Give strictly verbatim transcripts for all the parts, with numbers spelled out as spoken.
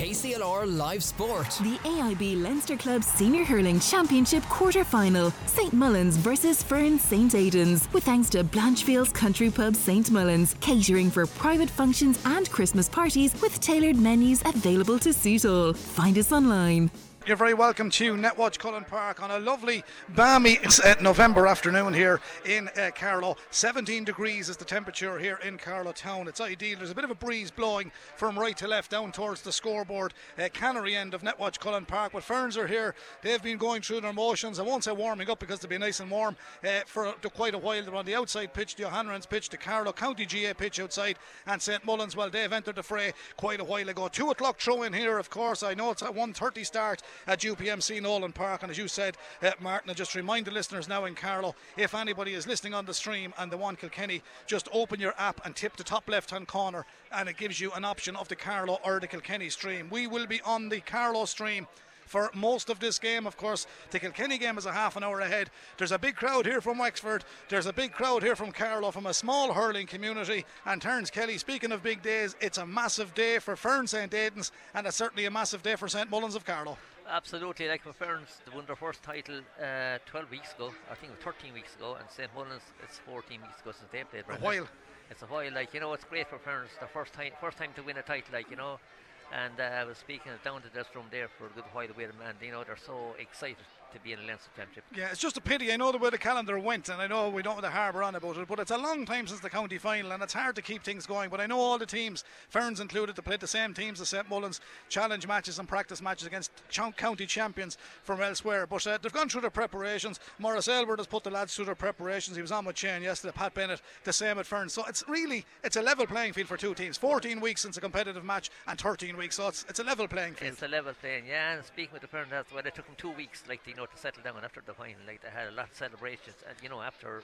K C L R Live Sport. The A I B Leinster Club Senior Hurling Championship quarter-final. St Mullins versus Ferns St Aidans. With thanks to Blanchfield's Country Pub St Mullins, catering for private functions and Christmas parties with tailored menus available to suit all. Find us online. You're very welcome to Netwatch Cullen Park on a lovely balmy uh, November afternoon here in uh, Carlow. seventeen degrees is the temperature here in Carlow Town. It's ideal. There's a bit of a breeze blowing from right to left down towards the scoreboard uh, cannery end of Netwatch Cullen Park. But Ferns are here. They've been going through their motions. I won't say warming up because they'll be nice and warm uh, for quite a while. They're on the outside pitch, the O'Hanlon's pitch, the Carlow County G A A pitch outside, and St Mullins, well, they've entered the fray quite a while ago. Two o'clock throw in here, of course. I know it's a one thirty start at U P M C Nolan Park, and as you said, uh, Martin, I just remind the listeners now in Carlow, if anybody is listening on the stream and they want Kilkenny, just open your app and tip the top left hand corner and it gives you an option of the Carlow or the Kilkenny stream. We will be on the Carlow stream for most of this game. Of course, the Kilkenny game is a half an hour ahead. There's a big crowd here from Wexford. There's a big crowd here from Carlow, from a small hurling community. And Terence Kelly, speaking of big days, it's a massive day for Ferns St Aidans, and it's certainly a massive day for St Mullins of Carlow. Absolutely, like for Ferns, they won their first title uh, twelve weeks ago, I think thirteen weeks ago, and St Mullins, it's fourteen weeks ago since they played. A while. It's a while, like, you know, it's great for Ferns, their first time, first time to win a title, like, you know. And uh, I was speaking down to this room there for a good while, and you know, they're so excited to be in the Leinster Championship. Yeah, it's just a pity. I know the way the calendar went, and I know we don't have to harbour on about it, but it's a long time since the county final, and it's hard to keep things going. But I know all the teams, Ferns included, they played the same teams as St Mullins, challenge matches and practice matches against ch- county champions from elsewhere. But uh, they've gone through their preparations. Maurice Aylward has put the lads through their preparations. He was on with Shane yesterday, Pat Bennett, the same at Ferns. So it's really, it's a level playing field for two teams. fourteen weeks since a competitive match, and thirteen weeks, so it's, it's a level playing field. It's a level playing, yeah. And speaking with the Ferns, that's why it took them two weeks, like, the to settle down after the final. Like, they had a lot of celebrations, and you know, after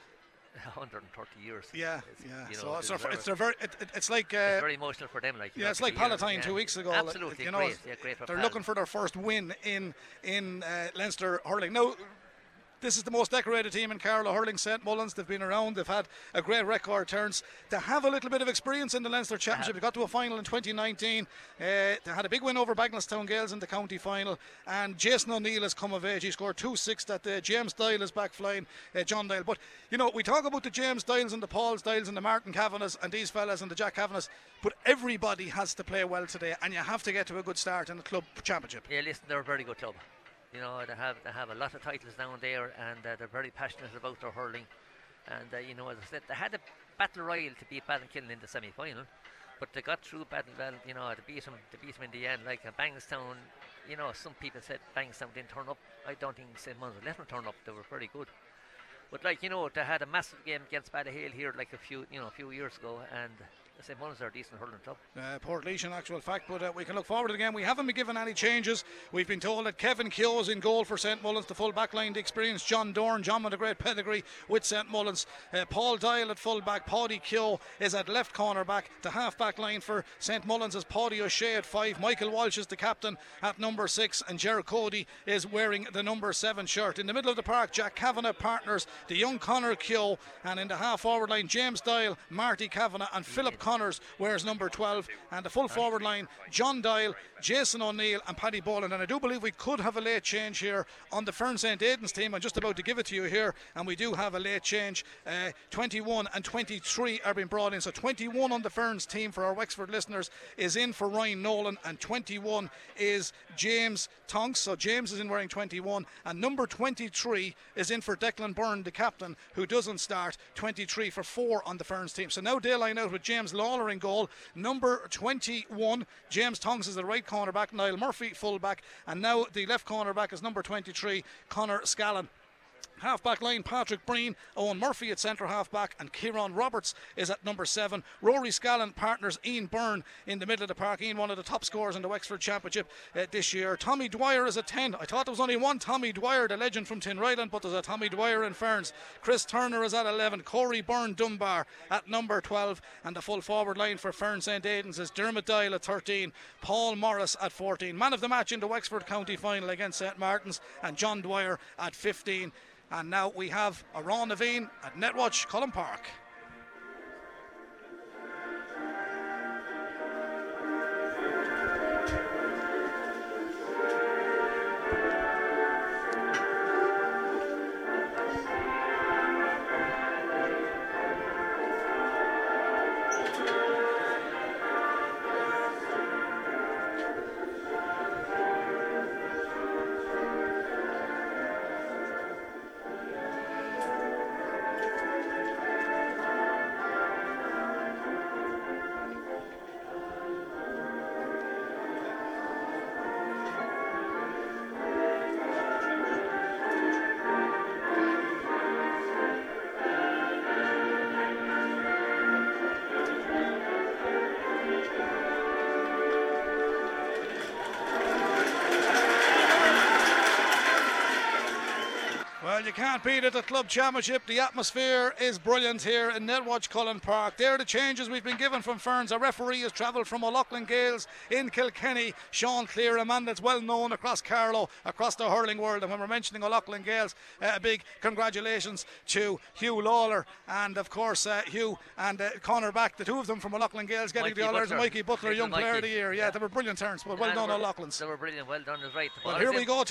one hundred thirty years. Yeah, it's, yeah. You know, so it's, it's, they're very, it, it, it's like uh, it's very emotional for them. Like, yeah, know, it's like Palatine two yeah. weeks ago. Absolutely, like, you know, great, yeah, great for they're Pal. Looking for their first win in in uh, Leinster hurling. Now, this is the most decorated team in Carlow hurling, St Mullins. They've been around. They've had a great record, Terence. They have a little bit of experience in the Leinster Championship. They got to a final in twenty nineteen. Uh, they had a big win over Bagenalstown Gaels in the county final. And Jason O'Neill has come of age. He scored two six that day. James Dyle is back flying, uh, John Dyle. But, you know, we talk about the James Dyles and the Pauls Dyles and the Martin Cavanaghs and these fellas and the Jack Cavanaghs, but everybody has to play well today, and you have to get to a good start in the club championship. Yeah, listen, they're a very good club. You know, they have they have a lot of titles down there, and uh, they're very passionate about their hurling. And uh, you know, as I said, they had a battle royal to beat Ballinkillen in the semi-final, but they got through battle. You know, they beat them. They beat them in the end. Like uh, Bagenalstown, you know, some people said Bagenalstown didn't turn up. I don't think St Mullins let them turn up. They were very good. But like, you know, they had a massive game against Ballyhale here, like a few you know a few years ago, and St Mullins are a decent hurling club. Uh, Portlaoise in actual fact, but uh, we can look forward to the game. We haven't been given any changes. We've been told that Kevin Keogh is in goal for St Mullins, the full back line, the experience, John Dorn, John with a great pedigree with St Mullins. Uh, Paul Dyle at full back, Paddy Keogh is at left corner back. The half back line for St Mullins is Paddy O'Shea at five, Michael Walsh is the captain at number six, and Gerard Cody is wearing the number seven shirt. In the middle of the park, Jack Kavanagh partners the young Connor Keogh, and in the half forward line, James Dyle, Marty Kavanagh, and Philip Connors wears number twelve, and the full forward line, John Dyle, Jason O'Neill and Paddy Boland. And I do believe we could have a late change here on the Ferns St Aidans team. I'm just about to give it to you here, and we do have a late change. uh, twenty-one and twenty-three are being brought in. So twenty-one on the Ferns team for our Wexford listeners is in for Ryan Nolan, and twenty-one is James Tonks. So James is in wearing twenty-one, and number twenty-three is in for Declan Byrne, the captain, who doesn't start. twenty-three for four on the Ferns team. So now they line out with James Lawler in goal, number twenty-one, James Tonks is the right cornerback, Niall Murphy full back, and now the left cornerback is number twenty-three, Connor Scallon. Half back line, Patrick Breen, Owen Murphy at centre half back, and Kieran Roberts is at number seven. Rory Scallon partners Ian Byrne in the middle of the park. Ian, one of the top scorers in the Wexford Championship uh, this year. Tommy Dwyer is at ten. I thought there was only one Tommy Dwyer, the legend from Tinryland, but there's a Tommy Dwyer in Ferns. Chris Turner is at eleven. Corey Byrne Dunbar at number twelve, and the full forward line for Ferns St Aidans is Dermot Dyle at thirteen, Paul Morris at fourteen. Man of the match in the Wexford County final against St Martins, and John Dwyer at fifteen. And now we have Aron Naveen at Netwatch Cullen Park. you can't beat it at Club Championship. The atmosphere is brilliant here in Netwatch Cullen Park. There are the changes we've been given from Ferns. A referee has travelled from O'Loughlin Gaels in Kilkenny, Sean Clear, a man that's well known across Carlow, across the hurling world. And when we're mentioning O'Loughlin Gaels, a uh, big congratulations to Hugh Lawler and of course uh, Hugh and uh, Connor back, the two of them from O'Loughlin Gaels getting Mikey the honours. Mikey Butler, young Mikey. Player of the year. Yeah, yeah. They were brilliant turns, but well and done O'Loughlin's. They were brilliant, well done, is right. Well, well here we go,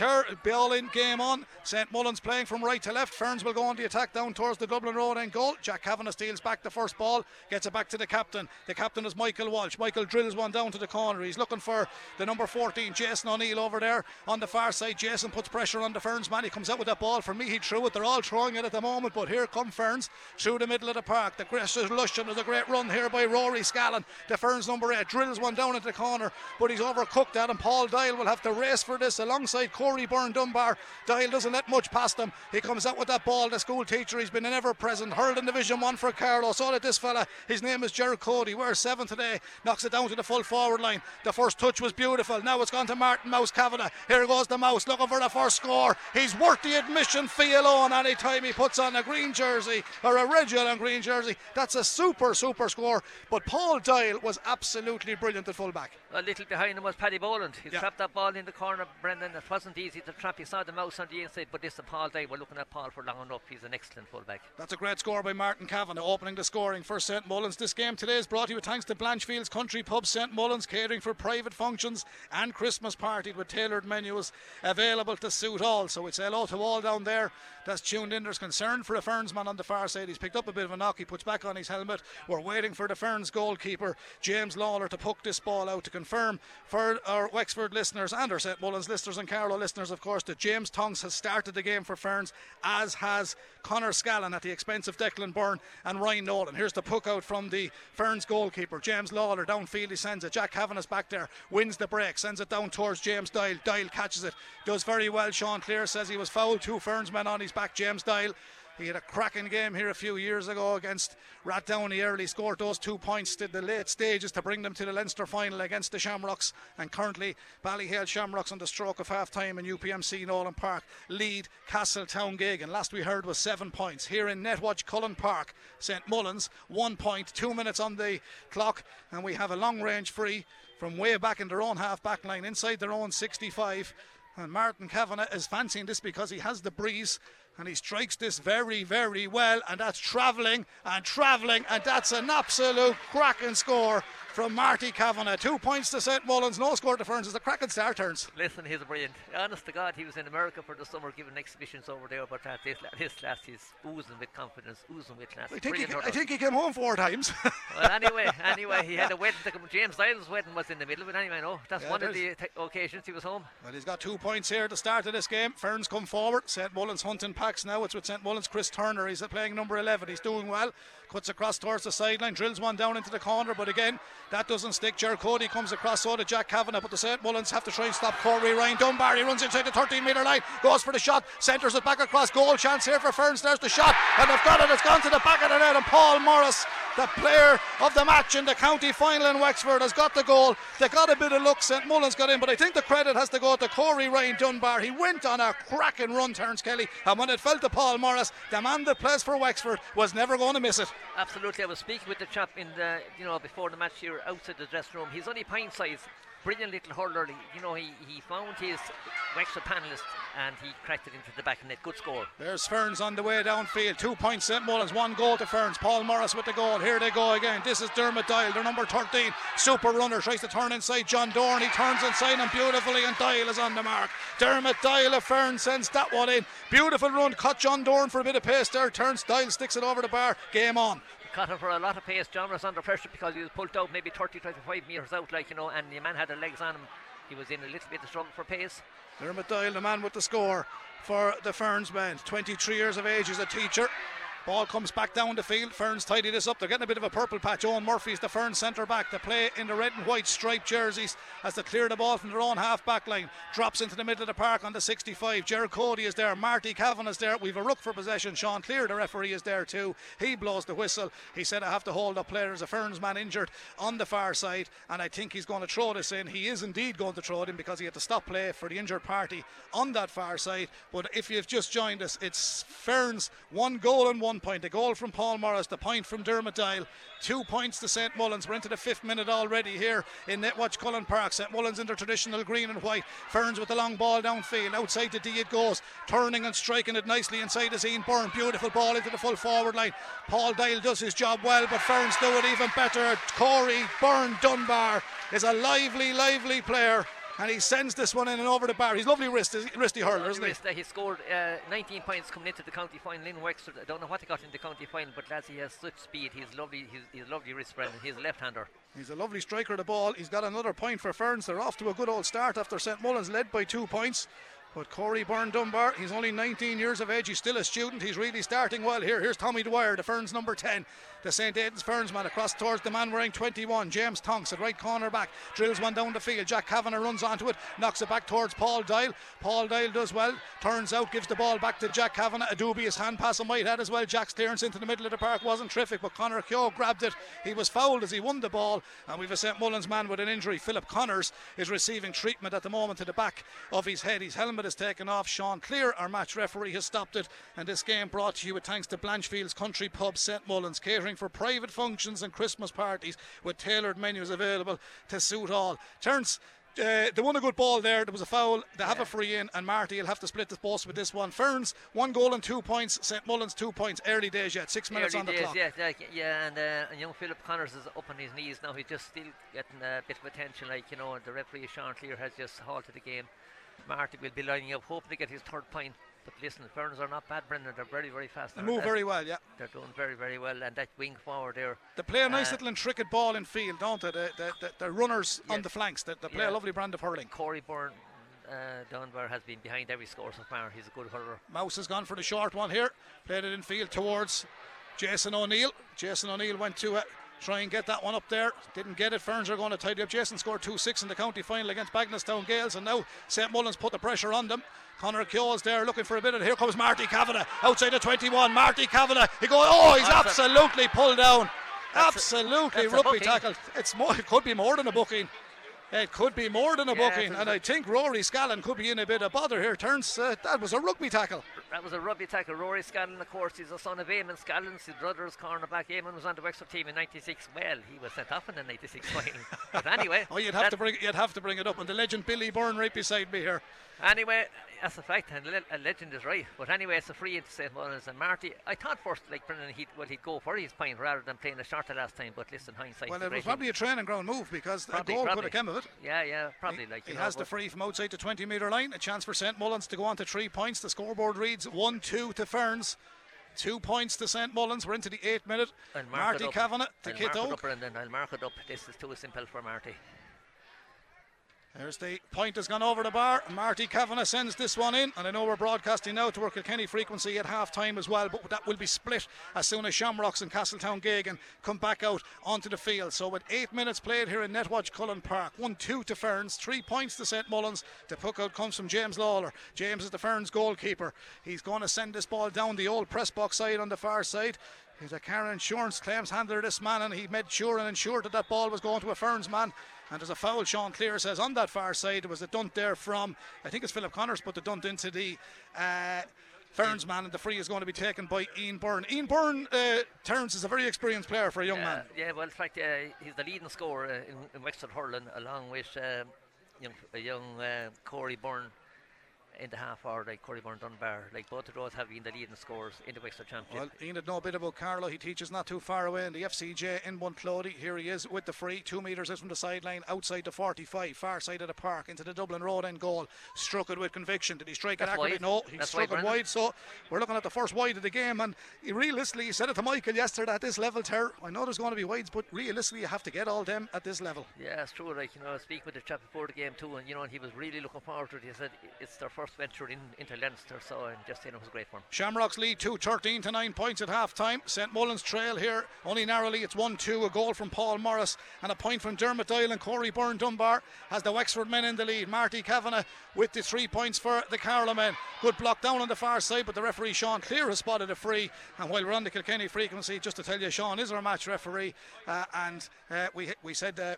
ball in, game on. St Mullins playing from right to left. Ferns will go on the attack down towards the Dublin Road end goal. Jack Kavanagh steals back the first ball, gets it back to the captain. The captain is Michael Walsh. Michael drills one down to the corner. He's looking for the number fourteen, Jason O'Neill, over there on the far side. Jason puts pressure on the Ferns man. He comes out with that ball. For me, he threw it. They're all throwing it at the moment, but here come Ferns through the middle of the park. The grass is lush and there's a great run here by Rory Scallon. The Ferns number eight drills one down into the corner, but he's overcooked that, and Paul Dyle will have to race for this alongside Corey Byrne Dunbar. Dyle doesn't let much past him. He comes out with that ball. The school teacher, he's been an ever-present, hurled in Division one for Carlow. So that this fella, his name is Gerald Cody, wears seven today, knocks it down to the full forward line. The first touch was beautiful. Now it's gone to Martin Mouse Kavanagh. Here goes the Mouse, looking for the first score. He's worth the admission fee alone. Any time he puts on a green jersey or a red yellow and green jersey, that's a super super score. But Paul Dyle was absolutely brilliant at fullback. A little behind him was Paddy Boland. He yeah. trapped that ball in the corner, Brendan. It wasn't easy to trap. He saw the Mouse on the inside, but this is Paul Dye. We're looking at Paul for long enough. He's an excellent fullback. That's a great score by Martin Kavanagh, opening the scoring for St Mullins. This game today is brought to you thanks to Blanchfield's Country Pub, St Mullins, catering for private functions and Christmas party with tailored menus available to suit all. So it's hello to all down there that's tuned in. There's concern for a Ferns man on the far side. He's picked up a bit of a knock. He puts back on his helmet. We're waiting for the Ferns goalkeeper, James Lawler, to puck this ball out to confirm for our Wexford listeners and our St Mullins listeners and Carlow listeners, of course, that James Tonks has started the game for Ferns, as has Connor Scallon at the expense of Declan Byrne and Ryan Nolan. Here's the puck out from the Ferns goalkeeper, James Lawler. Downfield he sends it. Jack Kavanagh's back there, wins the break, sends it down towards James Dyle. Dyle catches it, does very well. Sean Clear says he was fouled, two Ferns men on his back. James Dyle, he had a cracking game here a few years ago against Ratdowney early, scored those two points to the late stages to bring them to the Leinster final against the Shamrocks, and currently Ballyhale Shamrocks on the stroke of half time in U P M C Nolan Park lead Castle Town G A A, and last we heard was seven points. Here in Netwatch Cullen Park, St Mullins one point, two minutes on the clock, and we have a long range free from way back in their own half back line inside their own sixty-five, and Martin Kavanagh is fancying this because he has the breeze. And he strikes this very, very well. And that's travelling and travelling. And that's an absolute cracking score from Marty Kavanagh. Two points to St Mullins, no score to Ferns. It's a cracking start, Turns. Listen, he's brilliant. Honest to God, he was in America for the summer giving exhibitions over there. But that this, this last, he's oozing with confidence, oozing with class. I think, he, I think he came home four times. Well, anyway, anyway, he had a wedding. To come. James Dylan's wedding was in the middle. But anyway, no, that's yeah, one of the th- occasions he was home. Well, he's got two points here at the start of this game. Ferns come forward. St Mullins hunting packs now. It's with St Mullins' Chris Turner. He's playing number eleven. He's doing well. Cuts across towards the sideline, drills one down into the corner, but again, that doesn't stick. Ger Cody comes across, so did Jack Kavanagh, but the St Mullins have to try and stop Corey Ryan. Dunbar, he runs inside the thirteen metre line, goes for the shot, centres it back across. Goal chance here for Ferns. There's the shot, and they've got it. It's gone to the back of the net, and Paul Morris, the player of the match in the county final in Wexford, has got the goal. They got a bit of luck. St Mullins got in, but I think the credit has to go to Corey Ryan Dunbar. He went on a cracking run, Terence Kelly, and when it fell to Paul Morris, the man that plays for Wexford was never going to miss it. Absolutely. I was speaking with the chap in the, you know, before the match here outside the dressing room. He's only pint size, brilliant little hurler. You know, he, he found his Wexford panellist and he cracked it into the back of net. Good score. There's Ferns on the way downfield. Two points St Mullins, one goal to Ferns. Paul Morris with the goal. Here they go again. This is Dermot Dyle, their number thirteen. Super runner, tries to turn inside John Dorn. He turns inside him beautifully and Dyle is on the mark. Dermot Dyle of Ferns sends that one in. Beautiful run, caught John Dorn for a bit of pace there. Turns, Dyle sticks it over the bar. Game on. Caught him for a lot of pace. John was under pressure because he was pulled out maybe thirty to thirty-five metres out, like, you know, and the man had the legs on him. He was in a little bit of struggle for pace. Dermot Dyle, the man with the score for the Ferns men, twenty-three years of age, is a teacher. Ball comes back down the field. Ferns tidy this up. They're getting a bit of a purple patch. Owen Murphy's the Ferns centre back. The play in the red and white striped jerseys as they clear the ball from their own half back line. Drops into the middle of the park on the sixty-five. Gerard Cody is there. Marty Cavan is there. We've a ruck for possession. Sean Clear, the referee, is there too. He blows the whistle. He said, I have to hold up players. A Ferns man injured on the far side, and I think he's going to throw this in. He is indeed going to throw it in because he had to stop play for the injured party on that far side. But if you've just joined us, it's Ferns one goal and one point. A goal from Paul Morris, the point from Dermot Dial, two points to St Mullins. We're into the fifth minute already here in Netwatch Cullen Park. St Mullins in their traditional green and white. Ferns with the long ball downfield. Outside the D it goes, turning and striking it nicely inside is Ian Byrne. Beautiful ball into the full forward line. Paul Dial does his job well, but Ferns do it even better. Corey Byrne Dunbar is a lively, lively player, and he sends this one in and over the bar. He's lovely wrist, wristy hurler, isn't he? Uh, he scored uh, nineteen points coming into the county final in Wexford. I don't know what he got in the county final, but lads, he has such speed. He's lovely. He's, he's lovely wrist, Brendan. He's left-hander. He's a lovely striker of the ball. He's got another point for Ferns. They're off to a good old start after St Mullins led by two points. But Corey Byrne Dunbar, he's only nineteen years of age. He's still a student. He's really starting well here. Here's Tommy Dwyer, the Ferns number ten. The St Aidan's Ferns man across towards the man wearing twenty-one, James Tonks, at right corner back. Drills one down the field. Jack Kavanagh runs onto it, knocks it back towards Paul Dial. Paul Dial does well, turns out, gives the ball back to Jack Kavanagh. A dubious hand pass on Whitehead as well. Jack's clearance into the middle of the park wasn't terrific, but Conor Keogh grabbed it. He was fouled as he won the ball, and we've a St Mullins man with an injury. Philip Connors is receiving treatment at the moment to the back of his head. His helmet is taken off. Sean Clear, our match referee, has stopped it, and this game brought to you with thanks to Blanchfield's Country Pub, St Mullins, catering for private functions and Christmas parties with tailored menus available to suit all. Terence, uh, they won a good ball there. There was a foul. They have yeah. a free in, and Marty will have to split the post with this one. Ferns one goal and two points. St Mullins two points. Early days yet. Six minutes Early on the days, clock. Yeah, like, yeah, and, uh, and young Philip Connors is up on his knees now. He's just still getting a bit of attention, like you know. And the referee Sean Clear has just halted the game. Marty will be lining up, hoping to get his third point. But listen, Ferns are not bad, Brendan. They're very, very fast. They move very well, yeah. They're doing very, very well. And that wing forward there. They play a nice uh, little intricate ball in field, don't they? The, the, the, the runners yeah. on the flanks. They, they play yeah. a lovely brand of hurling. Corey Byrne Uh, Dunbar has been behind every score so far. He's a good hurler. Mouse has gone for the short one here. Played it in field towards Jason O'Neill. Jason O'Neill went to it. Try and get that one up there. Didn't get it. Ferns are going to tidy up. Jason scored two six in the county final against Bagenalstown Gaels, and now St Mullins put the pressure on them. Conor Keogh's there looking for a bit of it. Here comes Marty Kavanagh outside of twenty-one. Marty Kavanagh, he goes, oh, he's that's absolutely a, pulled down. Absolutely rugby tackled. It's more, it could be more than a booking. It could be more than a yeah, booking, and I think Rory Scallon could be in a bit of bother here. Turns, uh, that was a rugby tackle. That was a rugby tackle. Rory Scallon, of course, is the son of Eamon Scallon. His brother's cornerback. Eamon was on the Wexford team in ninety-six. Well, he was sent off in the ninety-six final. But anyway, oh, you'd have to bring, you'd have to bring it up. And the legend Billy Byrne right beside me here. Anyway, that's a fact, and a legend is right. But anyway, it's a free into St Mullins, and Marty, I thought first, like Brendan, he'd, well, he'd go for his point rather than playing a shot the last time. But listen, hindsight. Well, it was probably a training ground move, because probably, a goal probably. could have come of it. Yeah, yeah, probably. He, like, he know, has the free from outside the twenty metre line. A chance for St Mullins to go on to three points. The scoreboard reads one two to Ferns. Two points to St Mullins. We're into the eighth minute. Marty Kavanagh to Kit Oak. I'll mark it up. This is too simple for Marty. There's the point has gone over the bar. Marty Kavanagh sends this one in, and I know we're broadcasting now to our Kilkenny frequency at half time as well, but that will be split as soon as Shamrocks and Castletown Gagan come back out onto the field. So with eight minutes played here in Netwatch Cullen Park, one two to Ferns, three points to St Mullins. The puck out comes from James Lawler. James is the Ferns goalkeeper. He's going to send this ball down the old press box side on the far side. He's a car insurance claims handler, this man, and he made sure and ensured that that ball was going to a Ferns man. And there's a foul, Sean Clear says, on that far side. There was a dunt there from, I think it's Philip Connors, but the dunt into the uh, Ferns man, and the free is going to be taken by Ian Byrne. Ian Byrne, uh, Terence, is a very experienced player for a young uh, man. Yeah, well, in fact, uh, he's the leading scorer uh, in, in Wexford Hurling, along with um, young, uh, young uh, Corey Byrne in the half hour, like Corey Byrne Dunbar. Like, both of those have been the leading scorers in the Wexford Championship. Well, Ian had known a bit about Carlow. He teaches not too far away in the F C J in Bunclody. Here he is with the free. Two metres is from the sideline, outside the forty-five, far side of the park, into the Dublin Road end goal. Struck it with conviction. Did he strike That's it accurately? No, he That's struck wide, it Brandon. wide. So we're looking at the first wide of the game, and he realistically, he said it to Michael yesterday, at this level, Ter, I know there's going to be wides, but realistically you have to get all them at this level. Yeah, it's true. Like, you know, I speak with the chap before the game too, and you know, and he was really looking forward to it. He said it's their first first venture in, into Leinster, so I'm just saying it was a great one. Shamrocks lead two thirteen to nine points at half time. St Mullins trail here only narrowly, it's one two, a goal from Paul Morris and a point from Dermot Doyle and Corey Byrne Dunbar has the Wexford men in the lead. Marty Kavanagh with the three points for the Carlow men. Good block down on the far side, but the referee Sean Clear has spotted a free, and while we're on the Kilkenny frequency, just to tell you, Sean is our match referee, uh, and uh, we we said uh,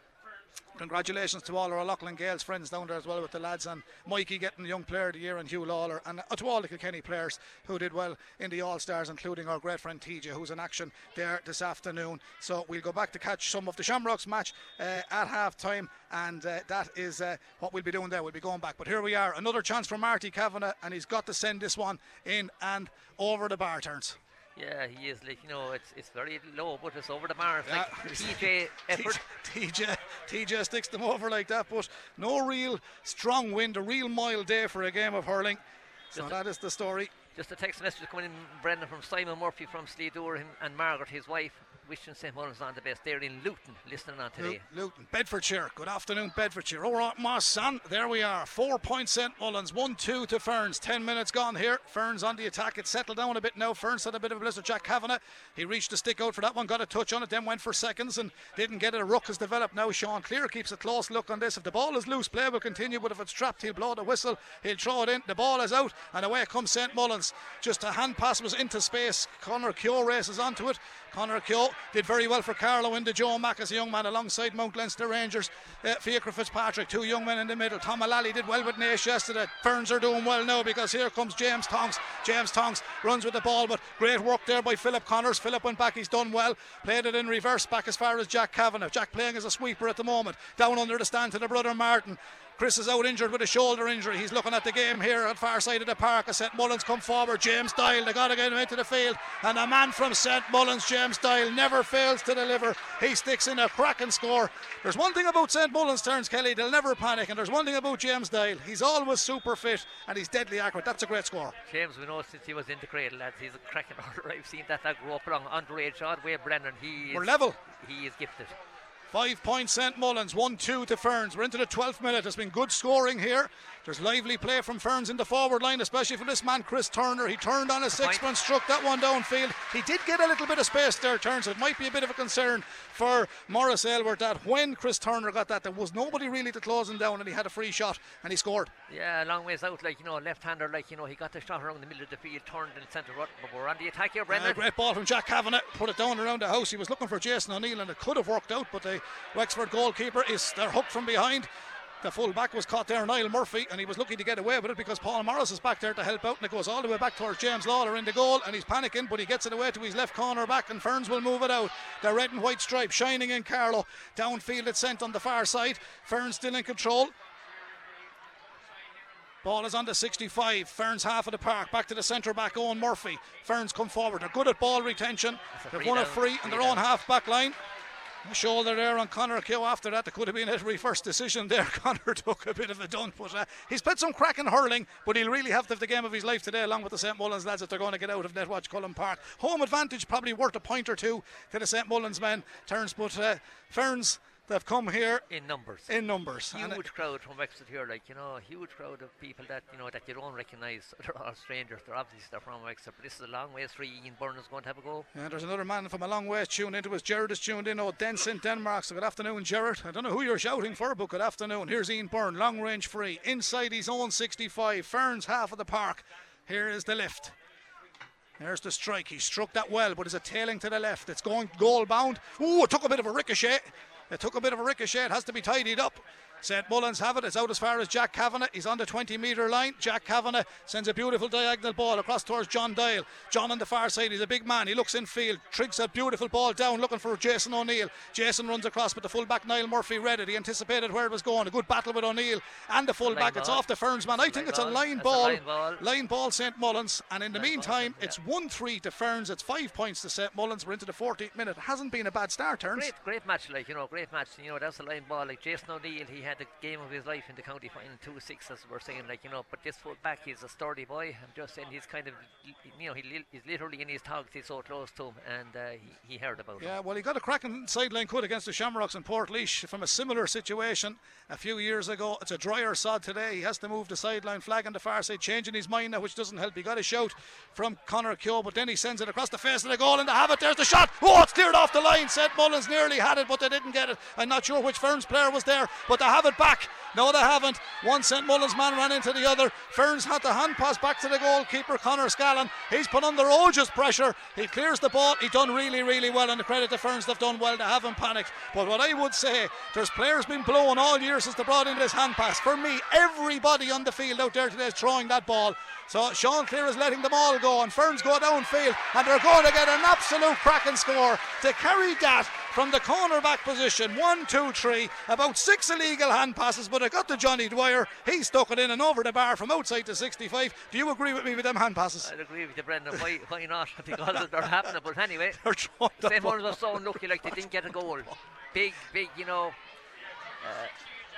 congratulations to all our O'Loughlin Gaels friends down there as well with the lads, and Mikey getting the Young Player of the Year and Hugh Lawler, and uh, to all the Kilkenny players who did well in the All-Stars, including our great friend T J, who's in action there this afternoon. So we'll go back to catch some of the Shamrocks match uh, at half time, and uh, that is uh, what we'll be doing there. We'll be going back, but here we are, another chance for Marty Kavanagh, and he's got to send this one in and over the bar turns. Yeah, he is, like, you know, it's it's very low, but it's over the bar. It's yeah. like T J effort. T J, T J sticks them over like that, but no real strong wind, a real mild day for a game of hurling. So just that a, is the story. Just a text message coming in, Brendan, from Simon Murphy from Sleadour, and Margaret, his wife, wishing St Mullins on the best. They're in Luton, listening on today. Luton, Bedfordshire. Good afternoon, Bedfordshire. All right, Marsan, there we are. Four points St Mullins, one two to Ferns. Ten minutes gone here. Ferns on the attack. It's settled down a bit now. Ferns had a bit of a blizzard. Jack Kavanagh, he reached the stick out for that one, got a touch on it, then went for seconds and didn't get it. A ruck has developed now. Sean Clear keeps a close look on this. If the ball is loose, play will continue, but if it's trapped, he'll blow the whistle. He'll throw it in. The ball is out, and away comes St Mullins. Just a hand pass was into space. Conor Keogh races onto it. Conor Keogh did very well for Carlow in the Joe Mack as a young man alongside Mount Leinster Rangers, uh, Fiacre Fitzpatrick, two young men in the middle. Tom O'Lally did well with Naas yesterday. Ferns are doing well now because here comes James Tonks. James Tonks runs with the ball, but great work there by Philip Connors. Philip went back, he's done well, played it in reverse back as far as Jack Kavanagh. Jack playing as a sweeper at the moment, down under the stand to the brother Martin. Chris is out injured with a shoulder injury. He's looking at the game here at far side of the park as St Mullins come forward. James Dyle, they got to get him into the field, and a man from St Mullins, James Dyle, never fails to deliver. He sticks in a cracking score. There's one thing about St Mullins turns, Kelly, they'll never panic, and there's one thing about James Dyle, he's always super fit and he's deadly accurate. That's a great score. James, we know since he was in the cradle, lads, he's a cracking order. I've seen that that grow up along underage odd way, Brendan. He is, we're level. He is gifted. Five points St Mullins, one two to Ferns. We're into the twelfth minute. There's been good scoring here. There's lively play from Ferns in the forward line, especially for this man Chris Turner. He turned on a sixpence, struck that one downfield. He did get a little bit of space there, Turns. It might be a bit of a concern for Maurice Aylward that when Chris Turner got that, there was nobody really to close him down, and he had a free shot and he scored. Yeah, a long ways out, like, you know, left-hander, like, you know, he got the shot around the middle of the field, turned and sent it right. But we're on the attack here, Brendan. Yeah, great ball from Jack Kavanagh, put it down around the house. He was looking for Jason O'Neill and it could have worked out, but the Wexford goalkeeper is they're hooked from behind. The full back was caught there, Niall Murphy, and he was lucky to get away with it because Paul Morris is back there to help out, and it goes all the way back towards James Lawler in the goal, and he's panicking, but he gets it away to his left corner back, and Ferns will move it out. The red and white stripe shining in Carlow. Downfield it's sent on the far side. Ferns still in control. Ball is on the sixty-five. Ferns half of the park. Back to the centre back, Owen Murphy. Ferns come forward. They're good at ball retention. They've won a free on their own half back line. Shoulder there on Conor Keogh. After that, there could have been a reverse decision there. Conor took a bit of a dunk, but uh, he's played some cracking hurling, but he'll really have to have the game of his life today along with the St Mullins lads if they're going to get out of Netwatch Cullen Park. Home advantage probably worth a point or two to the St Mullins men, Turns, but uh, Ferns, they've come here in numbers. In numbers. Huge and crowd from Wexford here, like, you know, huge crowd of people that, you know, that you don't recognise. They're all strangers. They're obviously they're from Wexford. But this is a long way. Three Ian Byrne is going to have a go. Yeah, there's another man from a long way tuned into us. Gerard is tuned in. Oh, Denson, Denmark. So good afternoon, Gerard. I don't know who you're shouting for, but good afternoon. Here's Ian Byrne, long range free, inside his own sixty-five. Ferns half of the park. Here is the lift. There's the strike. He struck that well, but it's a tailing to the left. It's going goal bound. Ooh, it took a bit of a ricochet. It took a bit of a ricochet. It has to be tidied up. St Mullins have it. It's out as far as Jack Kavanagh. He's on the twenty metre line. Jack Kavanagh sends a beautiful diagonal ball across towards John Dyle. John on the far side. He's a big man. He looks in field. Triggs a beautiful ball down looking for Jason O'Neill. Jason runs across, but the fullback Niall Murphy read it. He anticipated where it was going. A good battle with O'Neill and the fullback. It's off the Ferns man. I think it's a line ball. Line ball St Mullins. And in the meantime, it's one three to Ferns. It's five points to St Mullins. We're into the fortieth minute. It hasn't been a bad start, Turns. Great, great match, like, you know, great match. You know, that's a line ball. Like Jason O'Neill, he had the game of his life in the county final, two six, as we're saying, like, you know. But this full back, he's a sturdy boy. I'm just saying, he's kind of, you know, he li he's literally in his togs. He's so close to him, and uh, he, he heard about yeah, him. Yeah, well, he got a cracking sideline cut against the Shamrocks in Portlaoise from a similar situation a few years ago. It's a drier sod today. He has to move the sideline flag on the far side, changing his mind now, which doesn't help. He got a shout from Connor Keogh, but then he sends it across the face of the goal, and they have it. There's the shot. Oh, it's cleared off the line. St Mullins nearly had it, but they didn't get it. I'm not sure which Ferns player was there, but they have it back. No, they haven't. One St Mullins man ran into the other. Ferns had the hand pass back to the goalkeeper, Connor Scallon. He's put under Oge's pressure. He clears the ball. He done really, really well, and the credit to Ferns, they've done well. They haven't panicked. But what I would say, there's players been blowing all year since they brought in this hand pass. For me, everybody on the field out there today is throwing that ball. So Sean Clear is letting them all go, and Ferns go downfield, and they're going to get an absolute cracking score to carry that from the cornerback position. One, two, three. About six illegal hand passes, but it got to Johnny Dwyer. He stuck it in and over the bar from outside to sixty-five. Do you agree with me with them hand passes? I agree with you, Brendan. Why, why not? Because they're happening. But anyway, St Mullins are so unlucky, like they didn't get a goal. Big, big, you know. Uh,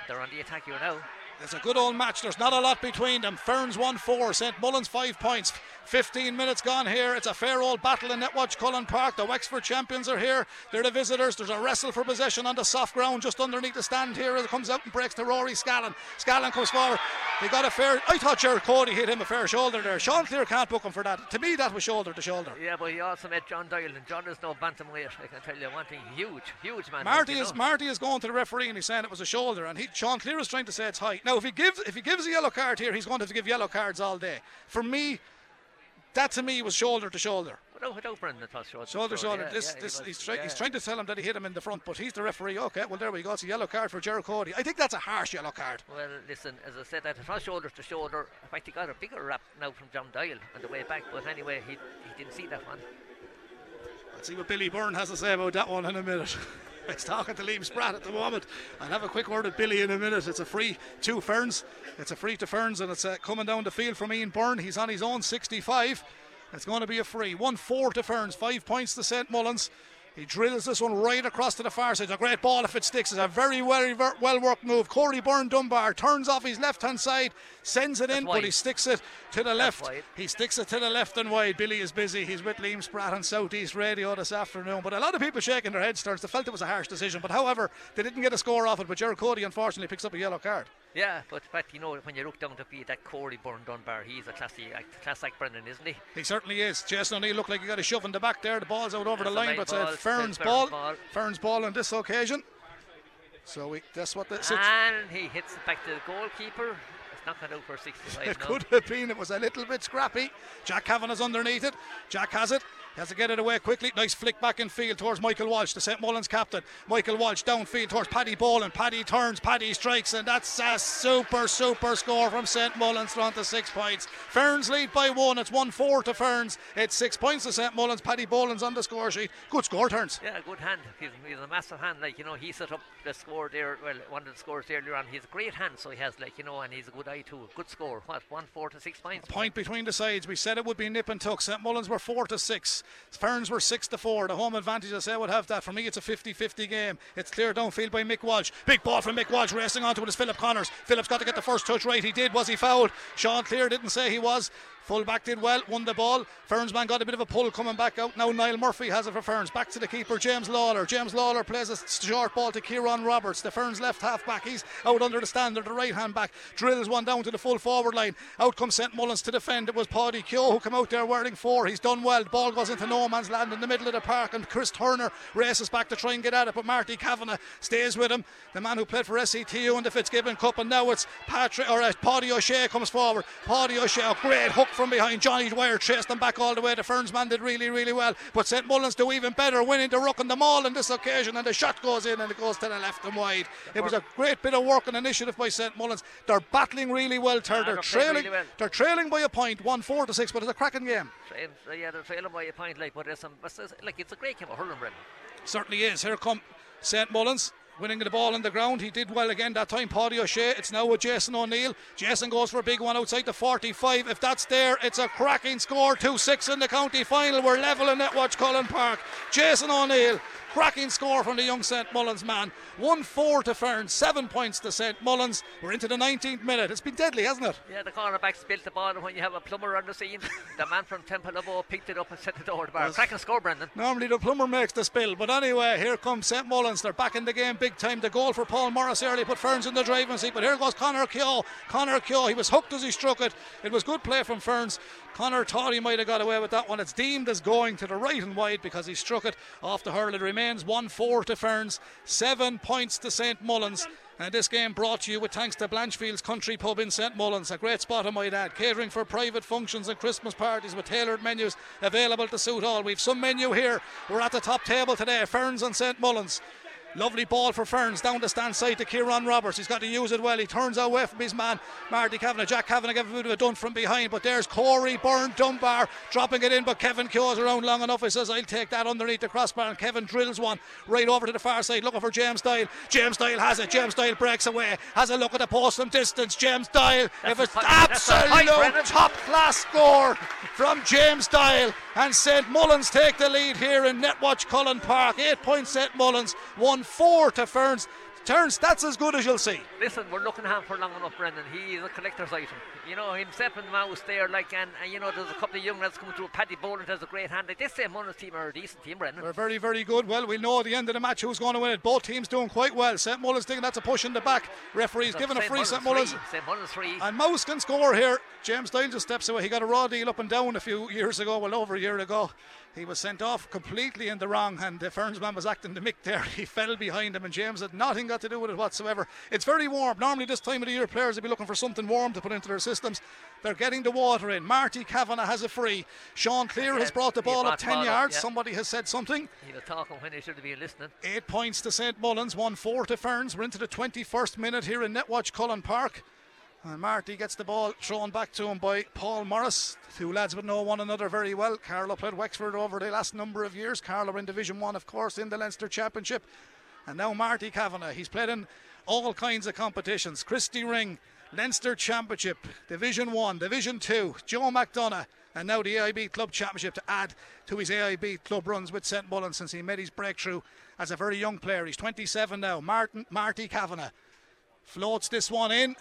they're on the attack here now. It's a good old match. There's not a lot between them. Ferns one four, St Mullins five points. fifteen minutes gone here. It's a fair old battle in Netwatch Cullen Park. The Wexford champions are here. They're the visitors. There's a wrestle for possession on the soft ground just underneath the stand here. It comes out and breaks to Rory Scallon. Scallon comes forward. He got a fair... I thought Jared Cody hit him a fair shoulder there. Sean Clear can't book him for that. To me, that was shoulder to shoulder. Yeah, but he also met John Doyle, and John is no bantamweight. I can tell you one thing. Huge, huge man. Marty is, Marty is going to the referee and he's saying it was a shoulder, and he, Sean Clear is trying to say it's high. Now, if he gives if he gives a yellow card here, he's going to have to give yellow cards all day. For me... That to me was shoulder to shoulder. Well, no, no, Brendan, it was shoulder to shoulder. Shoulder, shoulder. Yeah, this, yeah, this, he was, he's, try, yeah. he's trying to tell him that he hit him in the front, but he's the referee. Okay, well, there we go. It's a yellow card for Gerald Cody. I think that's a harsh yellow card. Well, listen, as I said, that it was shoulder to shoulder. In fact, he got a bigger rap now from John Doyle on the way back, but anyway, he, he didn't see that one. Let's see what Billy Byrne has to say about that one in a minute. It's talking to Liam Spratt at the moment. I'll have a quick word with Billy in a minute. It's a free to Ferns. It's a free to Ferns, and it's uh, coming down the field from Ian Byrne. He's on his own sixty-five. It's going to be a free. one four to Ferns, five points to St Mullins. He drills this one right across to the far side. It's a great ball if it sticks. It's a very well, very well worked move. Corey Byrne Dunbar turns off his left hand side, sends it That's in, wide. But he sticks it to the That's left. Wide. He sticks it to the left and wide. Billy is busy. He's with Liam Spratt on Southeast Radio this afternoon. But a lot of people shaking their heads. They felt it was a harsh decision. But however, they didn't get a score off it. But Gerald Cody unfortunately picks up a yellow card. Yeah, but but you know, when you look down to be that Corey Byrne Dunbar, he's a classy act, class act Brendan, isn't he? He certainly is. Jason O'Neill looked like he got a shove in the back there. The ball's out over that's the line, but it's a Ferns ball. ball. Ferns ball on this occasion. So we, that's what that's. And he hits it back to the goalkeeper. Knocked it out for sixty-five. It no. could have been. It was a little bit scrappy. Jack Kavanagh's underneath it. Jack has it. He has to get it away quickly. Nice flick back in field towards Michael Walsh, the St Mullins captain. Michael Walsh downfield towards Paddy Boland. Paddy turns, Paddy strikes, and that's a super, super score from St Mullins. They're on to six points. Ferns lead by one. It's one four to Ferns. It's six points to St Mullins. Paddy Boland's on the score sheet. Good score, Turns. Yeah, good hand. He's, he's a massive hand. Like, you know, he set up the score there. Well, one of the scores earlier on. He's a great hand, so he has, like, you know, and he's a good eye too. Good score. What, one four to six points? A point between the sides. We said it would be nip and tuck. St Mullins were four to six. Ferns were six to four. The home advantage, I say, would have that. For me, it's a fifty fifty game. It's cleared downfield by Mick Walsh. Big ball from Mick Walsh. Racing onto it is Philip Connors. Philip's got to get the first touch right. He did. Was he fouled? Sean Clear didn't say he was. Fullback did well, won the ball. Ferns man got a bit of a pull coming back out. Now Niall Murphy has it for Ferns. Back to the keeper, James Lawler. James Lawler plays a short ball to Kieran Roberts. The Ferns left half back. He's out under the standard, the right hand back. Drills one down to the full forward line. Out comes St Mullins to defend. It was Paddy Keogh who came out there wearing four. He's done well. The ball goes into no man's land in the middle of the park, and Chris Turner races back to try and get at it, but Marty Kavanagh stays with him. The man who played for S C T U in the Fitzgibbon Cup, and now it's Patrick or uh, Paddy O'Shea comes forward. Paddy O'Shea, a great hook from behind. Johnny Dwyer chased them back all the way. The Ferns man did really, really well, but St Mullins do even better, winning the ruck and the maul on this occasion, and the shot goes in and it goes to the left and wide. The it was a great bit of work and initiative by St Mullins. They're battling really well. Ter. They're trailing. Really well. They're trailing by a point, one four to six, but it's a cracking game. Trail, yeah, they're trailing by a point, like, but it's, um, it's like it's a great game of hurling, Brendan. Certainly is. Here come St Mullins. winning the ball on the ground. He did well again that time, Paddy O'Shea. It's now with Jason O'Neill. Jason goes for a big one outside the forty-five. If that's there, it's a cracking score. Two six in the county final. We're level in Netwatch Cullen Park. Jason O'Neill, cracking score from the young St Mullins man. One four to Ferns, seven points to St Mullins. We're into the nineteenth minute. It's been deadly, hasn't it? Yeah, the cornerback's built the ball, and when you have a plumber on the scene, the man from Templeobo picked it up and set it over the bar. Yes. Cracking score, Brendan. Normally the plumber makes the spill, but anyway, here comes St Mullins. They're back in the game big time. The goal for Paul Morris early put Ferns in the driving seat, but here goes Connor Keogh. Connor Keogh, he was hooked as he struck it. It was good play from Ferns. Connor thought he might have got away with that one. It's deemed as going to the right and wide because he struck it off the hurl. It remains one four to Ferns, seven points to St Mullins. And this game brought to you with thanks to Blanchfield's Country Pub in St Mullins. A great spot, I might add. Catering for private functions and Christmas parties with tailored menus available to suit all. We've some menu here. We're at the top table today, Ferns and St Mullins. Lovely ball for Ferns down the stand side to Kieran Roberts. He's got to use it well. He turns away from his man Marty Kavanagh. Jack Kavanagh gave a bit of a dun from behind, but there's Corey Byrne Dunbar dropping it in, but Kevin Keogh's around long enough. He says, I'll take that underneath the crossbar, and Kevin drills one right over to the far side looking for James Dyle. James Dyle has it. James Dyle breaks away, has a look at the post from distance. James Dyle, that's if it's point, absolute top class score from James Dyle, and St Mullins take the lead here in Netwatch Cullen Park. Eight points St Mullins, one four to Ferns. Turns, that's as good as you'll see. Listen, we're looking at him for long enough, Brendan. He is a collector's item. You know, himself and Mouse there, like, and, and you know, there's a couple of young lads coming through. Paddy Boland has a great hand. Like, this St Mullins team are a decent team, Brendan. They're very, very good. Well, we know at the end of the match who's going to win it. Both teams doing quite well. St Mullins thinking that's a push in the back. Referee's so giving a free, St Mullins. St Mullins three. And Mouse can score here. James Dyle just steps away. He got a raw deal up and down a few years ago, well, over a year ago. He was sent off completely in the wrong, and the Ferns man was acting the mick there. He fell behind him, and James had nothing got to do with it whatsoever. It's very warm. Normally this time of the year players will be looking for something warm to put into their systems. They're getting the water in. Marty Kavanagh has a free. Sean Clear has brought the ball up ten yards. Up, yeah. Somebody has said something. He was talking when he should have been listening. Eight points to St Mullins, one four to Ferns. We're into the twenty-first minute here in Netwatch Cullen Park. And Marty gets the ball thrown back to him by Paul Morris. Two lads would know one another very well. Carlow played Wexford over the last number of years. Carlow in Division one, of course, in the Leinster Championship. And now Marty Kavanagh, he's played in all kinds of competitions. Christy Ring, Leinster Championship, Division one, Division two, Joe McDonagh, and now the A I B Club Championship, to add to his A I B Club runs with St Mullins since he made his breakthrough as a very young player. He's twenty-seven now. Martin, Marty Kavanagh floats this one in.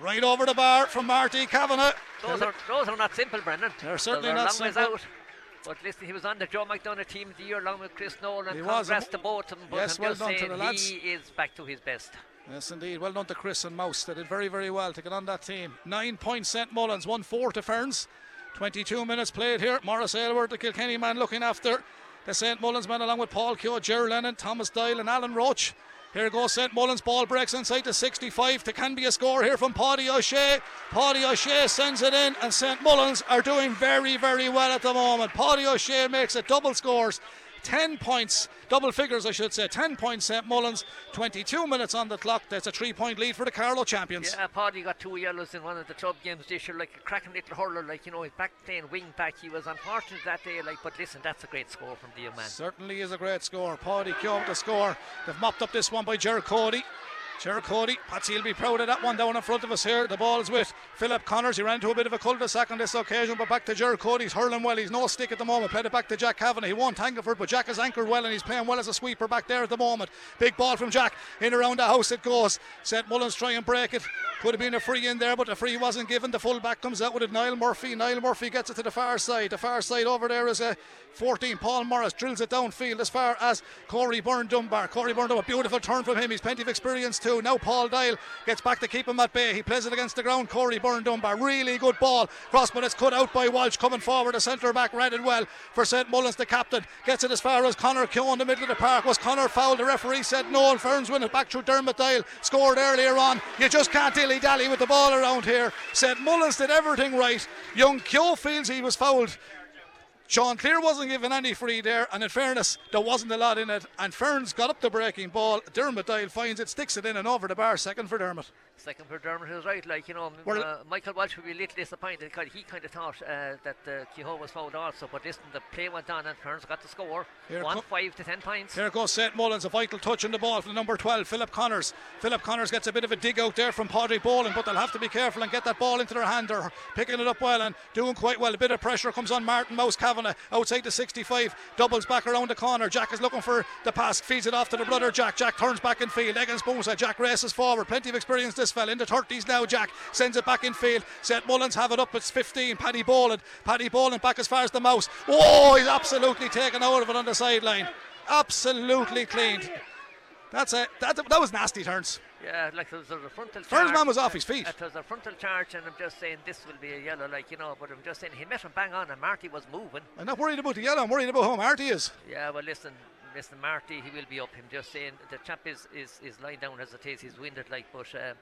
Right over the bar from Marty Kavanagh. Those are, those are not simple, Brendan. They're certainly those are not simple. Out. But listen, he was on the Joe McDonagh team of the year along with Chris Nolan. He was. Congrats to both of them. Yes, well done to the lads. He is back to his best. Yes, indeed. Well done to Chris and Mouse. They did very, very well to get on that team. Nine points St Mullins, one four to Ferns. twenty-two minutes played here. Maurice Aylward, the Kilkenny man, looking after the St Mullins men along with Paul Keogh, Ger Lennon, Thomas Dyle and Alan Roach. Here goes St Mullins, ball breaks inside to sixty-five. There can be a score here from Paddy O'Shea. Paddy O'Shea sends it in, and St Mullins are doing very, very well at the moment. Paddy O'Shea makes it double scores. ten points, double figures I should say. ten points St Mullins, twenty-two minutes on the clock. That's a three point lead for the Carlow champions. Yeah, Paddy got two yellows in one of the club games this year, like a cracking little hurler, like, you know, he's back playing wing back. He was unfortunate that day, like, but listen, that's a great score from the young man. Certainly is a great score. Paddy Keogh to score. They've mopped up this one by Ger Cody. Ger Cody, Patsy will be proud of that one down in front of us here. The ball's with Philip Connors. He ran into a bit of a cul-de-sac on this occasion, but back to Ger Cody. He's hurling well. He's no stick at the moment. Played it back to Jack Kavanagh. He won Tangleford, but Jack has anchored well, and he's playing well as a sweeper back there at the moment. Big ball from Jack. In around the house it goes. St Mullins try and break it. Could have been a free in there, but the free wasn't given. The full-back comes out with it. Niall Murphy. Niall Murphy gets it to the far side. The far side over there is a fourteen. Paul Morris drills it downfield as far as Corey Byrne Dunbar. Corey Byrne Dunbar, beautiful turn from him. He's plenty of experience too. Now Paul Dyle gets back to keep him at bay. He plays it against the ground. Corey Byrne Dunbar, really good ball cross, but it's cut out by Walsh coming forward. The centre back read it well for St Mullins. The captain gets it as far as Connor Keogh in the middle of the park. Was Connor fouled? The referee said no, and Ferns win it back through Dermot Dyle. Scored earlier on. You just can't dilly dally with the ball around here. St Mullins did everything right. Young Keogh feels he was fouled. Sean Clear wasn't given any free there, and in fairness, there wasn't a lot in it. And Ferns got up the breaking ball. Dermot Dyle finds it, sticks it in and over the bar. Second for Dermot. second for Dermot who's right, like, you know, uh, Michael Walsh would be a little disappointed because he kind of thought uh, that uh, Kehoe was fouled also, but listen, the play went on and Ferns got the score, one five to ten points. Here goes St Mullins, a vital touch on the ball from number twelve, Philip Connors. Philip Connors gets a bit of a dig out there from Padraig Boland, but they'll have to be careful and get that ball into their hand. They're picking it up well and doing quite well. A bit of pressure comes on Martin Mouse Kavanagh outside the sixty-five, doubles back around the corner. Jack is looking for the pass, feeds it off to the brother Jack. Jack turns back in field, Egan's Bosa. Jack races forward, plenty of experience this fella, in the thirties now. Jack sends it back in field. St Mullins have it up, it's fifteen, Paddy Boland. Paddy Boland back as far as the mouse. Oh, he's absolutely taken out of it on the sideline, absolutely cleaned. That's it. That, that was nasty, Turns. Yeah, like there was a frontal charge. Turns man was off his feet. Uh, there was a frontal charge, and I'm just saying this will be a yellow, like, you know, but I'm just saying he met him bang on, and Marty was moving. I'm not worried about the yellow, I'm worried about how Marty is. Yeah, well, listen, listen, Marty, he will be up. Him just saying the chap is, is, is lying down as it is, he's winded, like, but, uh,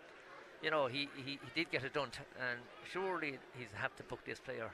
you know, he, he, he did get it done, and surely he's have to book this player.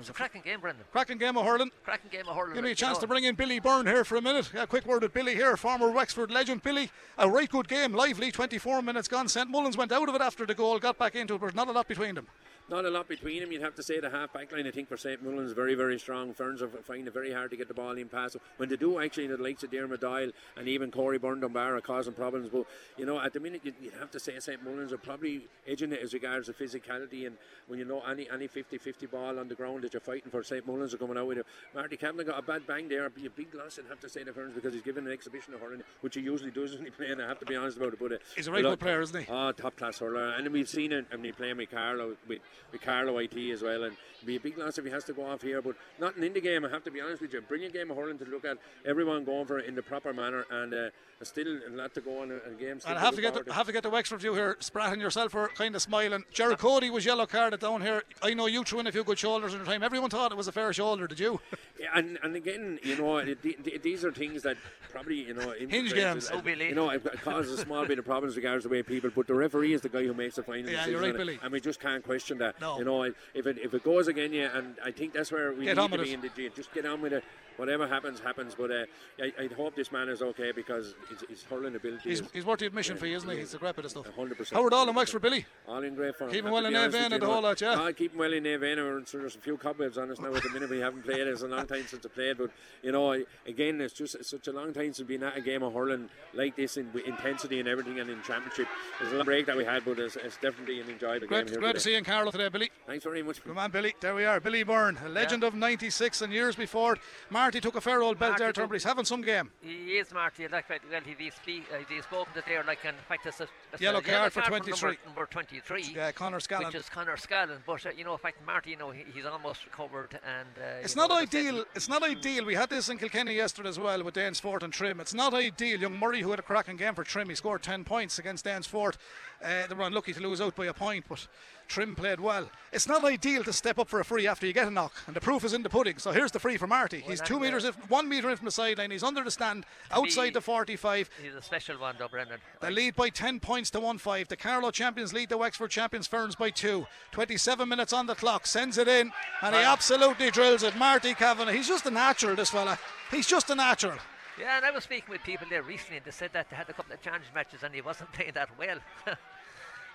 It's a cracking game, Brendan. Cracking game of hurling. Cracking game of hurling. Give me a chance to bring in Billy Byrne here for a minute. A yeah, quick word with Billy here, former Wexford legend. Billy, a right good game, lively, twenty-four minutes gone. St Mullins went out of it after the goal, got back into it, but not a lot between them. Not a lot between them, you'd have to say. The half back line, I think, for St Mullins, very, very strong. Ferns are finding it very hard to get the ball in past. When they do, actually, the likes of Dermot Doyle and even Corey Byrne-Dunbar are causing problems. But, you know, at the minute, you'd, you'd have to say St Mullins are probably edging it as regards the physicality. And when you know any any fifty fifty ball on the ground that you're fighting for, St Mullins are coming out with it. Marty Campbell got a bad bang there. It'd be a big loss, I'd have to say, to Ferns, because he's given an exhibition of hurling, which he usually does when he plays. I have to be honest about it. But, uh, he's a right good player, isn't he? Oh, top class hurler. And we've seen him when he playing with Carlow. With, with Carlow I T as well, and it'd be a big loss if he has to go off here, but not in the game, I have to be honest with you. Brilliant game of hurling to look at, everyone going for it in the proper manner, and uh, still a lot to go on a game. And I have to get the, have to get the Wexford view here. Spratt and yourself were kind of smiling. Gerard Cody was yellow carded down here. I know you threw in a few good shoulders in your time. Everyone thought it was a fair shoulder, did you? Yeah, and, and again, you know, it, it, these are things that probably, you know, hinge games, as, you know, it causes a small bit of problems regards the way people, but the referee is the guy who makes the final yeah, decision. You're right, Billy. And we just can't question that. No. You know, if it if it goes again, yeah, and I think that's where we get need to be it. In the game. Just get on with it. Whatever happens, happens. But uh, I, I hope this man is okay, because his hurling ability. He's, is, he's worth the admission uh, fee, isn't he? He's the grip of the stuff. one hundred percent. Howard All and Wexford, Billy. All in great form. Keep him well in their vein and the whole lot, yeah. I'll keep him well in their vein. There's a few cobwebs on us now at the minute. We haven't played. It's a long time since I played. But, you know, I, again, it's just it's such a long time since we've been at a game of hurling like this in with intensity and everything, and in championship. There's a long break that we had, but it's, it's definitely an enjoyable great, game. Here great today. To see you in Carlow today, Billy. Thanks very much. Good man, Billy. There we are. Billy Byrne, a legend yeah. of ninety-six and years before. Marty took a fair old belt there, Turnbull. He's having some game. He is, Marty. Like, well, he's, he's spoken to there. Like, in fact, it's a, it's yellow, a yellow card for twenty-three. Number, number twenty-three. Yeah, Connor Scallon. Which is Connor Scallon. But, uh, you know, in fact, Marty, you know, he, he's almost recovered. And uh, it's not know, ideal. It's not ideal. We had this in Kilkenny yesterday as well with Dainsford and Trim. It's not ideal. Young Murray, who had a cracking game for Trim, he scored ten points against Dainsford. Uh, they were unlucky to lose out by a point, but Trim played well. It's not ideal to step up for a free after you get a knock, and the proof is in the pudding. So here's the free for Marty. Well, he's two metres, if, one metre in from the sideline. He's under the stand, to outside be, the forty-five. He's a special one, though, Brendan. They lead by ten points to one five. The Carlow champions lead the Wexford champions Ferns by two. twenty-seven minutes on the clock. Sends it in, and wow. he absolutely drills it. Marty Kavanagh. He's just a natural, this fella. He's just a natural. Yeah, and I was speaking with people there recently, and they said that they had a couple of challenge matches, and he wasn't playing that well.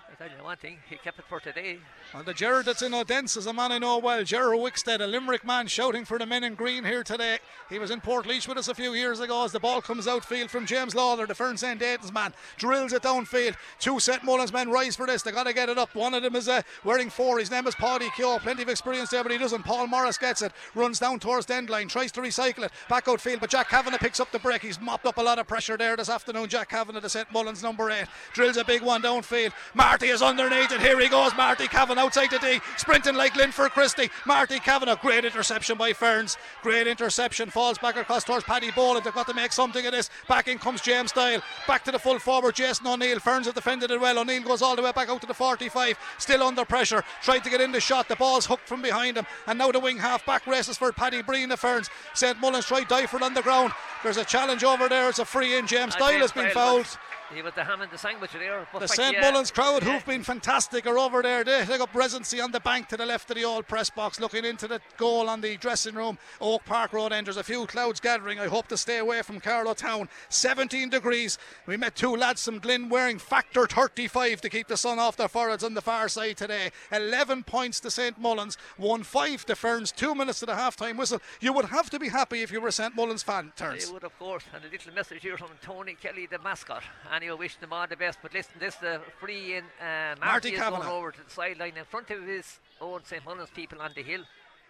I tell you one thing, he kept it for today. And the Gerard that's in Odense is a man I know well, Gerard Wickstead, a Limerick man shouting for the men in green here today. He was in Portlaoise with us a few years ago as the ball comes outfield from James Lawler, the Ferns St Aidans man, drills it downfield. Two St Mullins men rise for this, they got to get it up. One of them is uh, wearing four, his name is Paddy Keogh, plenty of experience there, but he doesn't. Paul Morris gets it, runs down towards the end line, tries to recycle it, back outfield, but Jack Kavanagh picks up the break. He's mopped up a lot of pressure there this afternoon. Jack Kavanagh, the St Mullins number eight, drills a big one downfield. Martin Marty is underneath it. Here he goes, Marty Kavanagh outside the D, sprinting like Linford Christie. Marty Kavanagh, great interception by Ferns. Great interception, falls back across towards Paddy Boland. They've got to make something of this. Back in comes James Dyle. Back to the full forward, Jason O'Neill. Ferns have defended it well. O'Neill goes all the way back out to the forty-five, still under pressure. Tried to get in the shot. The ball's hooked from behind him, and now the wing half back races for Paddy Breen, the Ferns. St Mullins tried Dyford on the ground. There's a challenge over there. It's a free in. James Dyle has been fouled. He was the ham and the sandwich there. But the St uh, Mullins crowd, yeah. who've been fantastic, are over there. They got presidency on the bank to the left of the old press box, looking into the goal on the dressing room. Oak Park Road end. There's a few clouds gathering. I hope to stay away from Carlow Town. seventeen degrees. We met two lads from Glynn wearing factor thirty-five to keep the sun off their foreheads on the far side today. eleven points to St Mullins, one five to Ferns, two minutes to the half-time whistle. You would have to be happy if you were a St Mullins fan, Terence. I would, of course. And a little message here from Tony Kelly, the mascot. And he'll wish them all the best. But listen, this the uh, free in uh, Marty, Marty is going over to the sideline in front of his own St Mullins people on the hill.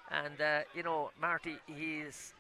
And, uh, you know, Marty, he's...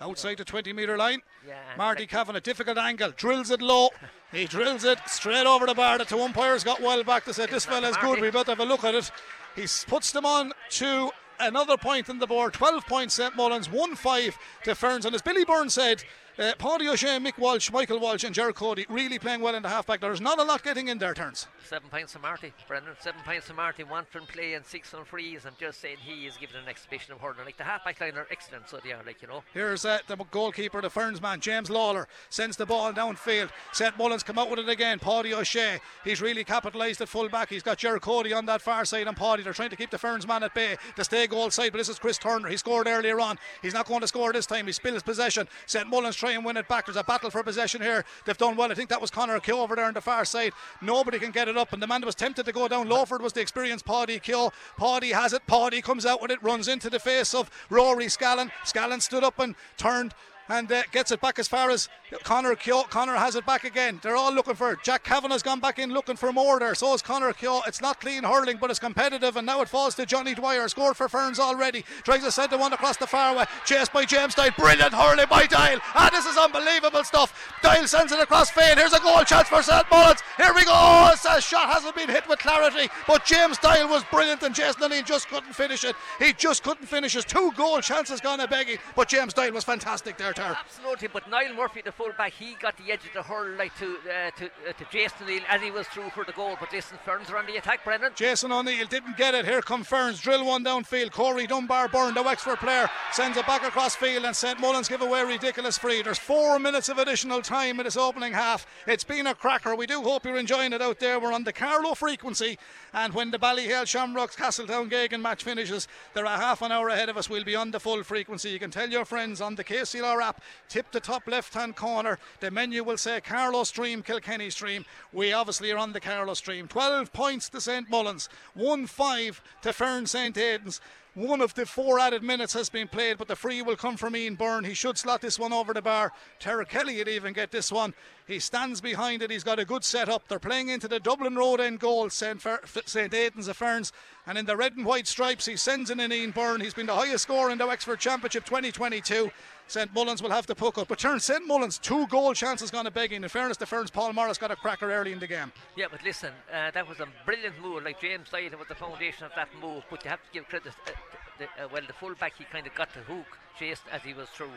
outside the twenty metre line. Yeah, Marty Kavanagh, difficult angle, drills it low. He drills it straight over the bar. The two umpires got well back. They said, this fella's good, we better have a look at it. He puts them on to another point in the board. twelve points St Mullins, one five to Ferns. And as Billy Byrne said, uh, Paddy O'Shea, Mick Walsh, Michael Walsh and Gerard Cody really playing well in the halfback. There's not a lot getting in their turns. Seven points to Marty, Brendan. Seven points to Marty, one from play and six on frees. I'm just saying he is given an exhibition of hurling. Like the halfback line are excellent, so they are, like, you know. Here's uh, the goalkeeper, the Ferns man, James Lawler, sends the ball downfield. St Mullins come out with it again. Paddy O'Shea, he's really capitalised at full back. He's got Gerard Cody on that far side and Paddy. They're trying to keep the Ferns man at bay. The stay goal side, but this is Chris Turner. He scored earlier on. He's not going to score this time. He spills possession. St Mullins try and win it back. There's a battle for possession here. They've done well. I think that was Connor Keogh over there on the far side. Nobody can get it up, and the man that was tempted to go down Lawford was the experienced Paddy Keogh. Paddy has it. Paddy comes out with it, runs into the face of Rory Scallon. Scallon stood up and turned and uh, gets it back as far as Connor Keogh. Connor has it back again. They're all looking for it. Jack Kavanagh's gone back in looking for more there. So is Connor Keogh. It's not clean hurling, but it's competitive, and now it falls to Johnny Dwyer. Scored for Ferns already. Tries to send the one across the far way. Chased by James Dyle. Brilliant hurling by Dyle. Ah, this is unbelievable stuff. Dyle sends it across Fane. Here's a goal chance for St Mullins. Here we go. Oh, a shot hasn't been hit with clarity, but James Dyle was brilliant, and Jason O'Neill just couldn't finish it. He just couldn't finish his two goal chances gone a begging, but James Dyle was fantastic there. Absolutely, but Niall Murphy, the fullback, he got the edge of the hurl like to uh, to, uh, to Jason O'Neill as he was through for the goal. But listen, Ferns are on the attack, Brendan. Jason O'Neill didn't get it. Here come Ferns, drill one downfield. Corey Dunbar Byrne, the Wexford player, sends it back across field, and St Mullins give away ridiculous free. There's four minutes of additional time in this opening half. It's been a cracker. We do hope you're enjoying it out there. We're on the Carlow frequency, and when the Ballyhale Shamrocks Castletown Gagan match finishes, they're a half an hour ahead of us. We'll be on the full frequency. You can tell your friends on the K C L R app, tip the top left hand corner, the menu will say Carlow stream, Kilkenny stream. We obviously are on the Carlow stream. twelve points to St Mullins, one five to Ferns St Aidans. One of the four added minutes has been played, but the free will come from Ian Byrne. He should slot this one over the bar. Tara Kelly would even get this one. He stands behind it. He's got a good set-up. They're playing into the Dublin Road end goal, St Aidans of Ferns. And in the red and white stripes, he sends in an Ian Byrne. He's been the highest scorer in the Wexford Championship twenty twenty-two. St Mullins will have to puck up. But turn St Mullins, two goal chances gone a begging. In fairness to Ferns, Paul Morris got a cracker early in the game. Yeah, but listen, uh, that was a brilliant move. Like James Dyle was the foundation of that move. But you have to give credit... Uh, The, uh, well, the fullback, he kind of got the hook chased as he was through.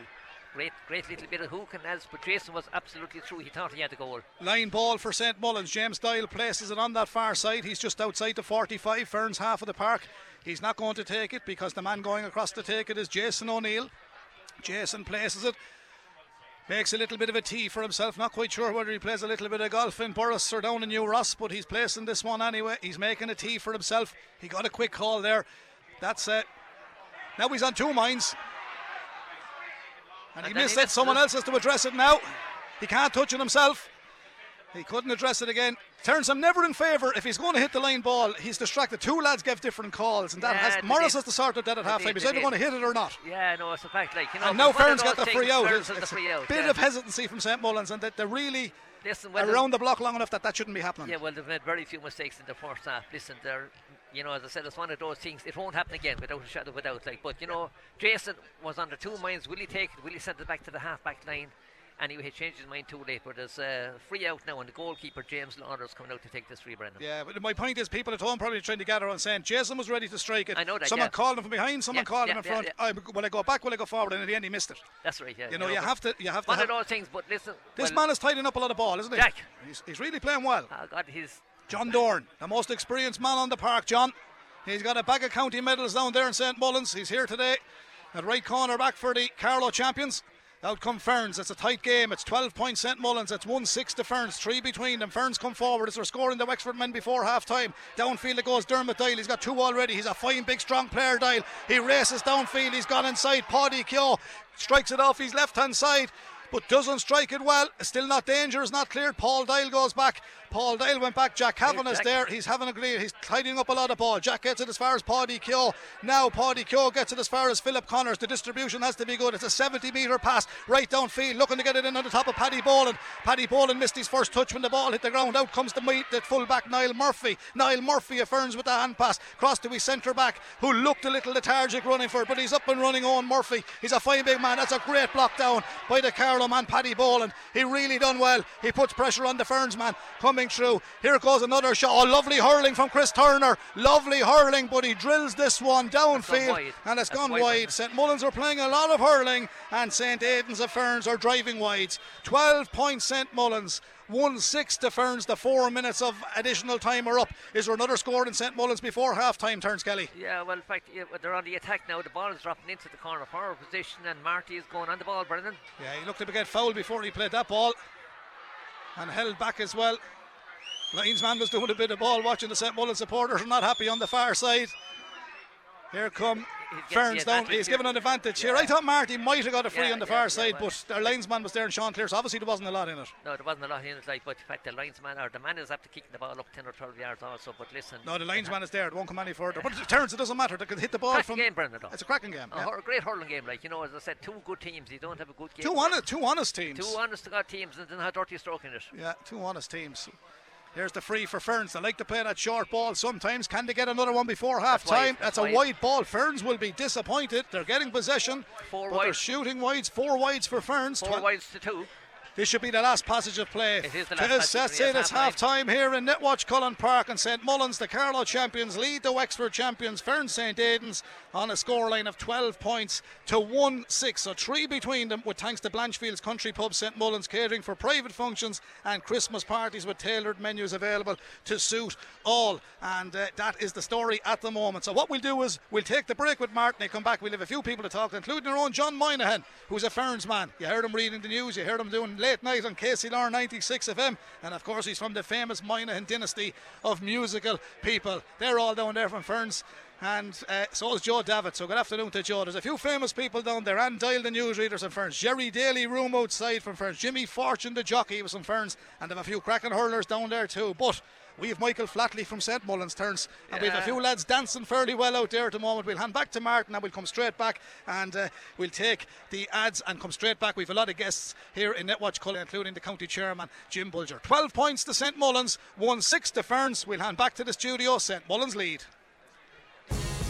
Great, great little bit of hook and else, but Jason was absolutely through. He thought he had the goal. Line ball for St Mullins. James Dyle places it on that far side. He's just outside the forty-five, Ferns half of the park. He's not going to take it because the man going across to take it is Jason O'Neill. Jason places it. Makes a little bit of a tee for himself. Not quite sure whether he plays a little bit of golf in Burris or down in New Ross, but he's placing this one anyway. He's making a tee for himself. He got a quick call there. That's it. Now he's on two minds. And, and he missed he it. Someone else has to address it now. He can't touch it himself. He couldn't address it again. Terence, I'm never in favour. If he's going to hit the line ball, he's distracted. Two lads gave different calls, and that yeah, has, Morris has to sort out that at half time. He's either going to hit it or not. Yeah, no, it's a fact. Like, you know, and now Ferns got the free out. It's, it's the free a out, bit yeah. of hesitancy from St Mullins, and that they really... Listen, well, around the block long enough that that shouldn't be happening. Yeah, well, they've made very few mistakes in the first half. Listen, they're, you know, as I said, it's one of those things. It won't happen again without a shadow of a doubt. Like, but you know, Jason was under two minds. Will he take it? Will he send it back to the half-back line? And he changed his mind too late, but there's a uh, free out now, and the goalkeeper James Lawler is coming out to take this free, Brendan. Yeah, but my point is, people at home probably trying to gather on saying Jason was ready to strike it. I know that. Someone yeah. called him from behind, someone yeah, called yeah, him in yeah, front. Yeah. I, will I go back? Will I go forward? And at the end, he missed it. That's right. Yeah. You know, you, know, you have to. You have one to. One of those things. But listen, this well, man is tidying up a lot of ball, isn't he? Jack, he's, he's really playing well. I got his John Dorn, the most experienced man on the park. John, he's got a bag of county medals down there in St Mullins. He's here today at right corner back for the Carlow champions. Out come Ferns. It's a tight game. It's twelve points St Mullins. It's one six to Ferns. Three between them. Ferns come forward as they're scoring the Wexford men before half time. Downfield it goes. Dermot Dial. He's got two already. He's a fine, big, strong player, Dial. He races downfield. He's gone inside. Paddy Keogh strikes it off his left hand side, but doesn't strike it well. Still not dangerous, not cleared. Paul Dyle goes back. Paul Dyle went back. Jack Cavanaugh's there. He's having a great. He's tidying up a lot of ball. Jack gets it as far as Paddy Keogh. Now Paddy Keogh gets it as far as Philip Connors. The distribution has to be good. It's a seventy metre pass right downfield, looking to get it in on the top of Paddy Boland. Paddy Boland missed his first touch when the ball hit the ground. Out comes the, meet, the full back Niall Murphy. Niall Murphy of Ferns with the hand pass. Cross to his centre back, who looked a little lethargic running for it, but he's up and running. Owen Murphy. He's a fine big man. That's a great block down by the Carlow man, Paddy Boland. He really done well. He puts pressure on the Ferns man. Coming through. Here goes another shot. Oh, lovely hurling from Chris Turner. Lovely hurling, but he drills this one downfield and it's gone wide. St Mullins are playing a lot of hurling and St Aidan's of Ferns are driving wides. twelve points St Mullins, one six to Ferns. The four minutes of additional time are up. Is there another score in St Mullins before half time, Terence Kelly? Yeah, well, in fact, they're on the attack now. The ball is dropping into the corner forward position and Marty is going on the ball, Brendan. Yeah, he looked to get fouled before he played that ball and held back as well. Linesman was doing a bit of ball watching. The St Mullins supporters are not happy on the far side. Here come Ferns down. He's given an advantage yeah. here. I thought Marty might have got a free yeah, on the yeah, far yeah, side, well. but their linesman was there and Sean Clear, so obviously there wasn't a lot in it. No, there wasn't a lot in it, like, but in fact the linesman or the man is after kicking the ball up ten or twelve yards also. But listen, no, the linesman is there. It won't come any further. Yeah. But Terence, it doesn't matter. They could hit the ball cracking from. Game, Brendan, it's a cracking game. A yeah. great hurling game, like you know, as I said, two good teams. You don't have a good game. Two honest, two honest teams. Two honest to God teams, and then how dirty stroke in it. Yeah, two honest teams. Here's the free for Ferns. They like to play that short ball sometimes. Can they get another one before half time? That's, that's a wide. wide ball. Ferns will be disappointed. They're getting possession. Four but wides. They're shooting wides. Four wides for Ferns. Four Tw- wides to two. This should be the last passage of play. It is the last passage. That's it. It's half time here in Netwatch Cullen Park, and St Mullins, the Carlow champions, lead the Wexford champions, Ferns St Aidans, on a scoreline of twelve points to one six. So three between them, with thanks to Blanchfield's Country Pub, St Mullins, catering for private functions and Christmas parties with tailored menus available to suit all. And uh, that is the story at the moment. So what we'll do is we'll take the break with Martin. They come back. We'll have a few people to talk, including our own John Moynihan, who's a Ferns man. You heard him reading the news. You heard him doing late night on K C L R ninety-six F M, and of course he's from the famous Moynihan dynasty of musical people. They're all down there from Ferns, and uh, so is Joe Davitt. So good afternoon to Joe. There's a few famous people down there, and Dial the newsreaders and Ferns, Jerry Daly room outside from Ferns, Jimmy Fortune the jockey was from Ferns, and they have a few cracking hurlers down there too. But we have Michael Flatley from St Mullins, Terence, and yeah. we have a few lads dancing fairly well out there at the moment. We'll hand back to Martin and we'll come straight back, and uh, we'll take the ads and come straight back. We've a lot of guests here in Netwatch Cullen, including the county chairman Jim Bulger. twelve points to St Mullins, one six to Ferns. We'll hand back to the studio. St Mullins lead.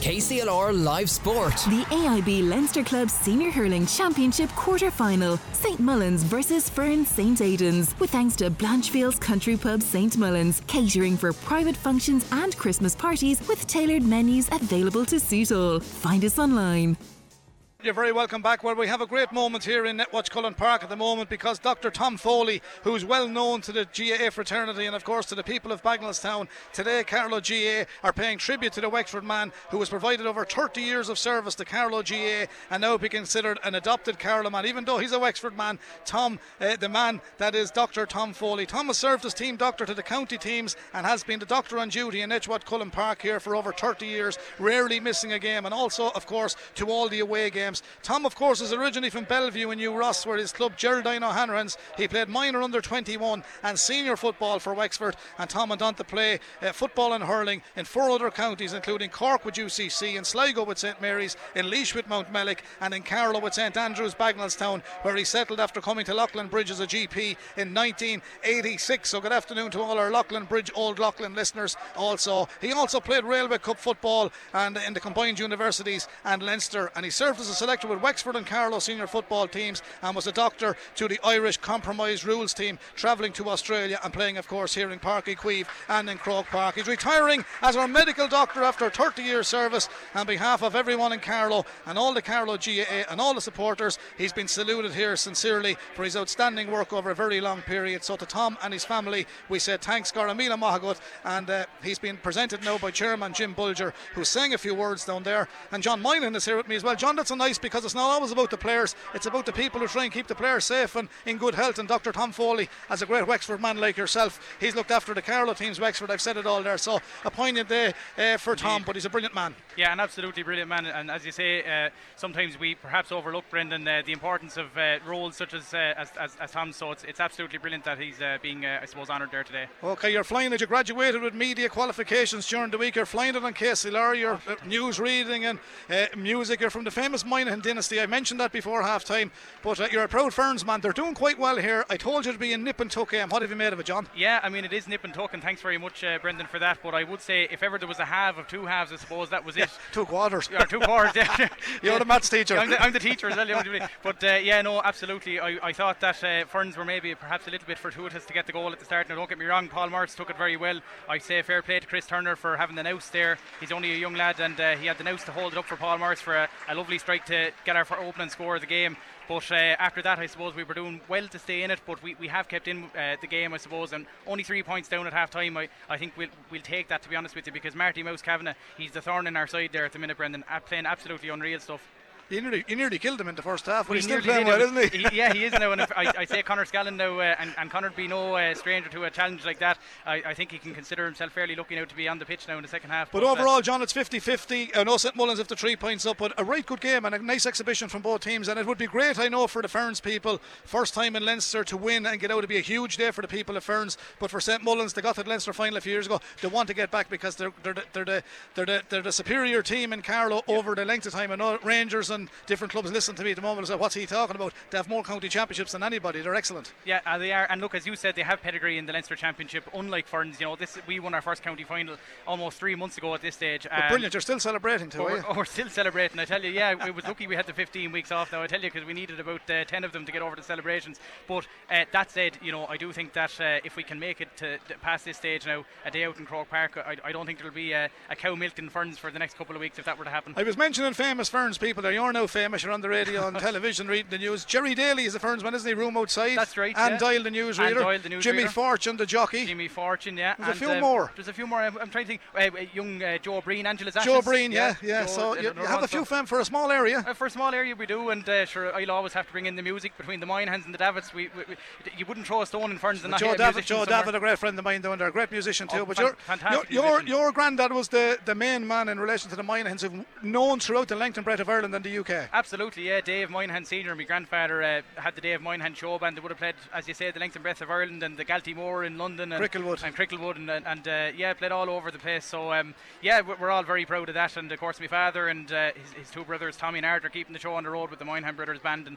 K C L R Live Sport. The A I B Leinster Club Senior Hurling Championship quarter-final. St Mullins versus Ferns St Aidans. With thanks to Blanchfield's Country Pub St Mullins, catering for private functions and Christmas parties with tailored menus available to suit all. Find us online. You're very welcome back. Well, we have a great moment here in Netwatch Cullen Park at the moment, because Dr Tom Foley, who's well known to the G A A fraternity and of course to the people of Bagenalstown, today Carlow G A A are paying tribute to the Wexford man who has provided over thirty years of service to Carlow G A A and now be considered an adopted Carlow man, even though he's a Wexford man. Tom, uh, the man that is Dr Tom Foley. Tom has served as team doctor to the county teams and has been the doctor on duty in Netwatch Cullen Park here for over thirty years, rarely missing a game, and also of course to all the away games. Tom, of course, is originally from Bellevue in New Ross, where his club Geraldine O'Hanlon's. He played minor under twenty-one and senior football for Wexford, and Tom went on to play uh, football and hurling in four other counties, including Cork with U C C, in Sligo with St Mary's, in Laois with Mount Mellick, and in Carlow with St Andrews Bagnallstown, where he settled after coming to Loughlin Bridge as a G P in nineteen eighty-six. So good afternoon to all our Loughlin Bridge, Old Loughlin listeners also. He also played Railway Cup football and in the combined universities and Leinster, and he served as a selector with Wexford and Carlow senior football teams, and was a doctor to the Irish Compromise Rules team, travelling to Australia and playing of course here in Parky Queeve and in Croke Park. He's retiring as our medical doctor after thirty years service. On behalf of everyone in Carlow and all the Carlow G A A and all the supporters, he's been saluted here sincerely for his outstanding work over a very long period. So to Tom and his family we said thanks, Garamila Mahagut, and uh, he's been presented now by Chairman Jim Bulger, who sang a few words down there, and John Moylan is here with me as well. John, that's a nice nice, because it's not always about the players, it's about the people who try and keep the players safe and in good health. And Dr Tom Foley, as a great Wexford man like yourself, he's looked after the Carlow teams, Wexford, I've said it all there. So a poignant day uh, for Tom, but he's a brilliant man. Yeah, an absolutely brilliant man. And as you say, uh, sometimes we perhaps overlook, Brendan, uh, the importance of uh, roles such as, uh, as, as, as Tom. So it's, it's absolutely brilliant that he's uh, being uh, I suppose honoured there today. Okay, you're flying it, you graduated with media qualifications during the week, you're flying it on K C L R, you're uh, news reading and uh, music, you're from the famous Moynihan dynasty. I mentioned that before half time, but uh, you're a proud Ferns man. They're doing quite well here. I told you to be in nip and tuck game. What have you made of it, John? Yeah, I mean, it is nip and tuck, and thanks very much uh, Brendan for that, but I would say if ever there was a half of two halves, I suppose that was it. Two quarters. Or two quarters, yeah. You're the maths teacher. I'm the, I'm the teacher as well. But uh, yeah, no, absolutely. I, I thought that uh, Ferns were maybe perhaps a little bit fortuitous to get the goal at the start. Now, don't get me wrong, Paul Martz took it very well. I say fair play to Chris Turner for having the nous there. He's only a young lad, and uh, he had the nous to hold it up for Paul Martz for a, a lovely strike to get our opening score of the game. But uh, after that, I suppose we were doing well to stay in it, but we, we have kept in uh, the game, I suppose, and only three points down at half time. I, I think we'll we'll take that, to be honest with you, because Marty Mouse Kavanagh, he's the thorn in our side there at the minute, Brendan, playing absolutely unreal stuff. He nearly, he nearly killed him in the first half, but he's still playing well, isn't he? he? Yeah, he is now. And if I, I say Connor Scallon now, uh, and, and Connor would be no uh, stranger to a challenge like that. I, I think he can consider himself fairly lucky now to be on the pitch now in the second half. But, but overall, uh, John, it's fifty fifty. I know St Mullins have the three points up, but a right good game and a nice exhibition from both teams. And it would be great, I know, for the Ferns people, first time in Leinster to win and get out. It'd be a huge day for the people of Ferns. But for St Mullins, they got to the Leinster final a few years ago. They want to get back because they're they're the, they're the, they're the, they're the superior team in Carlow yeah. over the length of time. I know Rangers and different clubs listen to me at the moment and say, what's he talking about? They have more county championships than anybody. They're excellent. Yeah, uh, they are. And look, as you said, they have pedigree in the Leinster Championship, unlike Ferns. You know, this we won our first county final almost three months ago at this stage. Um, brilliant, you're still celebrating too, are you? We're, we're still celebrating, I tell you. Yeah, it was lucky we had the fifteen weeks off now, I tell you, because we needed about uh, ten of them to get over the celebrations. But uh, that said, you know, I do think that uh, if we can make it to, to past this stage now, a day out in Croke Park, I, I don't think there'll be a, a cow milk in Ferns for the next couple of weeks if that were to happen. I was mentioning famous Ferns people there. You're now famous, you're on the radio, on television, reading the news. Jerry Daly is the Ferns man, isn't he? Room outside. That's right. And yeah. Doyle the newsreader. Doyle the newsreader. Jimmy Fortune the jockey. Jimmy Fortune, yeah. There's and a few um, more. There's a few more. I'm, I'm trying to think. Uh, young uh, Joe Breen, Angela's Ashes. Joe Breen, yeah, yeah. yeah. So you, you have a few fans for a small area. Uh, for a small area, we do, and uh, sure, I'll always have to bring in the music between the Minehans and the Davits. We, we, we you wouldn't throw a stone in Ferns and but not Joe Davitt, Joe Davitt, a great friend of mine, down there, a great musician too. Oh, but fan, your your your granddad was the the main man in relation to the Minehans, who've known throughout the length and breadth of Ireland and the U K. Absolutely, yeah. Dave Moynihan Senior, my grandfather, uh, had the Dave Moynihan show band. They would have played, as you say, the length and breadth of Ireland and the Galtee Moor in London and Cricklewood and Cricklewood and, and uh, yeah, played all over the place. So um, yeah, we're all very proud of that. And of course, my father and uh, his, his two brothers, Tommy and Art, are keeping the show on the road with the Moynihan Brothers band, and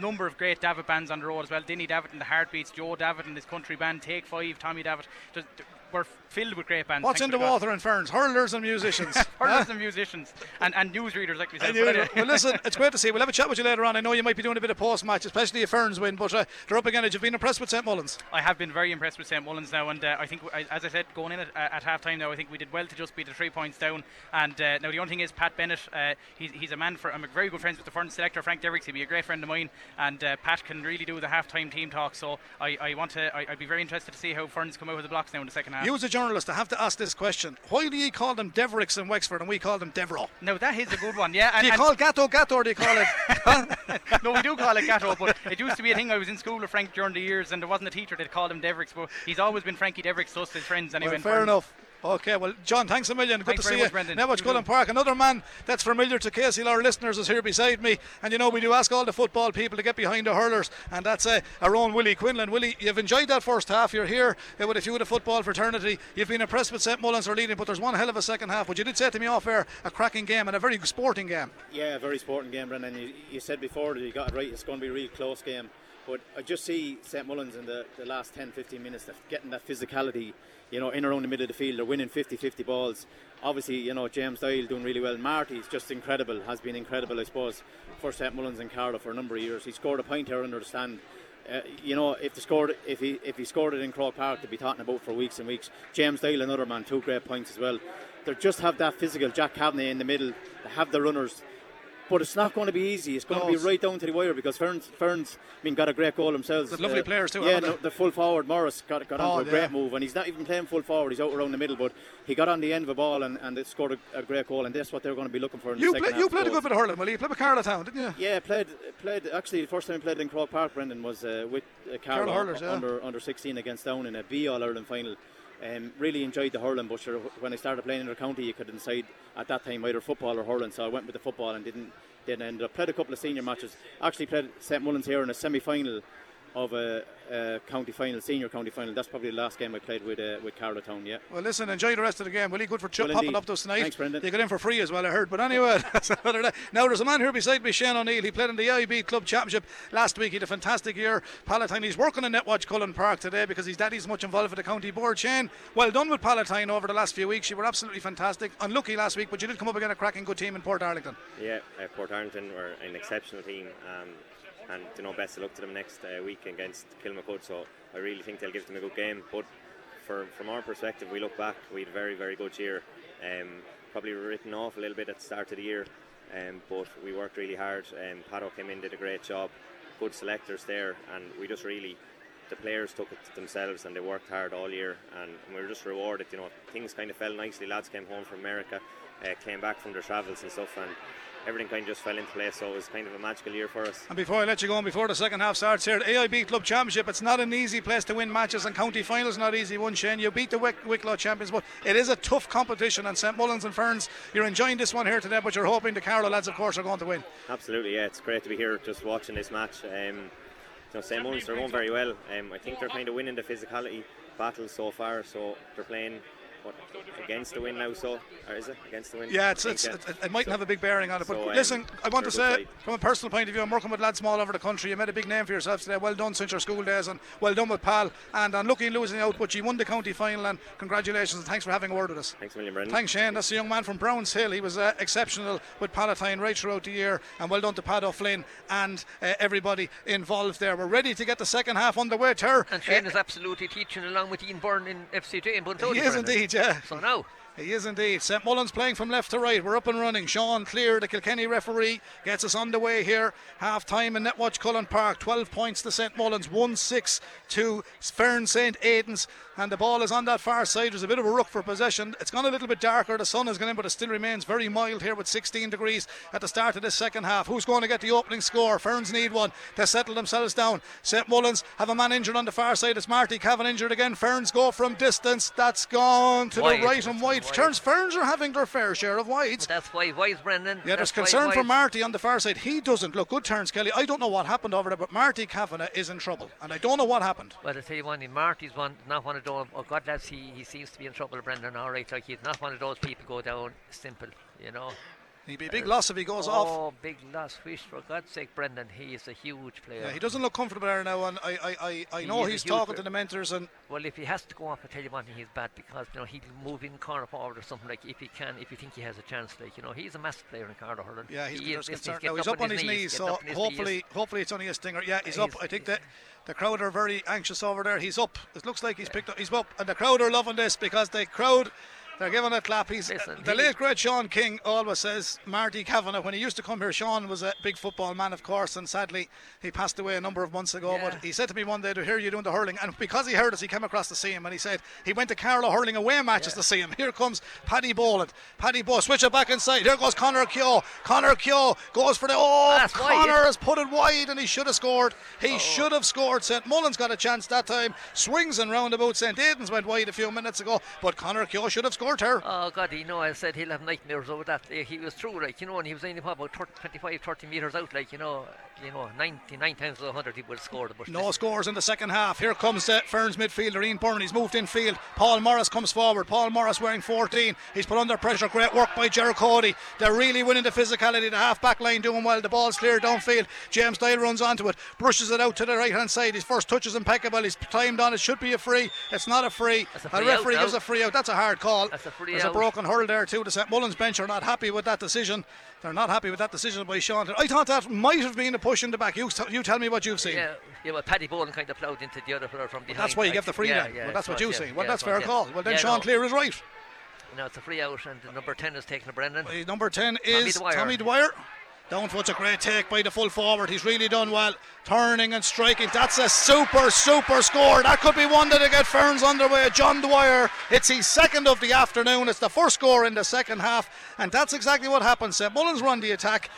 number of great Davitt bands on the road as well. Dinny Davitt and the Heartbeats, Joe Davitt and his country band, Take Five, Tommy Davitt. Just, we're filled with great bands. What's in the water in Ferns? Hurlers and musicians. Hurlers and musicians and, and newsreaders like myself. Anyway. Well, listen, it's great to see you. We'll have a chat with you later on. I know you might be doing a bit of post-match, especially if Ferns win, but uh, they're up again. Have you been impressed with St Mullins? I have been very impressed with St Mullins now, and uh, I think, as I said, going in at, at half-time now, I think we did well to just be the three points down. And uh, now the only thing is Pat Bennett, uh, he's, he's a man for, I'm very good friends with the Ferns selector, Frank Derricks. He'd be a great friend of mine, and uh, Pat can really do the half-time team talk, so I, I want to, I, I'd be very interested to see how Ferns come out of the blocks now in the second half. You as a journalist, I have to ask this question. Why do you call them Devericks in Wexford and we call them Deveraux? No, that is a good one, yeah. And, do you call Gatto Gatto or do you call it... No, we do call it Gatto, but it used to be a thing. I was in school with Frank during the years and there wasn't a teacher that called him Devericks, but he's always been Frankie Devericks, plus his friends. Anyway, well, fair friends. Enough. Okay, well, John, thanks a million. Good thanks to see much, you. Brendan. Netwatch Cullen Park, another man that's familiar to K C L R listeners is here beside me. And, you know, we do ask all the football people to get behind the hurlers. And that's uh, our own Willie Quinlan. Willie, you've enjoyed that first half. You're here uh, with a few of the football fraternity. You've been impressed with St Mullins for leading, but there's one hell of a second half. But you did say to me off air, a cracking game and a very sporting game. Yeah, a very sporting game, Brendan. You, you said before that you got it right. It's going to be a really close game. But I just see St Mullins in the, the last ten to fifteen minutes getting that physicality, you know, in around the middle of the field. They're winning fifty fifty balls. Obviously, you know, James Doyle doing really well. Marty's just incredible, has been incredible, I suppose, for St Mullins and Carlow for a number of years. He scored a point here under the stand. Uh, you know, if, they scored, if, he, if he scored it in Croke Park, they'd be talking about for weeks and weeks. James Doyle, another man, two great points as well. They just have that physical. Jack Cavanagh in the middle. They have the runners. but it's not going to be easy. It's going no, to be right down to the wire, because Ferns, Ferns I mean, got a great goal themselves. But lovely uh, players too. Yeah, no, the full forward Morris got, got onto oh, a great yeah. move, and he's not even playing full forward. He's out around the middle, but he got on the end of a ball and, and scored a, a great goal, and that's what they're going to be looking for in you the second play, half. You played a good bit of hurling, Willie. You played with Carlow Town, didn't you? Yeah, played, played. Actually, the first time I played in Croke Park, Brendan, was uh, with uh, Carlow, Carlow Hurlers, under, yeah. under sixteen against Down in a B All-Ireland final. Um, really enjoyed the hurling, but sure, when I started playing in the county, you could decide at that time either football or hurling, so I went with the football and didn't didn't end up. Played a couple of senior matches. Actually played St Mullins here in a semi-final of a, a county final, senior county final. That's probably the last game I played with uh, with Carlow Town. Yeah. Well, listen, enjoy the rest of the game, Willie. Good for ch- well, popping up to us tonight. Thanks, Brendan. You got in for free as well, I heard. But anyway, that's another day. Now there's a man here beside me, Shane O'Neill. He played in the A I B Club Championship last week. He had a fantastic year, Palatine. He's working in Netwatch Cullen Park today because his daddy's much involved with the county board. Shane, well done with Palatine over the last few weeks. You were absolutely fantastic. Unlucky last week, but you did come up against a cracking good team in Port Arlington. Yeah, uh, Port Arlington were an exceptional team. Um, And you know, best of luck to them next uh, week against Kilmacud. So I really think they'll give them a good game. But for, from our perspective, we look back, we had a very, very good year. Um, probably written off a little bit at the start of the year, um, but we worked really hard. Um, Pato came in, did a great job. Good selectors there, and we just really, the players took it to themselves and they worked hard all year, and we were just rewarded. You know, things kind of fell nicely. Lads came home from America, uh, came back from their travels and stuff, and everything kind of just fell into place, so it was kind of a magical year for us. And before I let you go, and before the second half starts here, the A I B Club Championship, it's not an easy place to win matches, and county finals not easy one, Shane. You beat the Wick- Wicklow champions, but it is a tough competition, and St Mullins and Ferns, you're enjoying this one here today, but you're hoping the Carlow lads, of course, are going to win. Absolutely, yeah, it's great to be here just watching this match. Um, you know, St Mullins are going very well. Um, I think they're kind of winning the physicality battle so far, so they're playing... What, against the wind now, so or is it against the wind? Yeah, it's, it's, it, it mightn't so, have a big bearing on it. But so, um, listen, I want to say, side. from a personal point of view, I'm working with lads from all over the country. You made a big name for yourself today. Well done since your school days, and well done with Pal. And unlucky losing out, but you won the county final. And congratulations, and thanks for having a word with us. Thanks, William Brennan. Thanks, Shane. That's a young man from Browns Hill. He was uh, exceptional with Palatine right throughout the year, and well done to Pat O'Flynn and uh, everybody involved there. We're ready to get the second half underway. Ter. And Shane uh, is absolutely teaching along with Ian Byrne in F C J in Buntown. He is indeed. Yeah. So now he is indeed. St Mullins playing from left to right. We're up and running. Sean Clear, the Kilkenny referee, gets us underway here. Half time in Netwatch Cullen Park. twelve points to St Mullins, one six to Ferns St Aidans. And the ball is on that far side. There's a bit of a ruck for possession. It's gone a little bit darker. The sun has gone in, but it still remains very mild here with sixteen degrees at the start of this second half. Who's going to get the opening score? Ferns need one to settle themselves down. St Mullins have a man injured on the far side. It's Marty Cavan injured again. Ferns go from distance. That's gone to wide. the right and wide. Turns Ferns are having their fair share of wides. But that's why wides, Brendan. Yeah, there's that's concern for Marty on the far side. He doesn't look good, Terence Kelly. I don't know what happened over there, but Marty Kavanagh is in trouble, and I don't know what happened. Well, I tell you one, Marty's one, not one of those. Oh God, lads, he he seems to be in trouble, Brendan. All right, like he's not one of those people go down simple, you know. He'd be a big uh, loss if he goes oh, off. Oh, big loss. Wish, for God's sake, Brendan. He is a huge player. Yeah, he doesn't look comfortable there now, and I, I, I, I he know he's talking player. to the mentors. And well, if he has to go off, I tell you one thing, he's bad, because you know he'll move in corner forward or something, like if he can, if you think he has a chance, like you know, he's a massive player in Carlow hurling. Yeah, he's, he is, he's, he's now, he's up, up on his knees, knees so his hopefully, knees. hopefully it's only a stinger. Yeah, he's, he's up. I think that. The crowd are very anxious over there. He's up. It looks like he's picked up. He's up, and the crowd are loving this because the crowd. They're giving a clap. He's Listen, the he late great Sean King always says Marty Kavanagh, when he used to come here, Sean was a big football man, of course, and sadly he passed away a number of months ago, yeah. But he said to me one day, to hear you doing the hurling, and because he heard us, he came across to see him, and he said he went to Carlow hurling away matches yeah. to see him. Here comes Paddy Boland. Paddy Boland, switch it back inside. Here goes Connor Keogh. Connor Keogh goes for the oh That's Connor wide. has put it wide, and he should have scored. He oh. should have scored. St Mullins got a chance that time. Swings and roundabout. St Aidan's went wide a few minutes ago, but Connor Keogh should have scored. Her. Oh God, you know, I said he'll have nightmares over that. He was through, like you know, and he was only about twenty-five, thirty metres out, like you know, you know, ninety-nine times out of one hundred he would have scored. But no scores in the second half. Here comes uh, Ferns midfielder Ian Byrne. He's moved in field. Paul Morris comes forward. Paul Morris wearing fourteen. He's put under pressure. Great work by Gerard Cody. They're really winning the physicality. The half back line doing well. The ball's cleared downfield. James Dyle runs onto it, brushes it out to the right hand side. His first touch is impeccable. He's timed on. It should be a free. It's not a free. A free the referee gives a free out. That's a hard call. That's a free There's out. a broken hurl there too. The St Mullins bench are not happy with that decision. They're not happy with that decision by Sean. I thought that might have been a push in the back. You, t- you tell me what you've seen. Yeah, yeah, well, Paddy Boland kind of ploughed into the other player from behind. Well, that's why you gave the free yeah, then. Yeah, well, that's what you've yeah, seen. Well, yeah, that's fair yeah. call. Well, then yeah, Sean no. Clear is right. No, it's a free out, and number ten is taking a Brendan. Well, number ten is Tommy Dwyer. Tommy Dwyer. Downfoot's a great take by the full forward. He's really done well. Turning and striking. That's a super, super score. That could be one that'll get Ferns underway. John Dwyer. It's his second of the afternoon. It's the first score in the second half. And that's exactly what happened. St Mullins run the attack.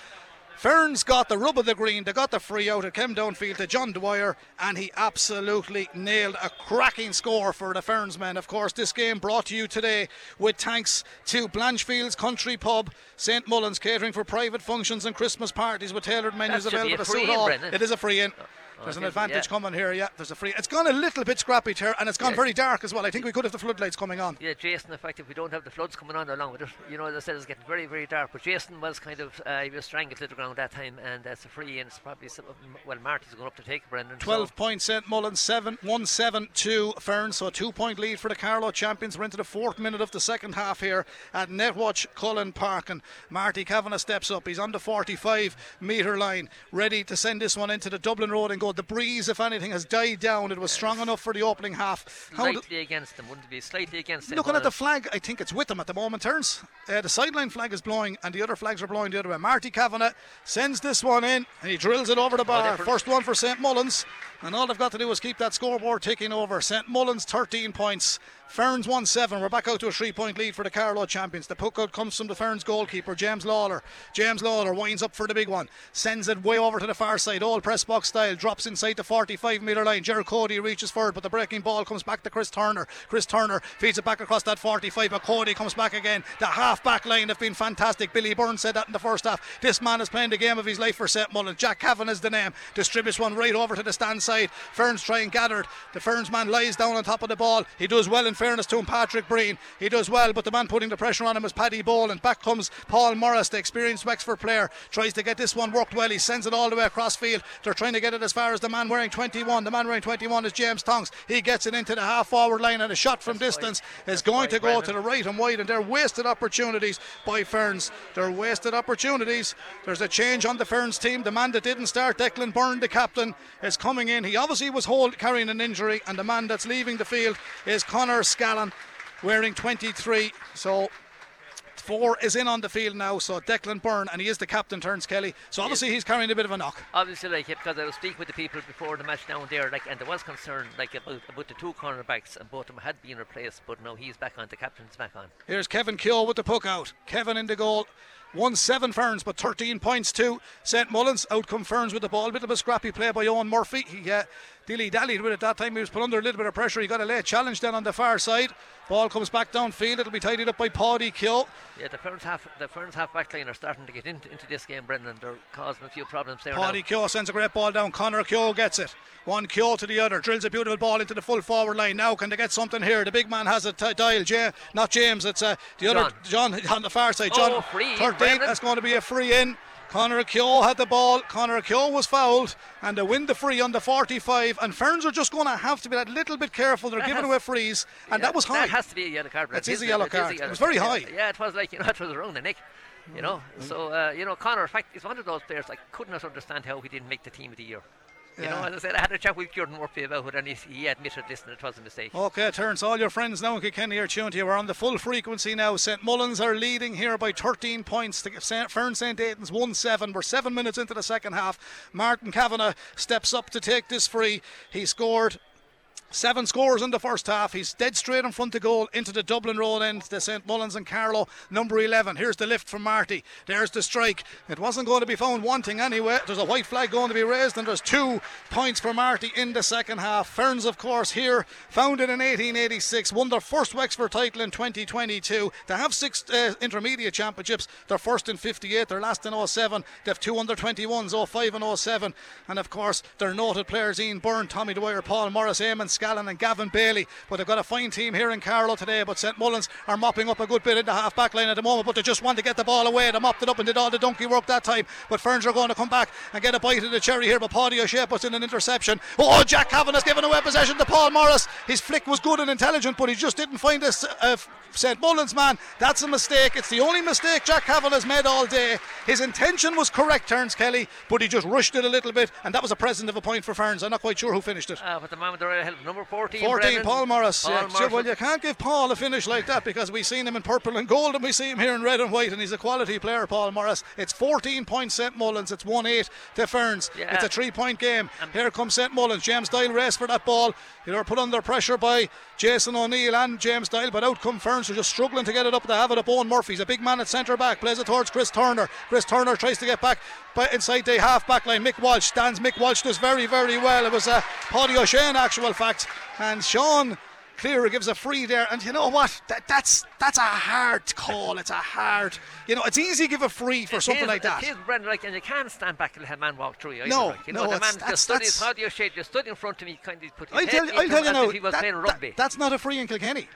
Ferns got the rub of the green. They got the free out. It came downfield to John Dwyer, and he absolutely nailed a cracking score for the Ferns men. Of course, this game brought to you today with thanks to Blanchfield's Country Pub, St Mullins, catering for private functions and Christmas parties with tailored menus available to suit all. It is a free in. There's an advantage yeah. coming here, yeah. There's a free. It's gone a little bit scrappy here, and it's gone yes. very dark as well. I think we could have the floodlights coming on. Yeah, Jason, the fact that we don't have the floods coming on along with it, you know, as I said, it's getting very, very dark. But Jason was kind of, uh, he was strangled to the ground that time, and that's a free, and it's probably, well, Marty's going up to take it, Brendan. twelve so. points, St Mullins, seven one seven two Ferns, so a two point lead for the Carlow champions. We're into the fourth minute of the second half here at Netwatch Cullen Park, and Marty Kavanagh steps up. He's on the forty-five metre line, ready to send this one into the Dublin Road and go. The breeze, if anything, has died down. It was strong enough for the opening half. Slightly d- against them, wouldn't it be? Slightly against them. Looking at the flag, I think it's with them at the moment, Terence. Uh, the sideline flag is blowing, and the other flags are blowing the other way. Marty Kavanagh sends this one in, and he drills it over the bar. Oh, first one for St Mullins, and all they've got to do is keep that scoreboard ticking over. St Mullins thirteen points Ferns one seven We're back out to a three-point lead for the Carlow champions. The puck out comes from the Ferns goalkeeper, James Lawler. James Lawler winds up for the big one. Sends it way over to the far side, all press box style. Drops inside the forty-five metre line. Gerald Cody reaches forward, but the breaking ball comes back to Chris Turner. Chris Turner feeds it back across that forty-five, but Cody comes back again. The half-back line have been fantastic. Billy Byrne said that in the first half. This man is playing the game of his life for St Mullins. Jack Cavan is the name. Distributes one right over to the stand side. Ferns try and gather it. The Ferns man lies down on top of the ball. He does well in fairness to him, Patrick Breen. He does well, but the man putting the pressure on him is Paddy Boland, and back comes Paul Morris, the experienced Wexford player. Tries to get this one worked well. He sends it all the way across field. They're trying to get it as far as the man wearing twenty-one. The man wearing twenty-one is James Tonks. He gets it into the half forward line, and a shot from That's distance wide. is That's going to go Brennan. to the right and wide, and they're wasted opportunities by Ferns. They're wasted opportunities. There's a change on the Ferns team. The man that didn't start, Declan Byrne, the captain, is coming in. He obviously was hold, carrying an injury, and the man that's leaving the field is Connor Scallon, wearing twenty-three. So four is in on the field now, so Declan Byrne, and he is the captain, Terence Kelly. So obviously he's carrying a bit of a knock. Obviously, like, because I was speaking with the people before the match down there, like, and there was concern, like, about, about the two cornerbacks, and both of them had been replaced, but now he's back on, the captain's back on. Here's Kevin Keogh with the puck out. Kevin in the goal. one seven Ferns, but thirteen points to St Mullins. Out come Ferns with the ball. A bit of a scrappy play by Owen Murphy. He uh, dilly-dallied with it that time. He was put under a little bit of pressure. He got a late challenge then on the far side. Ball comes back downfield. It'll be tidied up by Paddy Keogh. Yeah, the Ferns half, the Ferns half back line are starting to get into, into this game, Brendan. They're causing a few problems there. Paddy Keogh sends a great ball down. Connor Keogh gets it. One Keogh to the other. Drills a beautiful ball into the full forward line. Now can they get something here? The big man has it t- dialed. Ja- not James, it's uh, the John. other John on the far side. John. Oh, free. That's going to be a free in. Conor Keogh had the ball. Conor Keogh was fouled, and they win the free on the forty-five, and Ferns are just going to have to be that little bit careful. They're that giving away frees, and yeah, that was high. That has to be a yellow card. That's it is a yellow card. It was very high. Yeah, yeah, it was like, you know, it was around the neck. You know, mm-hmm. so, uh, you know, Conor, in fact, he's one of those players I could not understand how he didn't make the team of the year. You yeah. know, as I said, I had a chat with Kieran Murphy about it, and he, he admitted, listen, it was a mistake. OK, Terence, all your friends now in Kilkenny are tuned to you. We're on the full frequency now. St Mullins are leading here by thirteen points To Ferns St Aidans one seven We're seven minutes into the second half. Martin Kavanagh steps up to take this free. He scored seven scores in the first half. He's dead straight in front of goal into the Dublin Road end, the St Mullins and Carlow number eleven. Here's the lift from Marty. There's the strike. It wasn't going to be found wanting anyway. There's a white flag going to be raised, and there's two points for Marty in the second half. Ferns, of course, here, founded in eighteen eighty-six won their first Wexford title in twenty twenty-two They have six uh, intermediate championships. They're first in fifty-eight they're last in oh seven They have two under twenty-ones, oh five and oh seven And, of course, their noted players, Ian Byrne, Tommy Dwyer, Paul Morris, Eamon Scallon and Gavin Bailey. But they've got a fine team here in Carlow today, but St Mullins are mopping up a good bit in the half back line at the moment, but they just want to get the ball away. They mopped it up and did all the donkey work that time, but Ferns are going to come back and get a bite of the cherry here, but Paddy O'Shea puts in an interception. Oh, Jack Cavan has given away possession to Paul Morris. His flick was good and intelligent, but he just didn't find a uh, St Mullins man. That's a mistake. It's the only mistake Jack Cavan has made all day. His intention was correct, Terence Kelly, but he just rushed it a little bit, and that was a present of a point for Ferns. I'm not quite sure who finished it. Ah, but the man with the right help, number fourteen. fourteen, Brennan. Paul Morris. Paul yeah, Morris. Well, you can't give Paul a finish like that because we've seen him in purple and gold and we see him here in red and white, and he's a quality player, Paul Morris. It's fourteen points St Mullins. It's one eight to Ferns. Yeah. It's a three-point game. Um, here comes St Mullins. James Dyle raced for that ball. They were put under pressure by Jason O'Neill and James Dyle, but out come Ferns, who are just struggling to get it up. They have it up. Owen Murphy's a big man at centre back, plays it towards Chris Turner. Chris Turner tries to get back by inside the half back line. Mick Walsh stands. Mick Walsh does very, very well. It was a Paddy O'Shane, actual fact, and Sean Clearer gives a free there, and you know what, that, that's that's a hard call. It's a hard, you know, it's easy to give a free for it something is, like that. It is, Brendan, like, and you can't stand back and let a man walk through you. No, like, you no, know, the man that's, just stood, that's, his audio shade, just stood in front of me, kind of put his I'll head tell, I'll tell you now, he was that, playing rugby. That, that's not a free in Kilkenny.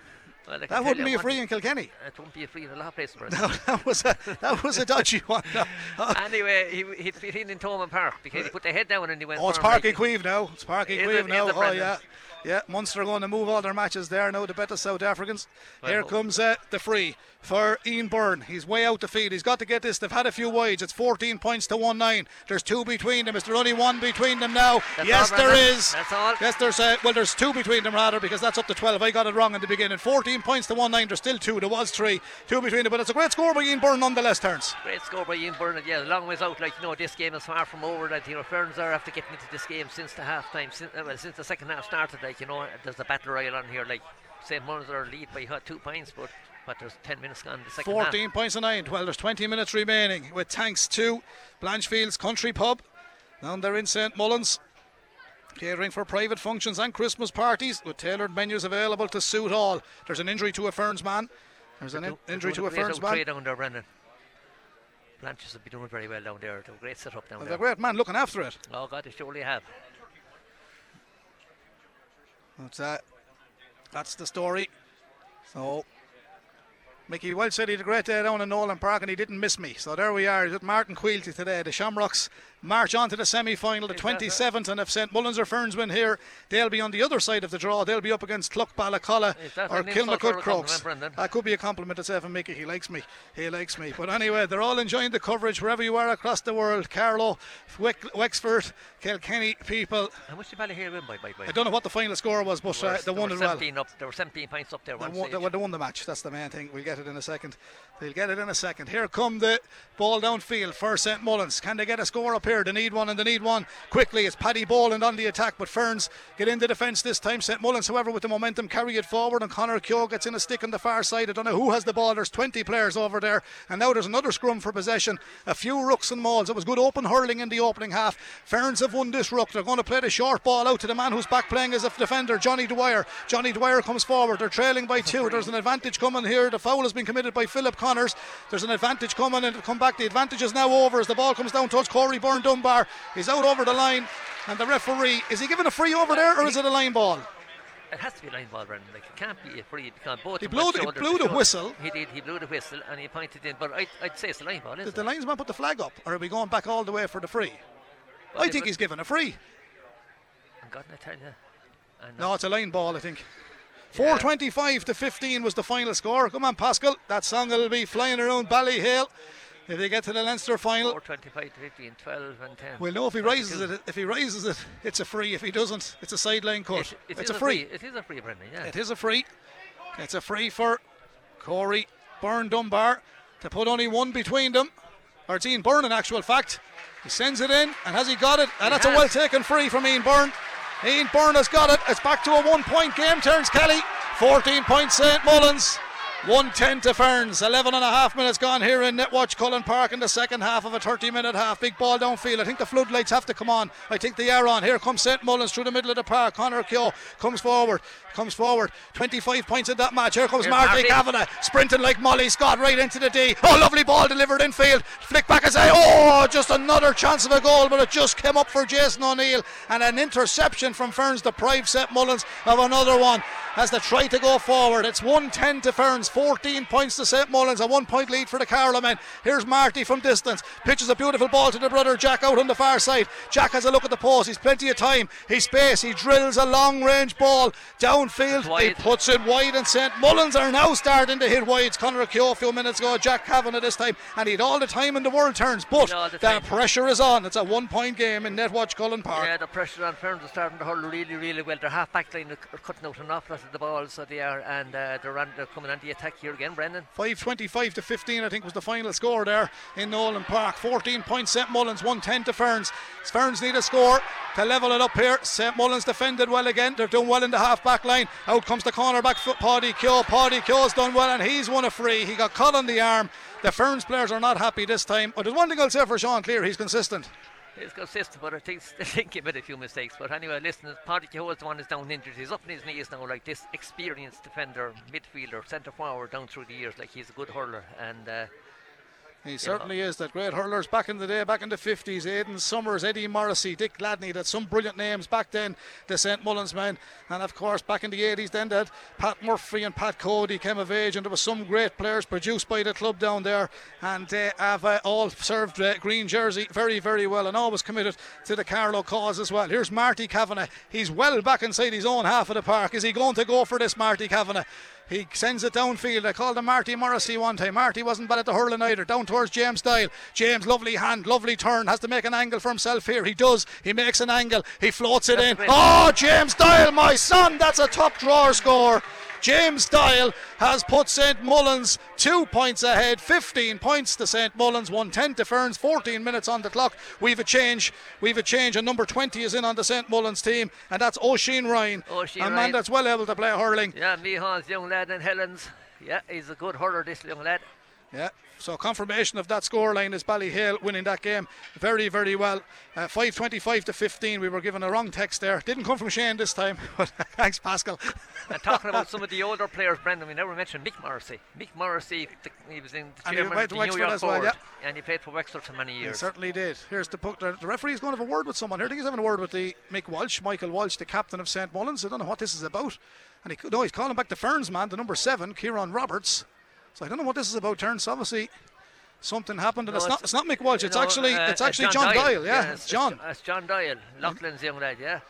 Well, that wouldn't be a free in Kilkenny. It wouldn't be a free in a lot of places. No, that was a that was a dodgy one. No. Uh, anyway, he he'd fit in in Thomond Park because he put the head down and he went. Oh, it's Parky Queeve now. It's Parky Queeve now. Oh yeah, yeah. Munster going to move all their matches there now to bet the South Africans. Well, Here well. comes uh, the free for Ian Byrne. He's way out the field. He's got to get this. They've had a few wides. It's fourteen points to one nine. There's two between them. Is there only one between them now? That's yes, all, there is. That's all. Yes, there's uh, well, there's two between them rather, because that's up to twelve. I got it wrong in the beginning. fourteen points to one nine. There's still two. There was three. Two between them, but it's a great score by Ian Byrne nonetheless. Turns. Great score by Ian Byrne. Yeah, a long ways out. Like, you know, this game is far from over. That, you know, Ferns are after getting into this game since the half time. Since, uh, well, since the second half started, like, you know, there's the battle royal on here. Like, Saint Mullins are lead by two points, but. But there's ten minutes gone in the second half. fourteen points to nine. Well, there's twenty minutes remaining, with thanks to Blanchfield's Country Pub. Down there in Saint Mullins. Catering for private functions and Christmas parties, with tailored menus available to suit all. There's an injury to a Ferns man. There's an in- injury to a Ferns man. Down there, Brendan. Blanches have been doing very well down there. They're a great setup down well, there. They're a great man looking after it. Oh, God, they surely have. That's that. That's the story. So. Mickey Welch said he had a great day down in Nolan Park and he didn't miss me. So there we are. He's with Martin Quilty today. The Shamrocks march on to the semi-final, the twenty-seventh, and if Saint Mullins or Ferns win here, they'll be on the other side of the draw. They'll be up against Clough Ballacolla or Kilmacud Crokes. That could be a compliment to Stephen Mickey. He likes me. He likes me. But anyway, they're all enjoying the coverage wherever you are across the world. Carlow, Weck- Wexford, Kilkenny people. How much did Ballyhale win by, by, by? I don't know what the final score was, but they, were, uh, they, they won it well. Up, there were seventeen points up there. They won, they, they won the match. That's the main thing. We'll get it in a second. They'll get it in a second. Here come the ball downfield for Saint Mullins. Can they get a score up here? They need one, and they need one quickly. It's Paddy Boland on the attack, but Ferns get in the defence this time. Saint Mullins, however, with the momentum, carry it forward, and Conor Keogh gets in a stick on the far side. I don't know who has the ball. There's twenty players over there, and now there's another scrum for possession. A few rooks and mauls. It was good open hurling in the opening half. Ferns have won this rook. They're going to play the short ball out to the man who's back playing as a defender, Johnny Dwyer. Johnny Dwyer comes forward. They're trailing by two. There's an advantage coming here. The foul has been committed by Philip Connors. There's an advantage coming, and it'll come back. The advantage is now over as the ball comes down towards Corey Byrne Dunbar. He's out over the line, and the referee, is he giving a free over there, or is it a line ball? It has to be a line ball, Brendan. Like, it can't be a free. Both he blew, the, he blew the whistle. He did. He blew the whistle, and he pointed in. But I'd, I'd say it's a line ball. Isn't did the it? Linesman put the flag up, or are we going back all the way for the free? Well, I think he's given a free. I'm going to tell you. No, it's a line ball, I think. four twenty-five yeah. to fifteen was the final score. Come on, Pascal. That song will be flying around Ballyhale if they get to the Leinster final. four twenty-five to fifteen, twelve and ten. We'll know if he rises it. If he rises it, it's a free. If he doesn't, it's a sideline cut. It, it it's a free. free. It is a free, Brendan, yeah. It is a free. It's a free for Corey Byrne Dunbar to put only one between them. Or it's Ian Byrne, in actual fact. He sends it in, and has he got it? And he that's has. a well-taken free from Ian Byrne. Ian Byrne has got it. It's back to a one-point game, Terence Kelly. fourteen points Saint Mullins. one ten to Ferns. eleven and a half minutes gone here in Netwatch Cullen Park in the second half of a thirty minute half. Big ball downfield. I think the floodlights have to come on. I think they are on. Here comes Saint Mullins through the middle of the park. Conor Keogh comes forward. Comes forward. twenty-five points in that match. Here comes Marty Kavanagh sprinting like Molly Scott right into the D. Oh, lovely ball delivered infield. Flick back and say, oh, just another chance of a goal, but it just came up for Jason O'Neill. And an interception from Ferns deprived Saint Mullins of another one as they try to go forward. It's one ten to Ferns. Naas, fourteen points to St Mullins, a one point lead for the Carlow men. Here's Marty from distance, pitches a beautiful ball to the brother Jack out on the far side. Jack has a look at the post, he's plenty of time, he's space, he drills a long range ball downfield, wide. He puts it wide, and St Mullins are now starting to hit wides. Conor Keogh a few minutes ago, Jack Kavanagh this time, and he had all the time in the world turns, but the, the pressure is on. It's a one point game in Netwatch Cullen Park. Yeah, the pressure on Ferns are starting to hurl really really well. Their half back line are cutting out an awful lot of the ball, so they are, and uh, they're, on, they're coming on the attack here again, Brendan. Five twenty-five to fifteen I think was the final score there in Nolan Park. Fourteen points St Mullins, one ten to Ferns. Ferns need a score to level it up here. St Mullins defended well again, they're doing well in the half back line. Out comes the corner back foot, Paddy Keogh. Paddy Keogh's done well and he's won a free, he got caught on the arm. The Ferns players are not happy this time, but there's one thing I'll say for Sean Clear, he's consistent. He's consistent, but I think he made a few mistakes. But anyway, listen, Paddy Keogh is the one who's down injured. He's up on his knees now, like this experienced defender, midfielder, centre forward down through the years. Like, he's a good hurler, and uh, he certainly know. is. That great hurlers back in the day, back in the fifties, Aidan Summers, Eddie Morrissey, Dick Gladney, that's some brilliant names back then, the St Mullins men. And of course back in the eighties then they had Pat Murphy and Pat Cody came of age, and there were some great players produced by the club down there, and they have uh, all served uh, green jersey very very well and always committed to the Carlow cause as well. Here's Marty Kavanagh, he's well back inside his own half of the park. Is he going to go for this, Marty Kavanagh? He sends it downfield. I called him Marty Morrissey one time. Marty wasn't bad at the hurling either. Down towards James Dyle. James, lovely hand, lovely turn, has to make an angle for himself here. He does. He makes an angle. He floats it in. Oh, James Dyle, my son, that's a top drawer score. James Dyle has put St Mullins two points ahead, fifteen points to St Mullins, one ten to Ferns, fourteen minutes on the clock. We've a change, we've a change, and number twenty is in on the St Mullins team, and that's O'Sheen Ryan, O'Sheen a Ryan. man that's well able to play hurling. Yeah, Meehan's young lad in Helens. Yeah, he's a good hurler, this young lad. Yeah, so confirmation of that scoreline is Ballyhale winning that game very very well. uh, five twenty-five to fifteen. We were given a wrong text there, didn't come from Shane this time, but thanks Pascal. And talking about some of the older players, Brendan, we never mentioned Mick Morrissey. Mick Morrissey, the, he was in the, and he played for Wexford as well, yeah. And he played for Wexford for many years. He certainly did. Here's the book. The referee's going to have a word with someone here. I think he's having a word with the Mick Walsh, Michael Walsh, the captain of St Mullins. I don't know what this is about. And he, no, he's calling back the Ferns man, the number seven, Kieran Roberts. So I don't know what this is about, Terence. Obviously something happened, and no, it's, it's not it's not Mick Walsh, it's know, actually uh, it's actually John, John Dyle. Dyle, yeah. yeah it's, it's John. It's John Dyle, Loughlin's young lad, yeah.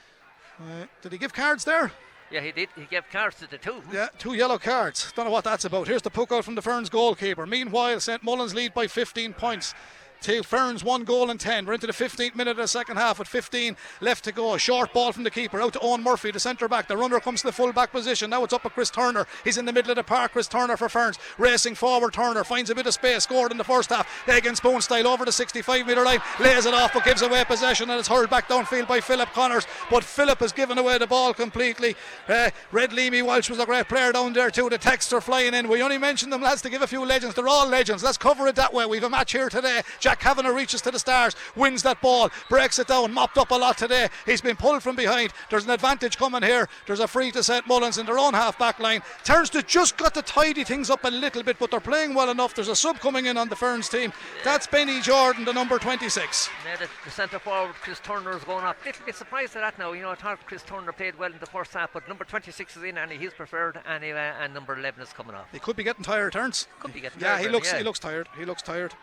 Uh, did he give cards there? Yeah, he did. He gave cards to the two. Yeah, two yellow cards. Don't know what that's about. Here's the puck out from the Ferns goalkeeper. Meanwhile, St Mullins lead by fifteen points. Till Ferns one goal and ten. We're into the fifteenth minute of the second half with fifteen left to go. Short ball from the keeper out to Owen Murphy, the centre back. The runner comes to the full back position. Now it's up at Chris Turner. He's in the middle of the park. Chris Turner for Ferns, racing forward. Turner finds a bit of space, scored in the first half. Egan Spoon style over the sixty-five metre line, lays it off but gives away possession, and it's hurled back downfield by Philip Connors, but Philip has given away the ball completely. uh, Red Leamy Walsh was a great player down there too. The texts are flying in. We only mentioned them, lads, to give a few legends. They're all legends, let's cover it that way. We've a match here today. Jack Kavanagh reaches to the stars, wins that ball, breaks it down, mopped up a lot today. He's been pulled from behind. There's an advantage coming here. There's a free to St Mullins in their own half back line. Turns to just got to tidy things up a little bit, but they're playing well enough. There's a sub coming in on the Ferns team. Yeah. That's Benny Jordan, the number twenty-six. Yeah, the, the centre forward Chris Turner is going up. Little bit surprised at that now. You know, I thought Chris Turner played well in the first half, but number twenty-six is in and he's preferred anyway, and number eleven is coming off. He could be getting tired, Terence. Could be getting yeah, tired. He looks, yeah, he looks tired. He looks tired.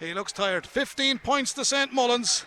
He looks tired. fifteen points to St Mullins.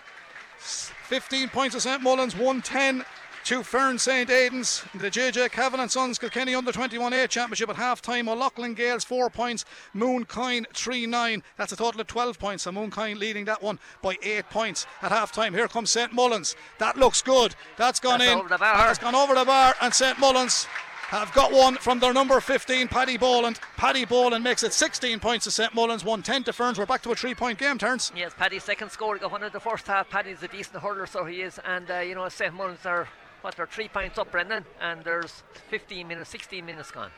fifteen points to St Mullins. one ten to Ferns St Aidans. The J J Cavan and Sons Kilkenny under twenty-one A Championship at half time. O'Loughlin Gaels four points, Moon Kine three nine. That's a total of twelve points. So Moon Kine leading that one by eight points at half time. Here comes St Mullins. That looks good. That's gone That's in. Over the bar. That's gone over the bar, and St Mullins have got one from their number fifteen, Paddy Boland. Paddy Boland makes it sixteen points to St Mullins, one ten to Ferns. We're back to a three-point game, Terence. Yes, Paddy's second score. He got one in the first half. Paddy's a decent hurler, so he is. And, uh, you know, St Mullins are, what, they're three points up, Brendan. And there's fifteen minutes, sixteen minutes gone.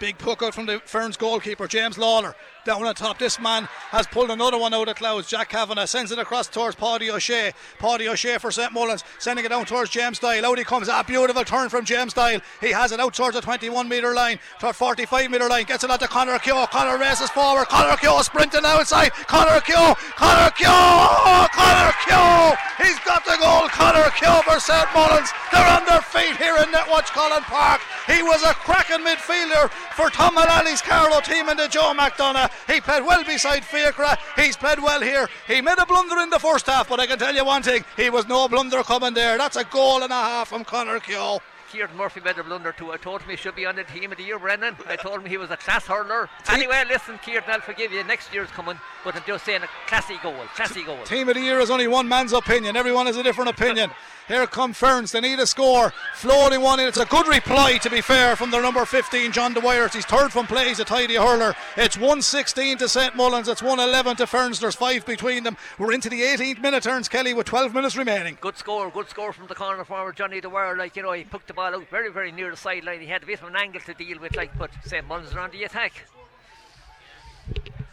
Big puck out from the Ferns goalkeeper, James Lawler. Down on top, this man has pulled another one out of clouds. Jack Kavanagh sends it across towards Paddy O'Shea. Paddy O'Shea for St Mullins, sending it down towards James Dyle. Out he comes. A beautiful turn from James Dyle. He has it out towards the twenty-one metre line, towards forty-five metre line. Gets it out to Conor Keogh. Conor races forward. Conor Keogh sprinting outside. Conor Keogh. Conor Keogh. Oh, Conor Keogh. He's got the goal. Conor Keogh for St Mullins. They're on their feet here in Netwatch Cullen Park. He was a cracking midfielder. for Tom Mullally's Carlow team and the Joe McDonagh. He played well beside Fiacra. He's played well here. He made a blunder in the first half, but I can tell you one thing, he was no blunder coming there. That's a goal and a half from Conor Keogh. Kieran Murphy made a blunder too. I told him he should be on the team of the year, Brendan. I told him he was a class hurler. Anyway, listen, Kieran, I'll forgive you. Next year's coming, but I'm just saying a classy goal, classy T- goal. Team of the year is only one man's opinion. Everyone has a different opinion. Here come Ferns. They need a score. Floating one in. It's a good reply, to be fair, from their number fifteen, John Dwyer. He's third from play. He's a tidy hurler. It's one sixteen to St Mullins. It's one eleven to Ferns. There's five between them. We're into the eighteenth minute, Ernst Kelly, with twelve minutes remaining. Good score. Good score from the corner forward, Johnny Dwyer. Like, you know, he picked the ball out very, very near the sideline. He had a bit of an angle to deal with, like, but St Mullins are on the attack.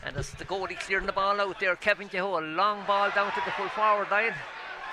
And it's the goalie clearing the ball out there. Kevin Kehoe, a long ball down to the full forward line.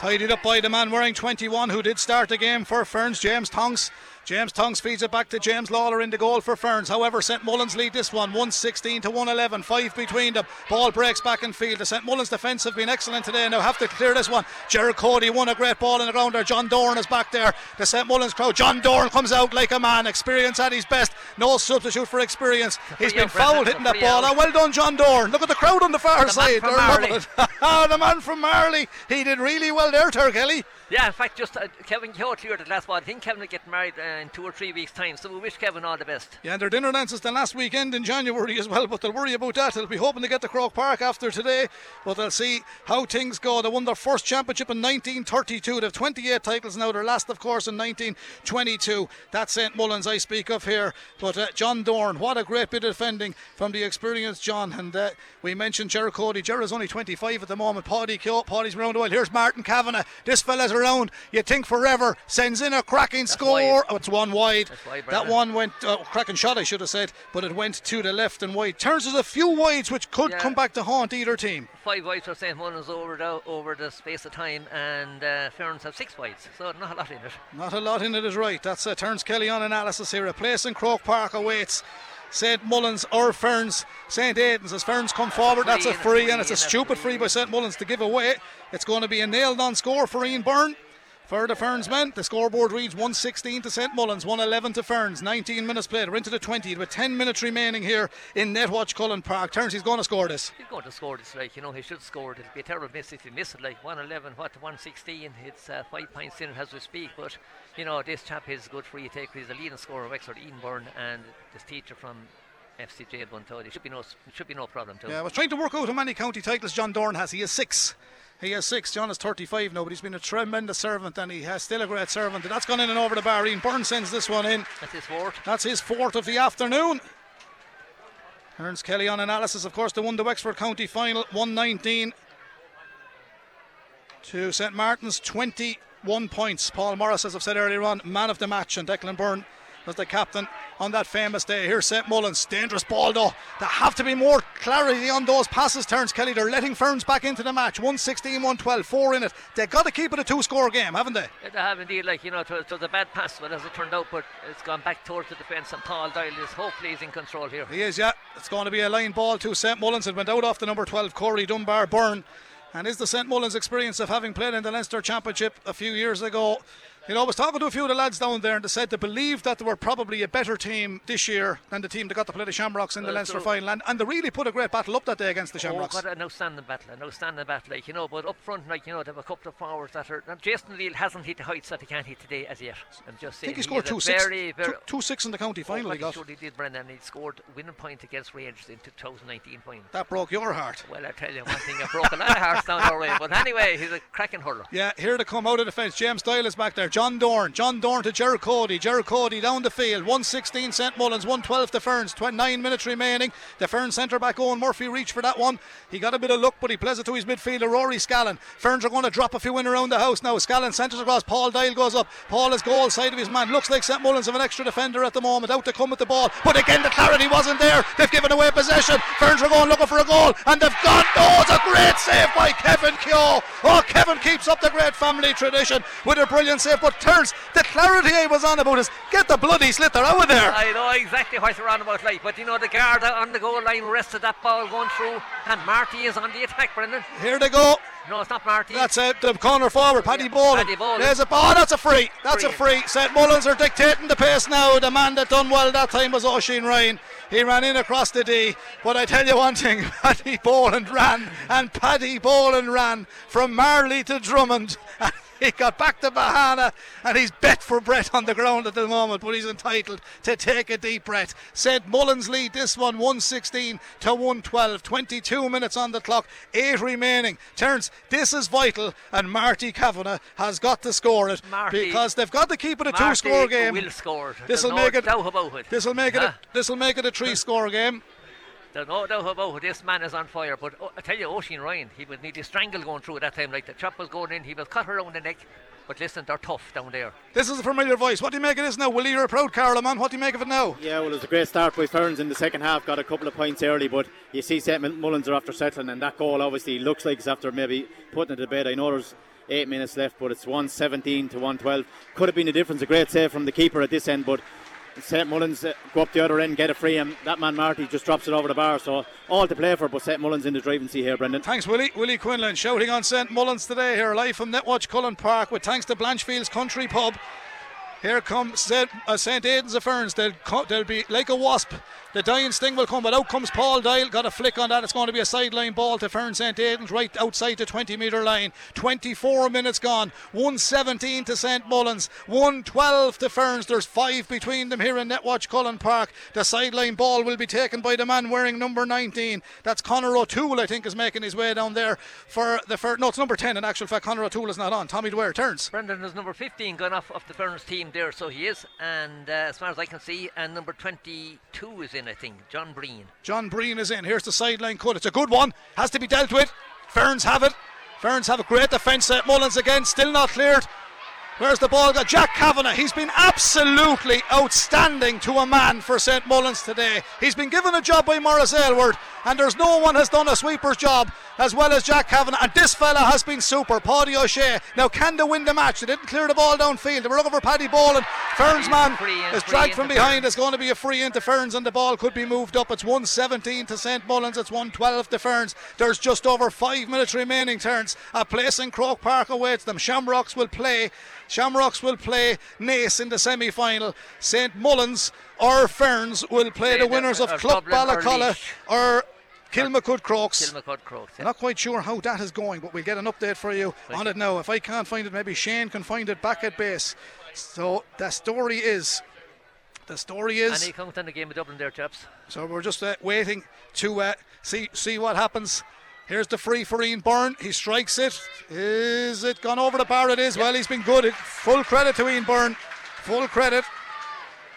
Tidied up by the man wearing twenty-one who did start the game for Ferns, James Tonks. James Tonks feeds it back to James Lawler in the goal for Ferns. However, St Mullins lead this one, one sixteen to one eleven, five between them. Ball breaks back in field. The St Mullins defence have been excellent today and they'll have to clear this one. Gerard Cody won a great ball in the ground there. John Doran is back there. The St Mullins crowd, John Doran comes out like a man. Experience at his best. No substitute for experience. He's been fouled hitting that ball. Now, well done, John Doran. Look at the crowd on the far the side. They're loving it. The man from Marley. He did really well there, Turkelly. Yeah, in fact, just uh, Kevin Keogh cleared the last ball. I think Kevin will get married uh, in two or three weeks' time, so we wish Kevin all the best. Yeah, and their dinner dances the last weekend in January as well, but they'll worry about that. They'll be hoping to get to Croke Park after today, but they'll see how things go. They won their first championship in nineteen thirty-two. They have twenty-eight titles now. Their last, of course, in nineteen twenty-two. That's St Mullins I speak of here. But uh, John Dorn, what a great bit of defending from the experienced John. And uh, we mentioned Gerard Cody. Gerard's only twenty-five at the moment. Paddy Keogh, Paddy's around the world. Here's Martin Kavanagh. This fella's around, you think forever, sends in a cracking That's score wide. Oh, it's one wide, wide that one went uh, cracking shot I should have said, but it went to the left and wide. Turns as a few wides which could yeah. come back to haunt either team. Five wides for St Mullins over the, over the space of time, and uh, Ferns have six wides, so not a lot in it. Not a lot in it is right. That's uh, Terence Kelly on analysis here. A place in Croke Park awaits St Mullins or Ferns St Aidans as Ferns come forward. That's a free, and it's a stupid free by St Mullins to give away. It's going to be a nailed on score for Ian Byrne for the Ferns men. The scoreboard reads one sixteen to St Mullins, one eleven to Ferns. nineteen minutes played. We're into the twentieth with ten minutes remaining here in Netwatch Cullen Park. Terence, he's going to score this. He's going to score this, like, you know, he should score it. It'll be a terrible miss if he missed it, like one eleven, what, one sixteen. It's uh, five pints in it as we speak, but, you know, this chap is good free taker. He's the leading scorer of Wexford, Ian Byrne, and this teacher from F C J Buntody. Should be no, should be no problem to him. Yeah, I was trying to work out how many county titles John Dorn has. He has six. He has six. John is thirty-five now, but he's been a tremendous servant, and he has still a great servant. And that's gone in and over the bar. Ian Byrne sends this one in. That's his fourth. That's his fourth of the afternoon. Ernst Kelly on analysis. Of course, they won the Wexford County final one nineteen to St Martin's, twenty-one points. Paul Morris, as I've said earlier on, man of the match, and Declan Byrne was the captain on that famous day. Here's St Mullins. Dangerous ball though. There have to be more clarity on those passes, Terence Kelly. They're letting Ferns back into the match. one sixteen, one twelve, four in it. They've got to keep it a two-score game, haven't they? Yeah, they have indeed. Like, you know, it was, it was a bad pass, but as it turned out, but it's gone back towards the defence, and Paul Doyle is hopefully he's in control here. He is, yeah. It's going to be a line ball to St Mullins. It went out off the number twelve, Corey Dunbar Byrne, and is the St Mullins experience of having played in the Leinster Championship a few years ago. You know, I was talking to a few of the lads down there, and they said they believed that they were probably a better team this year than the team that got to play the Shamrocks in well, the Leinster final, and, and they really put a great battle up that day against the Shamrocks. Oh, what an outstanding battle, an outstanding battle, like, you know, but up front, like, you know, they have a couple of forwards that are, and Jason Leal hasn't hit the heights that he can't hit today as yet. I'm just saying, I think he scored two six, very, very two, two six in the county final. Oh, he got. Surely did, Brendan. He scored a winning point against Rangers in two thousand nineteen final. That broke your heart. Well, I tell you one thing, I broke a lot of hearts down our way, but anyway, he's a cracking hurler. Yeah, here to come out of the fence, James Doyle is back there. John Dorn, John Dorn to Gerard Cody, Gerard Cody down the field, one sixteen St Mullins, one twelve to Ferns, nine minutes remaining. The Ferns centre back Owen Murphy reached for that one, he got a bit of luck, but he plays it to his midfielder Rory Scallon. Ferns are going to drop a few in around the house now. Scallon centres across, Paul Dyle goes up, Paul is goal side of his man, looks like St Mullins have an extra defender at the moment, out to come with the ball, but again the clarity wasn't there, they've given away possession. Ferns are going looking for a goal, and they've gone. Oh, it's a great save by Kevin Keogh. Oh, Kevin keeps up the great family tradition with a brilliant save, but Terence, the clarity I was on about is get the bloody slither out of there. I know exactly what you're on about, like, but you know the guard on the goal line rested that ball going through, and Marty is on the attack, Brendan. Here they go. No, it's not Marty. That's it. The corner forward, Paddy yeah. Bowling. Paddy Bowling. There's a ball. Oh, that's a free. That's free. a free. St Mullins are dictating the pace now. The man that done well that time was Oisin Ryan. He ran in across the D. But I tell you one thing, Paddy Bowling ran and Paddy Bowling ran from Marley to Drummond. He got back to Bahana and he's bet for breath on the ground at the moment, but he's entitled to take a deep breath. St Mullins lead this one one sixteen to one twelve. twenty-two minutes on the clock, eight remaining. Terence, this is vital and Marty Kavanagh has got to score it, Marty, because they've got to keep it a Marty two score game. Will score. This will no make it This will make it huh? This will make it a three score game. There's no doubt about it, this man is on fire. But oh, I tell you, Oisin Ryan, he would need a strangle going through at that time. Like the chop was going in, he was cut around the neck. But listen, they're tough down there. This is a familiar voice. What do you make of this now? Willie, you're a proud Carlow man. What do you make of it now? Yeah, well, it was a great start by Ferns in the second half. Got a couple of points early, but you see St Mullins are after settling. And that goal obviously looks like it's after maybe putting it to bed. I know there's eight minutes left, but it's one seventeen to one twelve. Could have been a difference. A great save from the keeper at this end, but St Mullins go up the other end, get a free, and that man Marty just drops it over the bar. So all to play for, but St Mullins in the driving seat here, Brendan. Thanks, Willie. Willie Quinlan shouting on St Mullins today here, live from Netwatch Cullen Park, with thanks to Blanchfield's Country Pub. Here comes St uh, Aidans of Ferns. They'll, co- they'll be like a wasp. The dying sting will come, but out comes Paul Dial. Got a flick on that. It's going to be a sideline ball to Ferns St Aidans right outside the twenty metre line. twenty-four minutes gone. one seventeen to St Mullins. one twelve to Ferns. There's five between them here in Netwatch Cullen Park. The sideline ball will be taken by the man wearing number nineteen. That's Conor O'Toole, I think, is making his way down there for the Ferns. No, it's number ten. In actual fact, Conor O'Toole is not on. Tommy Dwyer turns. Brendan is number fifteen gone off of the Ferns team there, so he is, and uh, as far as I can see, and number twenty-two is in, I think, John Breen. John Breen is in. Here's the sideline cut. It's a good one, has to be dealt with. Ferns have it. Ferns have a great defence. St Mullins again, still not cleared. Where's the ball got? Jack Kavanagh. He's been absolutely outstanding to a man for St Mullins today. He's been given a job by Maurice Aylward, and there's no one has done a sweeper's job as well as Jack Kavanagh. And this fella has been super. Paddy O'Shea. Now, can they win the match? They didn't clear the ball downfield. They were looking for Paddy Boland. Ferns man is dragged from behind. It's going to be a free into Ferns, and the ball could be moved up. It's one seventeen to St Mullins. It's one twelve to Ferns. There's just over five minutes remaining. Turns a place in Croke Park awaits them. Shamrocks will play. Shamrocks will play Naas in the semi-final. St Mullins or Ferns will play St the winners of Clough Ballacolla or Kilmacud Crokes. Kilmacud Crokes. Yeah. Not quite sure how that is going, but we'll get an update for you on it now. If I can't find it, maybe Shane can find it back at base. So the story is, the story is. And he comes in the game with Dublin there, chaps. So we're just uh, waiting to uh, see see what happens. Here's the free for Ian Byrne. He strikes it. Is it gone over the bar? It is. Yep. Well, he's been good. Full credit to Ian Byrne. Full credit.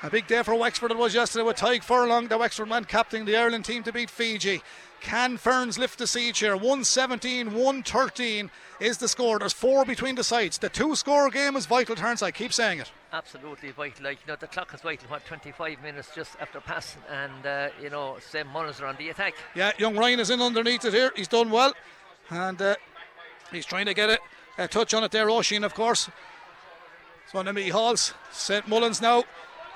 A big day for Wexford it was yesterday with Tig Furlong, the Wexford man captaining the Ireland team to beat Fiji. Can Ferns lift the siege here? one seventeen, one thirteen is the score. There's four between the sides. The two-score game is vital, Terence. I keep saying it. Absolutely vital. Like, you know, the clock is vital. What, twenty-five minutes just after pass, and uh, you know, St Mullins are on the attack. Yeah, young Ryan is in underneath it here. He's done well, and uh, he's trying to get a, a touch on it there. Oisin, of course. It's one of me halls. St Mullins now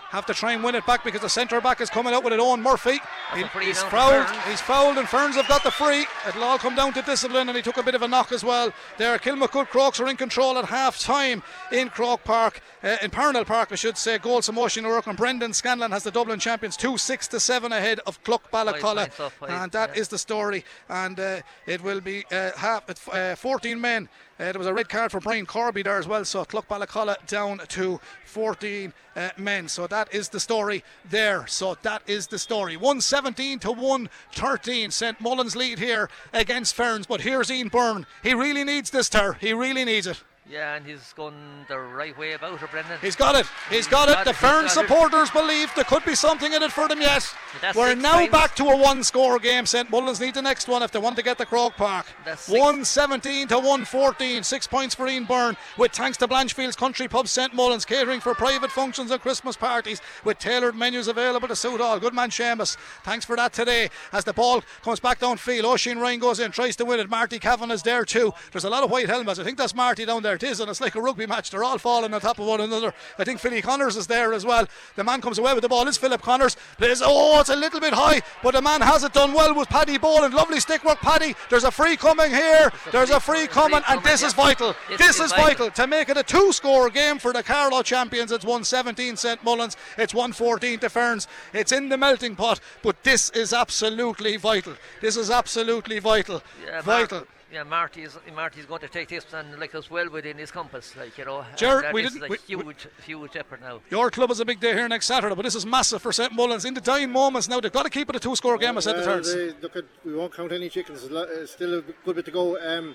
have to try and win it back because the centre back is coming out with it. Owen Murphy. He, he's fouled. He's fouled, and Ferns have got the free. It'll all come down to discipline, and he took a bit of a knock as well. There, Kilmacud Crokes are in control at half time in Croke Park, uh, in Parnell Park, I should say. Goals from Oisin O'Rourke, and Brendan Scanlon has the Dublin champions two six to seven ahead of Clough Ballacolla, and that yeah. is the story. And uh, it will be uh, half uh, fourteen men. Uh, there was a red card for Brian Corby there as well, so Clough Ballacolla down to fourteen uh, men. So that is the story there. So that is the story. one seventeen to one thirteen. St Mullins lead here against Ferns. But here's Ian Byrne. He really needs this, Ter. He really needs it. Yeah, and he's gone the right way about it, Brendan. He's got it. He's got it. The Ferns supporters believe there could be something in it for them yet. We're now back to a one-score game. St Mullins need the next one if they want to get to Croke Park. one seventeen to one fourteen. Six points for Ian Byrne. With thanks to Blanchfield's Country Pub, St Mullins, catering for private functions and Christmas parties with tailored menus available to suit all. Good man, Seamus. Thanks for that today. As the ball comes back downfield, Oisin Ryan goes in, tries to win it. Marty Kavanagh is there too. There's a lot of white helmets. I think that's Marty down there. it is, and it's like a rugby match. They're all falling on top of one another. I think Philly Connors is there as well. The man comes away with the ball. It's Philip Connors. Plays. Oh, it's a little bit high, but the man has it done well with Paddy Boland. Lovely stick work, Paddy. There's a free coming here. A There's free, a free coming, free and coming. This yeah. is vital. This, this is, is vital. vital to make it a two-score game for the Carlow champions. It's one seventeen St Mullins. It's one fourteen to Ferns. It's in the melting pot, but this is absolutely vital. This is absolutely vital. Yeah, vital. Mark, yeah, Marty is Marty's going to take this and like us well within his compass, like you know. Jared, we didn't. Like we, huge, we, huge effort now. Your club has a big day here next Saturday, but this is massive for St Mullins in the dying moments now. They've got to keep it a two-score game. Well, I said uh, the turns. They, look at, we won't count any chickens. It's still a good bit to go. Um,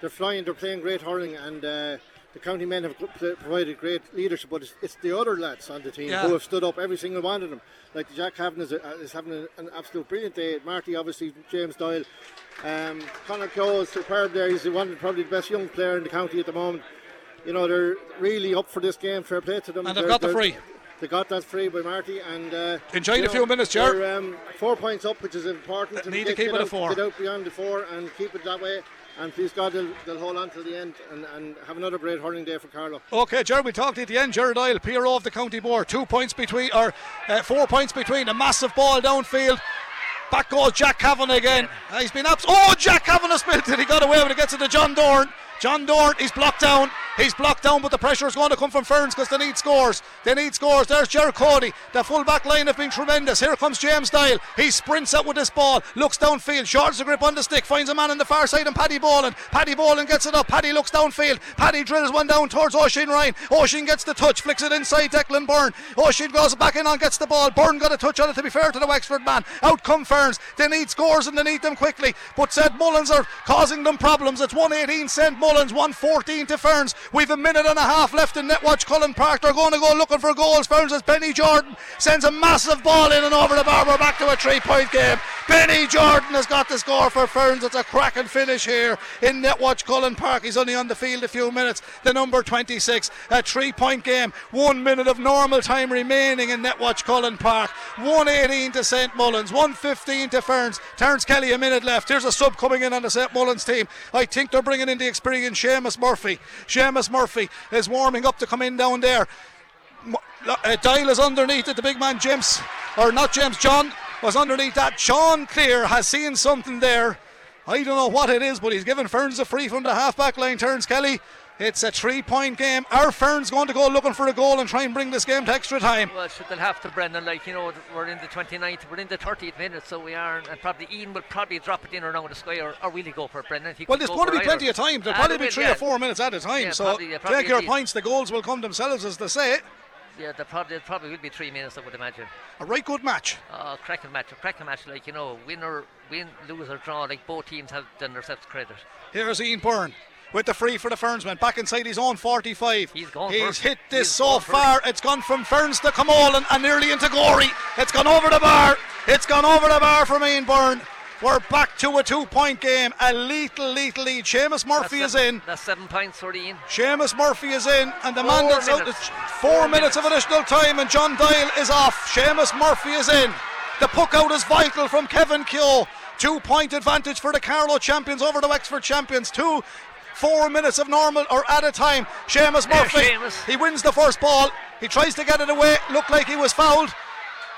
they're flying. They're playing great hurling and. Uh, The county men have provided great leadership, but it's, it's the other lads on the team yeah. who have stood up, every single one of them. Like Jack Cavan is, is having a, an absolute brilliant day. Marty, obviously, James Doyle. Um, Conor Cole is superb there. He's the one, probably the best young player in the county at the moment. You know, they're really up for this game. Fair play to them. And they've they're, got the free. They got that free by Marty. and uh, Enjoyed a few minutes, Ger. Um, four points up, which is important. They need to keep it at four. Get out beyond the four and keep it that way. And please God, they'll, they'll hold on to the end and, and have another great hurling day for Carlow. OK, Gerard, we talked at the end. Gerard Isle, P R O of the County Board. Two points between, or uh, four points between. A massive ball downfield. Back goes Jack Cavan again. Yeah. Uh, he's been abs. Oh, Jack Cavan has spilled it. He got away with it. Gets it to John Dorn. John Dorn, he's blocked down. He's blocked down, but the pressure is going to come from Ferns because they need scores. They need scores. There's Ger Cody. The full back line have been tremendous. Here comes James Dial. He sprints out with this ball. Looks downfield. Shorts the grip on the stick. Finds a man on the far side and Paddy Boland. Paddy Boland gets it up. Paddy looks downfield. Paddy drills one down towards Oisin Ryan. Oisin gets the touch. Flicks it inside Declan Byrne. Oisin goes back in and gets the ball. Byrne got a touch on it, to be fair to the Wexford man. Out come Ferns. They need scores and they need them quickly. But St Mullins are causing them problems. It's one eighteen St Mullins, one fourteen to Ferns. We've a minute and a half left in Netwatch Cullen Park. They're going to go looking for goals. Ferns as Benny Jordan sends a massive ball in and over the bar. We're back to a three-point game. Benny Jordan has got the score for Ferns. It's a cracking finish here in Netwatch Cullen Park. He's only on the field a few minutes. The number twenty-six, a three-point game. One minute of normal time remaining in Netwatch Cullen Park. one eighteen to St Mullins, one fifteen to Ferns. Terence Kelly, a minute left. Here's a sub coming in on the St Mullins team. I think they're bringing in the experience, Seamus Murphy. Seamus Murphy is warming up to come in down there. Uh, Dial is underneath it. The big man, James, or not James, John was underneath that. Sean Clear has seen something there. I don't know what it is, but he's given Ferns a free from the half-back line, Terence Kelly. It's a three-point game. Are Ferns going to go looking for a goal and try and bring this game to extra time? Well, they'll have to, Brendan. Like, you know, we're in the twenty-ninth, we're in the thirtieth minute, so we are, and probably Ian will probably drop it in or down the sky, or, or will he go for it, Brendan? He well, there's going to be either. Plenty of time. There'll ah, probably be three yeah. or four minutes at a time, yeah, so probably, yeah, probably take your points. The goals will come themselves, as they say. Yeah, there probably, probably will be three minutes, I would imagine. A right good match. Oh, cracking match. A cracking match, like, you know, winner, win, lose or draw, like, both teams have done themselves credit. Here's Ian Byrne with the free for the Fernsman. Back inside his own forty-five. He's, gone He's hit this He's so far. It. It's gone from Ferns to Camolan and nearly into Gorey. It's gone over the bar. It's gone over the bar from Ian Byrne. We're back to a two-point game. A lethal, lethal lead. Seamus Murphy that's seven, is in. That's seven points for Ian. Seamus Murphy is in. And the four man that's minutes. out. Four, four minutes, minutes of additional time. And John Dial is off. Seamus Murphy is in. The puck out is vital from Kevin Keogh. Two-point advantage for the Carlow champions over the Wexford champions. Two... Four minutes of normal or at a time. Seamus Murphy. Seamus. He wins the first ball. He tries to get it away. Looked like he was fouled.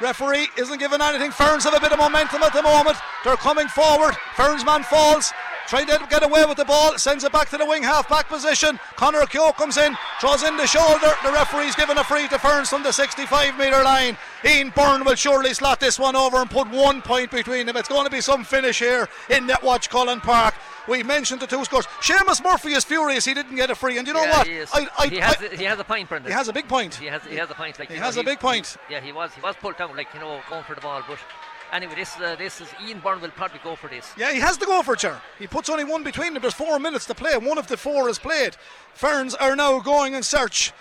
Referee isn't giving anything. Ferns have a bit of momentum at the moment. They're coming forward. Ferns man falls. Trying to get away with the ball. Sends it back to the wing half-back position. Conor Keogh comes in. Throws in the shoulder. The referee's given a free to Ferns from the sixty-five metre line. Ian Byrne will surely slot this one over and put one point between them. It's going to be some finish here in Netwatch Cullen Park. We mentioned the two scores. Seamus Murphy is furious he didn't get a free, and you know yeah, what? He, I, I, he, has I, a, he has a pint, Brendan. He has a big point. He has, he has a pint. Like, he has know, a he, big point. Yeah, he was. He was pulled down, like, you know, going for the ball. But anyway, this uh, this is Ian Byrne will probably go for this. Yeah, he has to go for it, sir. He puts only one between them. There's four minutes to play. One of the four is played. Ferns are now going in search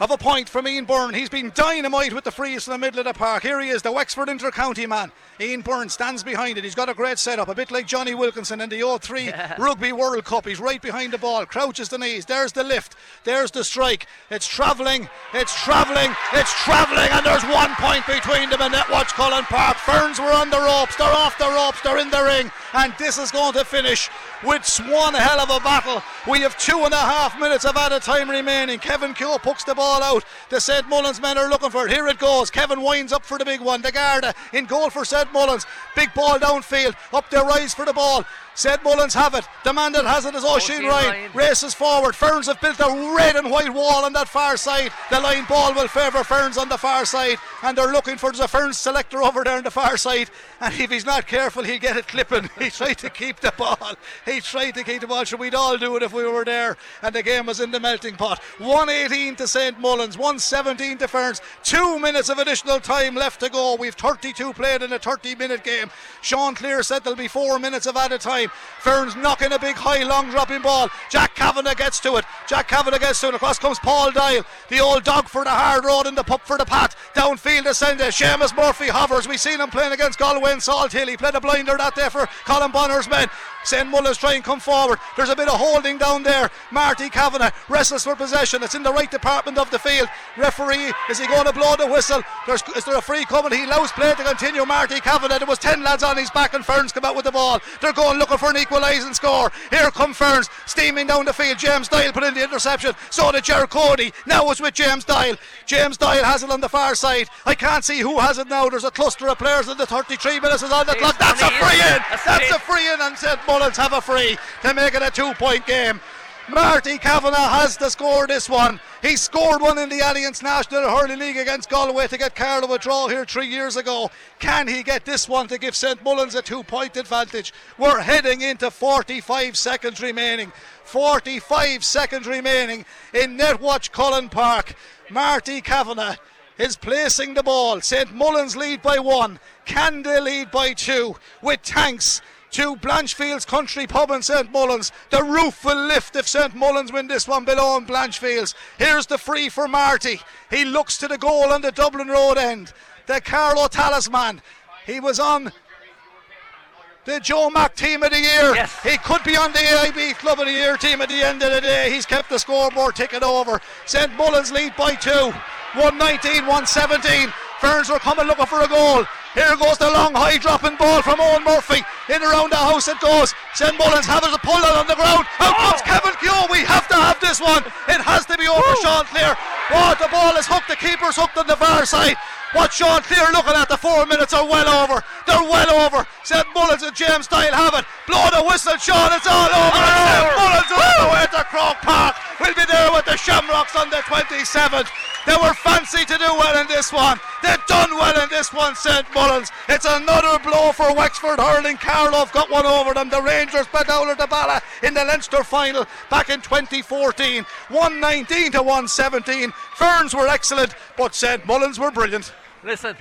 of a point from Ian Byrne. He's been dynamite with the frees in the middle of the park. Here he is, the Wexford inter-county man. Ian Byrne stands behind it. He's got a great setup, a bit like Johnny Wilkinson in the oh three yeah. Rugby World Cup. He's right behind the ball, crouches the knees. There's the lift, there's the strike. It's travelling, it's travelling, it's travelling, and there's one point between them in Netwatch Cullen Park. Ferns were on the ropes, they're off the ropes, they're in the ring, and this is going to finish with one hell of a battle. We have two and a half minutes of added time remaining. Kevin Keogh pucks the ball out. The St Mullins men are looking for it. Here it goes. Kevin winds up for the big one. De Garda in goal for St Mullins. Big ball downfield. Up there, rise for the ball. St Mullins have it. The man that has it is O'Sheen Ryan. Races forward. Ferns have built a red and white wall on that far side. The line ball will favour Ferns on the far side, and they're looking for, there's a Ferns selector over there on the far side, and if he's not careful he'll get it clipping. He tried to keep the ball. He tried to keep the ball. Sure, we'd all do it if we were there, and the game was in the melting pot. one eighteen to St Mullins, one seventeen to Ferns. Two minutes of additional time left to go. We've thirty-two played in a thirty minute game. Sean Clear said there'll be four minutes of added time. Ferns knocking a big high long dropping ball. Jack Kavanagh gets to it. Jack Kavanagh gets to it. Across comes Paul Dial, the old dog for the hard road and the pup for the pat. Downfield to send it. Seamus Murphy hovers. We've seen him playing against Galway and Salt Hill. He played a blinder that day for Colin Bonner's men. St Mullins try and come forward. There's a bit of holding down there. Marty Kavanagh wrestles for possession. It's in the right department of the field. Referee, is he going to blow the whistle? There's, is there a free coming? He allows play to continue. Marty Kavanagh, there was ten lads on his back, and Ferns come out with the ball. They're going looking for an equalising score. Here come Ferns steaming down the field. James Dial put in the interception. So did Ger Cody. Now it's with James Dial. James Dial has it on the far side. I can't see who has it now. There's a cluster of players in the thirty-three minutes is on the clock. That's a free in. That's a free in, and St Mullins have a free to make it a two point game. Marty Kavanagh has to score this one. He scored one in the Alliance National Hurling League against Galway to get Carlow a draw here three years ago. Can he get this one to give St Mullins a two point advantage? We're heading into forty-five seconds remaining. forty-five seconds remaining in Netwatch Cullen Park. Marty Kavanagh is placing the ball. St Mullins lead by one. Can they lead by two? With thanks to Blanchfield's Country Pub in St Mullins. The roof will lift if St Mullins win this one below in Blanchfield's. Here's the free for Marty. He looks to the goal on the Dublin Road end. The Carlow talisman. He was on the Joe Mack team of the year. Yes. He could be on the A I B Club of the Year team at the end of the day. He's kept the scoreboard ticking over. St Mullins lead by two. one nineteen, one seventeen. Ferns were coming looking for a goal. Here goes the long high dropping ball from Owen Murphy. In around the house it goes. St Mullins have it, to pull it on the ground. Out oh. comes Kevin Keogh. We have to have this one. It has to be over. Woo. Sean Clear. Oh, the ball is hooked. The keeper's hooked on the far side. What Sean Clear looking at, the four minutes are well over. They're well over. St Mullins and James Dial have it. Blow the whistle, Sean. It's all over. St Mullins all the way to Croke Park. We'll be there with the Shamrocks on the twenty-seventh. They were fancy to do well in this one. They've done well in this one, St Mullins. It's another blow for Wexford Hurling. Carlow have got one over them. The Rangers bent out of the Balla in the Leinster final back in twenty fourteen. one nineteen to one seventeen. Ferns were excellent, but St Mullins were brilliant. Listen,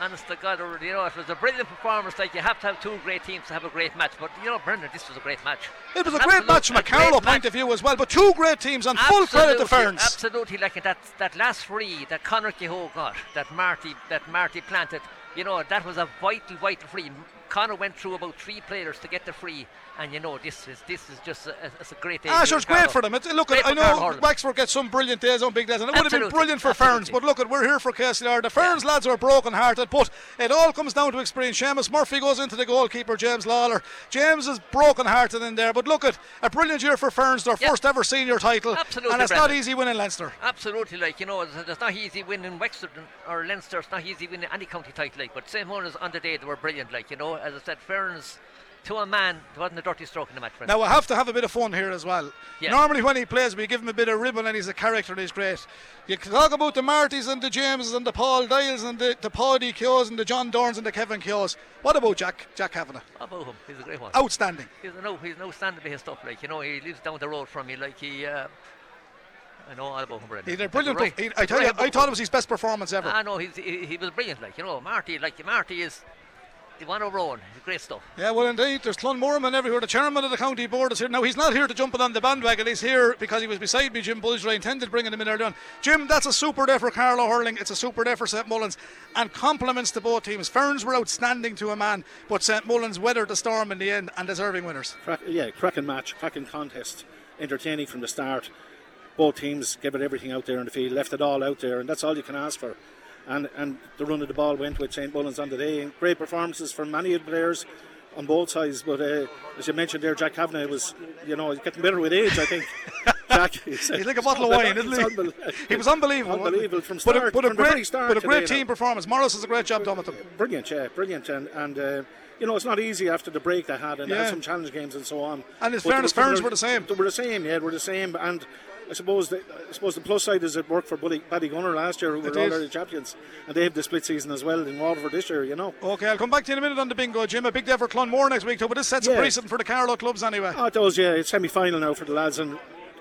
honest to God, you know, it was a brilliant performance. Like, you have to have two great teams to have a great match. But, you know, Bernard, this was a great match. It was a Absolute, great match from a Carlow point of view as well. But two great teams, and absolutely, full credit to Ferns. Absolutely, like that that last free that Connor Keogh got, that Marty that Marty planted, you know, that was a vital, vital free. Connor went through about three players to get the free, and you know this is this is just a, it's a great day. Ah, sure, it's Carlow. Great for them. It, look, at, I know Wexford gets some brilliant days on big days, and it would have been brilliant for Absolutely. Ferns. But look, at we're here for K C R. The Ferns yeah. lads are broken-hearted, but it all comes down to experience. Seamus Murphy goes into the goalkeeper, James Lawler. James is broken-hearted in there, but look, at a brilliant year for Ferns. Their yep. first ever senior title, Absolutely, and it's Brendan. Not easy winning Leinster. Absolutely, like you know, it's, it's not easy winning Wexford or Leinster. It's not easy winning any county title, like. But same owners on the day, they were brilliant, like you know. As I said, Ferns to a man, there wasn't a dirty stroke in the match. Now I have to have a bit of fun here as well. Yeah. Normally when he plays, we give him a bit of ribbon, and he's a character and he's great. You talk about the Martys and the Jameses and the Paul Dials and the, the Paddy Keoghs and the John Dorns and the Kevin Keoghs. What about Jack Jack Kavanagh? What about him? He's a great one. Outstanding. He's no he's no standard to his stuff, like you know, he lives down the road from me, like he uh, I know all about him, Brendan. He did brilliant. Right. He, I tell you, I thought it was his best performance ever. I know he he was brilliant, like you know, Marty, like Marty is They want to roll. Great stuff. Yeah, well, indeed. There's Clonmorman everywhere. The chairman of the county board is here. Now, he's not here to jump on the bandwagon. He's here because he was beside me, Jim Bulger. I intended bringing him in early on. Jim, that's a super day for Carlow Hurling. It's a super day for St Mullins. And compliments to both teams. Ferns were outstanding to a man, but St Mullins weathered the storm in the end and deserving winners. Crack, yeah, cracking match, cracking contest. Entertaining from the start. Both teams gave it everything out there in the field, left it all out there, and that's all you can ask for. And and the run of the ball went with St Mullins on the day. And great performances from many of the players on both sides. But uh, as you mentioned there, Jack Kavanagh was, you know, getting better with age, I think. Jack, he's, he's like a bottle of wine, isn't he? Unbe- he was unbelievable. Unbelievable from start. But a, but a from great, start but a great team now. Performance. Morris has a great job done with them. Brilliant, yeah, brilliant. And, and uh, you know, it's not easy after the break they had and yeah. they had some challenge games and so on. And as fairness, Ferns were the same. They were the same, yeah, they were the same. And I suppose the, I suppose the plus side is it worked for Buddy, Paddy Gunner last year, who were all-Ireland champions, and they have the split season as well in Waterford this year, you know. Okay, I'll come back to you in a minute on the bingo, Jim. A big day for Clonmore next week too, but this sets yeah. a precedent for the Carlow clubs anyway. Oh, it does, yeah. It's semi-final now for the lads, and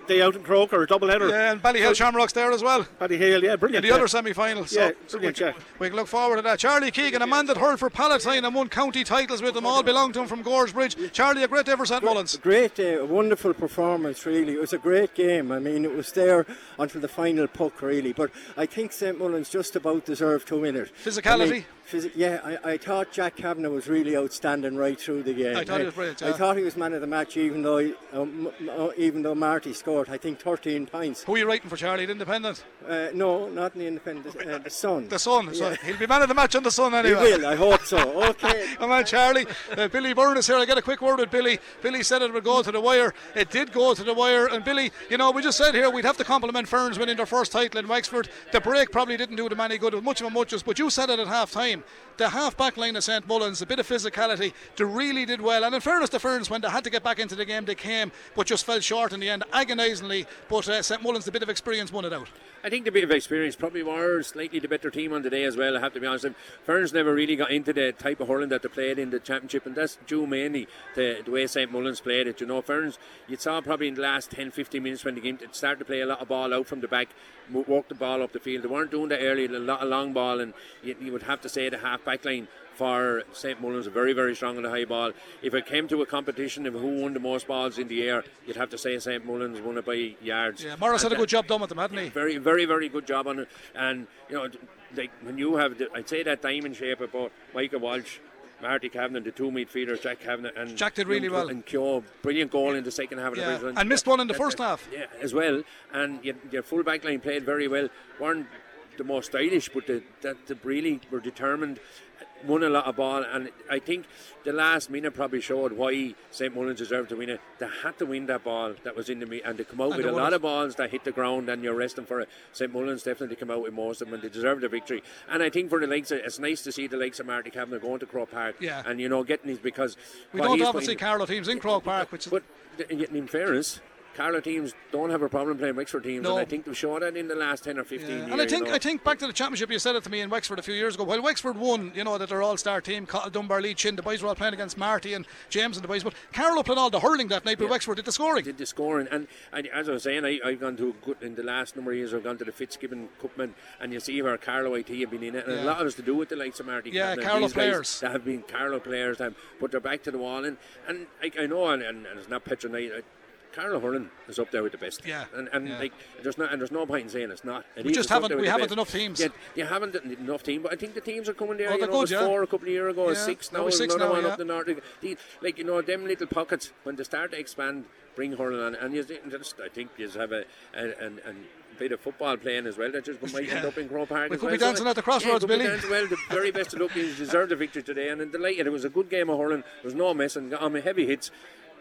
day out in Croke, or a double-header. Yeah, and Ballyhale so, Shamrocks there as well. Ballyhale, yeah, brilliant. And the yeah. other semi-final. So, yeah, brilliant, so we, yeah. we can look forward to that. Charlie Keegan, a man that hurled for Palatine and won county titles with them, all belonged to him from Gorgebridge. Charlie, a great day for St Mullins. Great day, a wonderful performance, really. It was a great game. I mean, it was there until the final puck, really. But I think St Mullins just about deserved to win it. Physicality. I mean, Phys- yeah, I, I thought Jack Kavanagh was really outstanding right through the game. I thought I, he was brilliant. Yeah. I thought he was man of the match, even though he, um, uh, even though Marty scored, I think, thirteen points. Who are you writing for, Charlie? The Independent? Uh, no, not in the Independent. Uh, the Sun. The Sun. Yeah. So he'll be man of the match on the Sun anyway. He will. I hope so. Okay. Come on, Charlie. Uh, Billy Byrne is here. I get a quick word with Billy. Billy said it would go to the wire. It did go to the wire. And Billy, you know, we just said here we'd have to compliment Ferns winning their first title in Wexford. The break probably didn't do them any good. It was much of a muchness, but you said it at half time. The half-back line of St Mullins, a bit of physicality, they really did well. And in fairness to Ferns, when they had to get back into the game, they came, but just fell short in the end, agonisingly. But uh, St Mullins, the bit of experience won it out. I think the bit of experience probably were slightly the better team on the day as well, I have to be honest. Ferns never really got into the type of hurling that they played in the championship, and that's due mainly to the way St Mullins played it. You know, Ferns, you saw probably in the last ten to fifteen minutes when the game started to play a lot of ball out from the back, work the ball up the field. They weren't doing that early, a lot of long ball, and you, you would have to say the half-back line for St Mullins, very, very strong on the high ball. If it came to a competition of who won the most balls in the air, you'd have to say St Mullins won it by yards. Yeah, Morris and had a good job done with them, hadn't he? Very, very, very good job on it. And, you know, like when you have, the, I'd say that diamond shape about Michael Walsh, Marty Kavanagh, the two midfielders, Jack Kavanagh and Jack did really well. And Keogh, brilliant goal yeah. in the second half of the yeah. season. And missed one in the first yeah, half. Yeah, as well. And your, your full back line played very well. Weren't the most stylish, but the, that the really were determined, won a lot of ball, and I think the last minute probably showed why St Mullins deserved to win it. They had to win that ball that was in the and they come out and with a lot of balls that hit the ground and you're resting for it. St Mullins definitely come out with most of them and they deserved the victory. And I think for the likes of, it's nice to see the likes of Marty Kavanagh going to Croke Park yeah. and, you know, getting his, because we don't often see Carlow teams in Croke Park, which is, but in fairness, Carlow teams don't have a problem playing Wexford teams, no. and I think they've shown that in the last ten or fifteen yeah. years. And I think you know? I think back to the championship, you said it to me in Wexford a few years ago. While Wexford won, you know, that their all-star team, Dunbar Lee Chin, the boys were all playing against Marty and James and the boys, but Carlow played all the hurling that night, but yeah. Wexford did the scoring. Did the scoring, and, and as I was saying, I, I've gone to, good, in the last number of years, I've gone to the Fitzgibbon Cupman, and you see where Carlow I T have been in it, and yeah. a lot of it's to do with the likes of Marty. Yeah, Carlow players. That have been Carlow players, that put their back to the wall, and, and I, I know, and, and it's not patronising, Carlow hurling is up there with the best. Yeah, and and yeah. like there's not and there's no point in saying it's not. It we just haven't we haven't best. enough teams. Yeah, you haven't enough team, but I think the teams are coming there. Oh, you know, good, yeah. Four a couple of years ago, yeah. six now, six another now, one yeah. up the north. Like you know, them little pockets when they start to expand, bring hurling on, and you just I think you just have a and and. bit of football playing as well that just might yeah. end up in Croke Park. We could well. be dancing so, at the crossroads, yeah, Billy. Be well, the very best of luck is deserved the victory today, and delighted. It was a good game of hurling. There was no missing. On my heavy hits.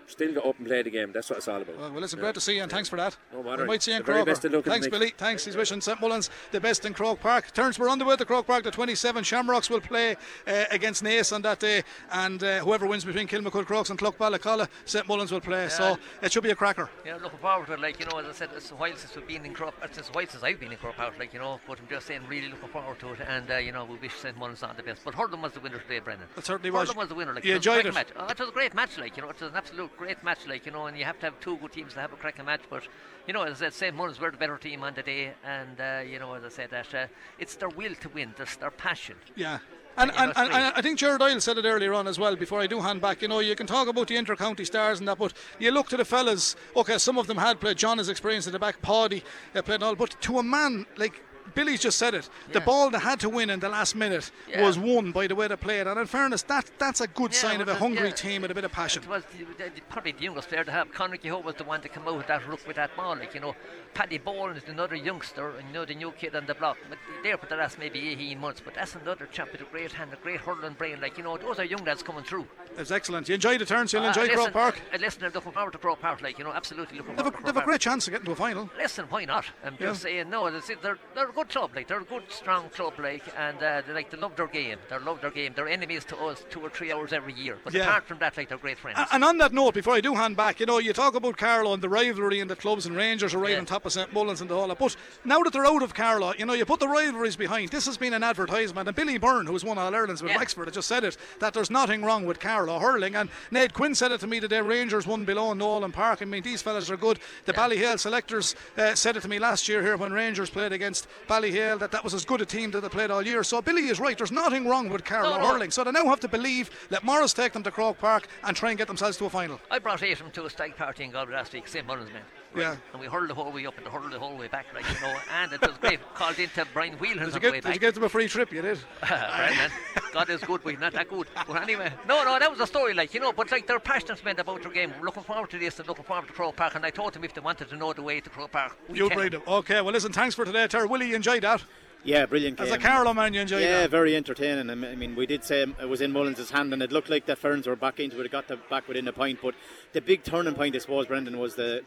Still got up and play the game. That's what it's all about. Well, well it's yeah. great to see you, and yeah. thanks for that. No matter. We might see you in Croke. Thanks, Billy. Thanks. He's wishing St Mullins the best in Croke Park. Turns were on the way to Croke Park. The twenty-seven Shamrocks will play uh, against Naas on that day, and uh, whoever wins between Kilmacud Crokes and Clough Ballacolla, St Mullins will play. Yeah. So it should be a cracker. Yeah, looking forward to it. Like you know, as I said, it's a while since we've been in Croke. It's a while since I've been in Croke Park. Like you know, but I'm just saying, really looking forward to it. And uh, you know, we wish St Mullins not the best. But Hurling was the winner today, Brendan. It certainly was. Hurling was the winner. Like, you enjoyed it. Match. Oh, it was a great match. Like you know, it was an absolute great match, like you know, and you have to have two good teams to have a cracking match. But you know, as I said, St Mullins were the better team on the day, and uh, you know, as I said, that uh, it's their will to win, there's their passion. Yeah. And, and, and, and I think Gerard Doyle said it earlier on as well, before I do hand back, you know, you can talk about the inter-county stars and that, but you look to the fellas, okay, some of them had played, John has experienced at the back, Paddy uh, played and all, but to a man, like Billy's just said it, yeah. the ball that had to win in the last minute yeah. was won by the way they played, and in fairness, that that's a good yeah, sign of a hungry yeah. team and a bit of passion. It was the, the, probably the youngest player to have. Conor Keogh was the one to come out with that ruck with that ball, like, you know. Paddy Boland is another youngster, and you know, the new kid on the block, but there for the last maybe eighteen months, but that's another chap with a great hand, a great hurling brain, like, you know, those are young lads coming through. It's excellent. You enjoy the turns, you'll uh, enjoy Croke Park. Uh, listen, they're looking forward to Croke Park, like, you know, absolutely looking forward to Croke Park. They have a great chance of getting to a final. Listen, why not? I'm yeah. just saying, no, they're, they're good club, like, they're a good strong club, like, and uh, they like they love their game, they love their game. They're enemies to us two or three hours every year, but yeah. apart from that, like, they're great friends. And, and on that note, before I do hand back, you know, you talk about Carlow and the rivalry and the clubs, and Rangers are right yeah. on top of St Mullins and the whole lot. But now that they're out of Carlow, you know, you put the rivalries behind. This has been an advertisement, and Billy Byrne, who's won All Ireland's with yeah. Wexford, has just said it, that there's nothing wrong with Carlow hurling. And Ned Quinn said it to me today. Rangers won below in Nolan Park. I mean, these fellas are good. The yeah. Ballyhale selectors uh, said it to me last year here when Rangers played against Ballyhale, that that was as good a team that they played all year. So Billy is right, there's nothing wrong with Carlow no, hurling. No. So they now have to believe, let Morris take them to Croke Park and try and get themselves to a final. I brought eight of them to a stag party in Galway last week, St Mullins man. Right. Yeah. And we hurled the whole way up and hurled the whole way back, like, you know, and it was great. Called into Brian Whelan on the way back. Did you get them a free trip, you did? Brian, man, God is good, we're not that good. But anyway, no, no, that was a story, like, you know, but like they're passionate men about their game. We're looking forward to this and looking forward to Croke Park, and I told them if they wanted to know the way to Croke Park, you'd bring them. Okay, well, listen, thanks for today, Terry. Willie, you enjoyed that? Yeah, brilliant game. As a Carlow man, you enjoyed yeah, that? Yeah, very entertaining. I mean, we did say it was in Mullins' hand, and it looked like the Ferns were back into it. It got the back within the point, but the big turning point, I suppose, Brendan, was the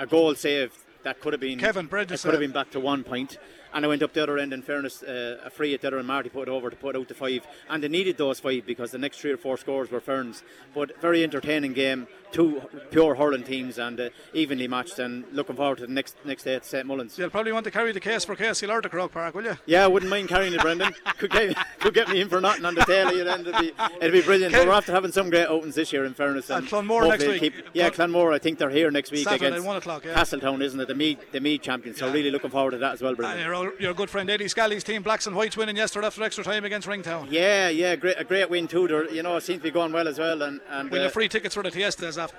a goal save that could have been Kevin Bridges. Could have been back to one point, and I went up the other end. In fairness, uh, a free at the other end, Marty put it over to put out to five, and they needed those five because the next three or four scores were Ferns. But very entertaining game, two pure hurling teams, and uh, evenly matched. And looking forward to the next next day at St Mullins. You'll probably want to carry the case for Casey Lord to Croke Park, will you? Yeah, I wouldn't mind carrying it, Brendan. could, get, could get me in for nothing on the daily. It'd be it'd be brilliant. But we're after having some great outings this year. In fairness, and, and Clonmore next week. Keep, yeah, Clonmore. I think they're here next week Saturday against one o'clock, yeah. Castle Town, isn't it? The Mead the Mead champions. So yeah. really looking forward to that as well, Brendan. Your good friend Eddie Scally's team, Blacks and Whites, winning yesterday after extra time against Ringtown. Yeah, yeah, great, a great win too. They're, you know, it seems to be going well as well. And, and we'll uh, have free tickets for the Tiestas after.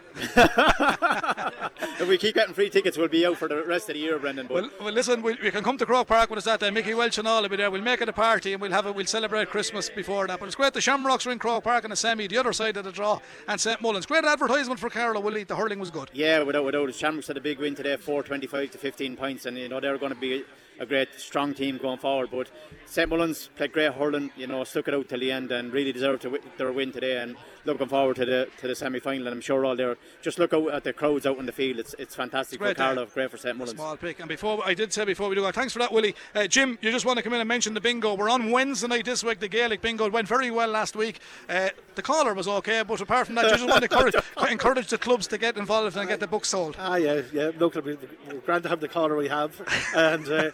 If we keep getting free tickets, we'll be out for the rest of the year, Brendan. Well, well, listen, we, we can come to Croke Park with us that day. Mickey Welch and all will be there. We'll make it a party and we'll have it. We'll celebrate Christmas before that. But it's great. The Shamrocks are in Croke Park in a semi, the other side of the draw, and St Mullins. Great advertisement for Carlow. Willie, the hurling was good. Yeah, without a doubt. The Shamrocks had a big win today, four twenty-five to fifteen points, and you know they're going to be a great strong team going forward. But St Mullins played great hurling, you know, stuck it out till the end and really deserved to w- their win today, and looking forward to the to the semi-final. And I'm sure all there, just look out at the crowds out in the field. It's it's fantastic for Carlow, great for St Mullins. Small pick. And before I did say before we do go, thanks for that, Willie. Uh, Jim, you just want to come in and mention the bingo. We're on Wednesday night this week. The Gaelic bingo went very well last week. Uh, the caller was okay, but apart from that, you just want to encourage, encourage the clubs to get involved and get the books sold. Ah, yeah, yeah. Look, we're grand to have the caller we have, and. Uh,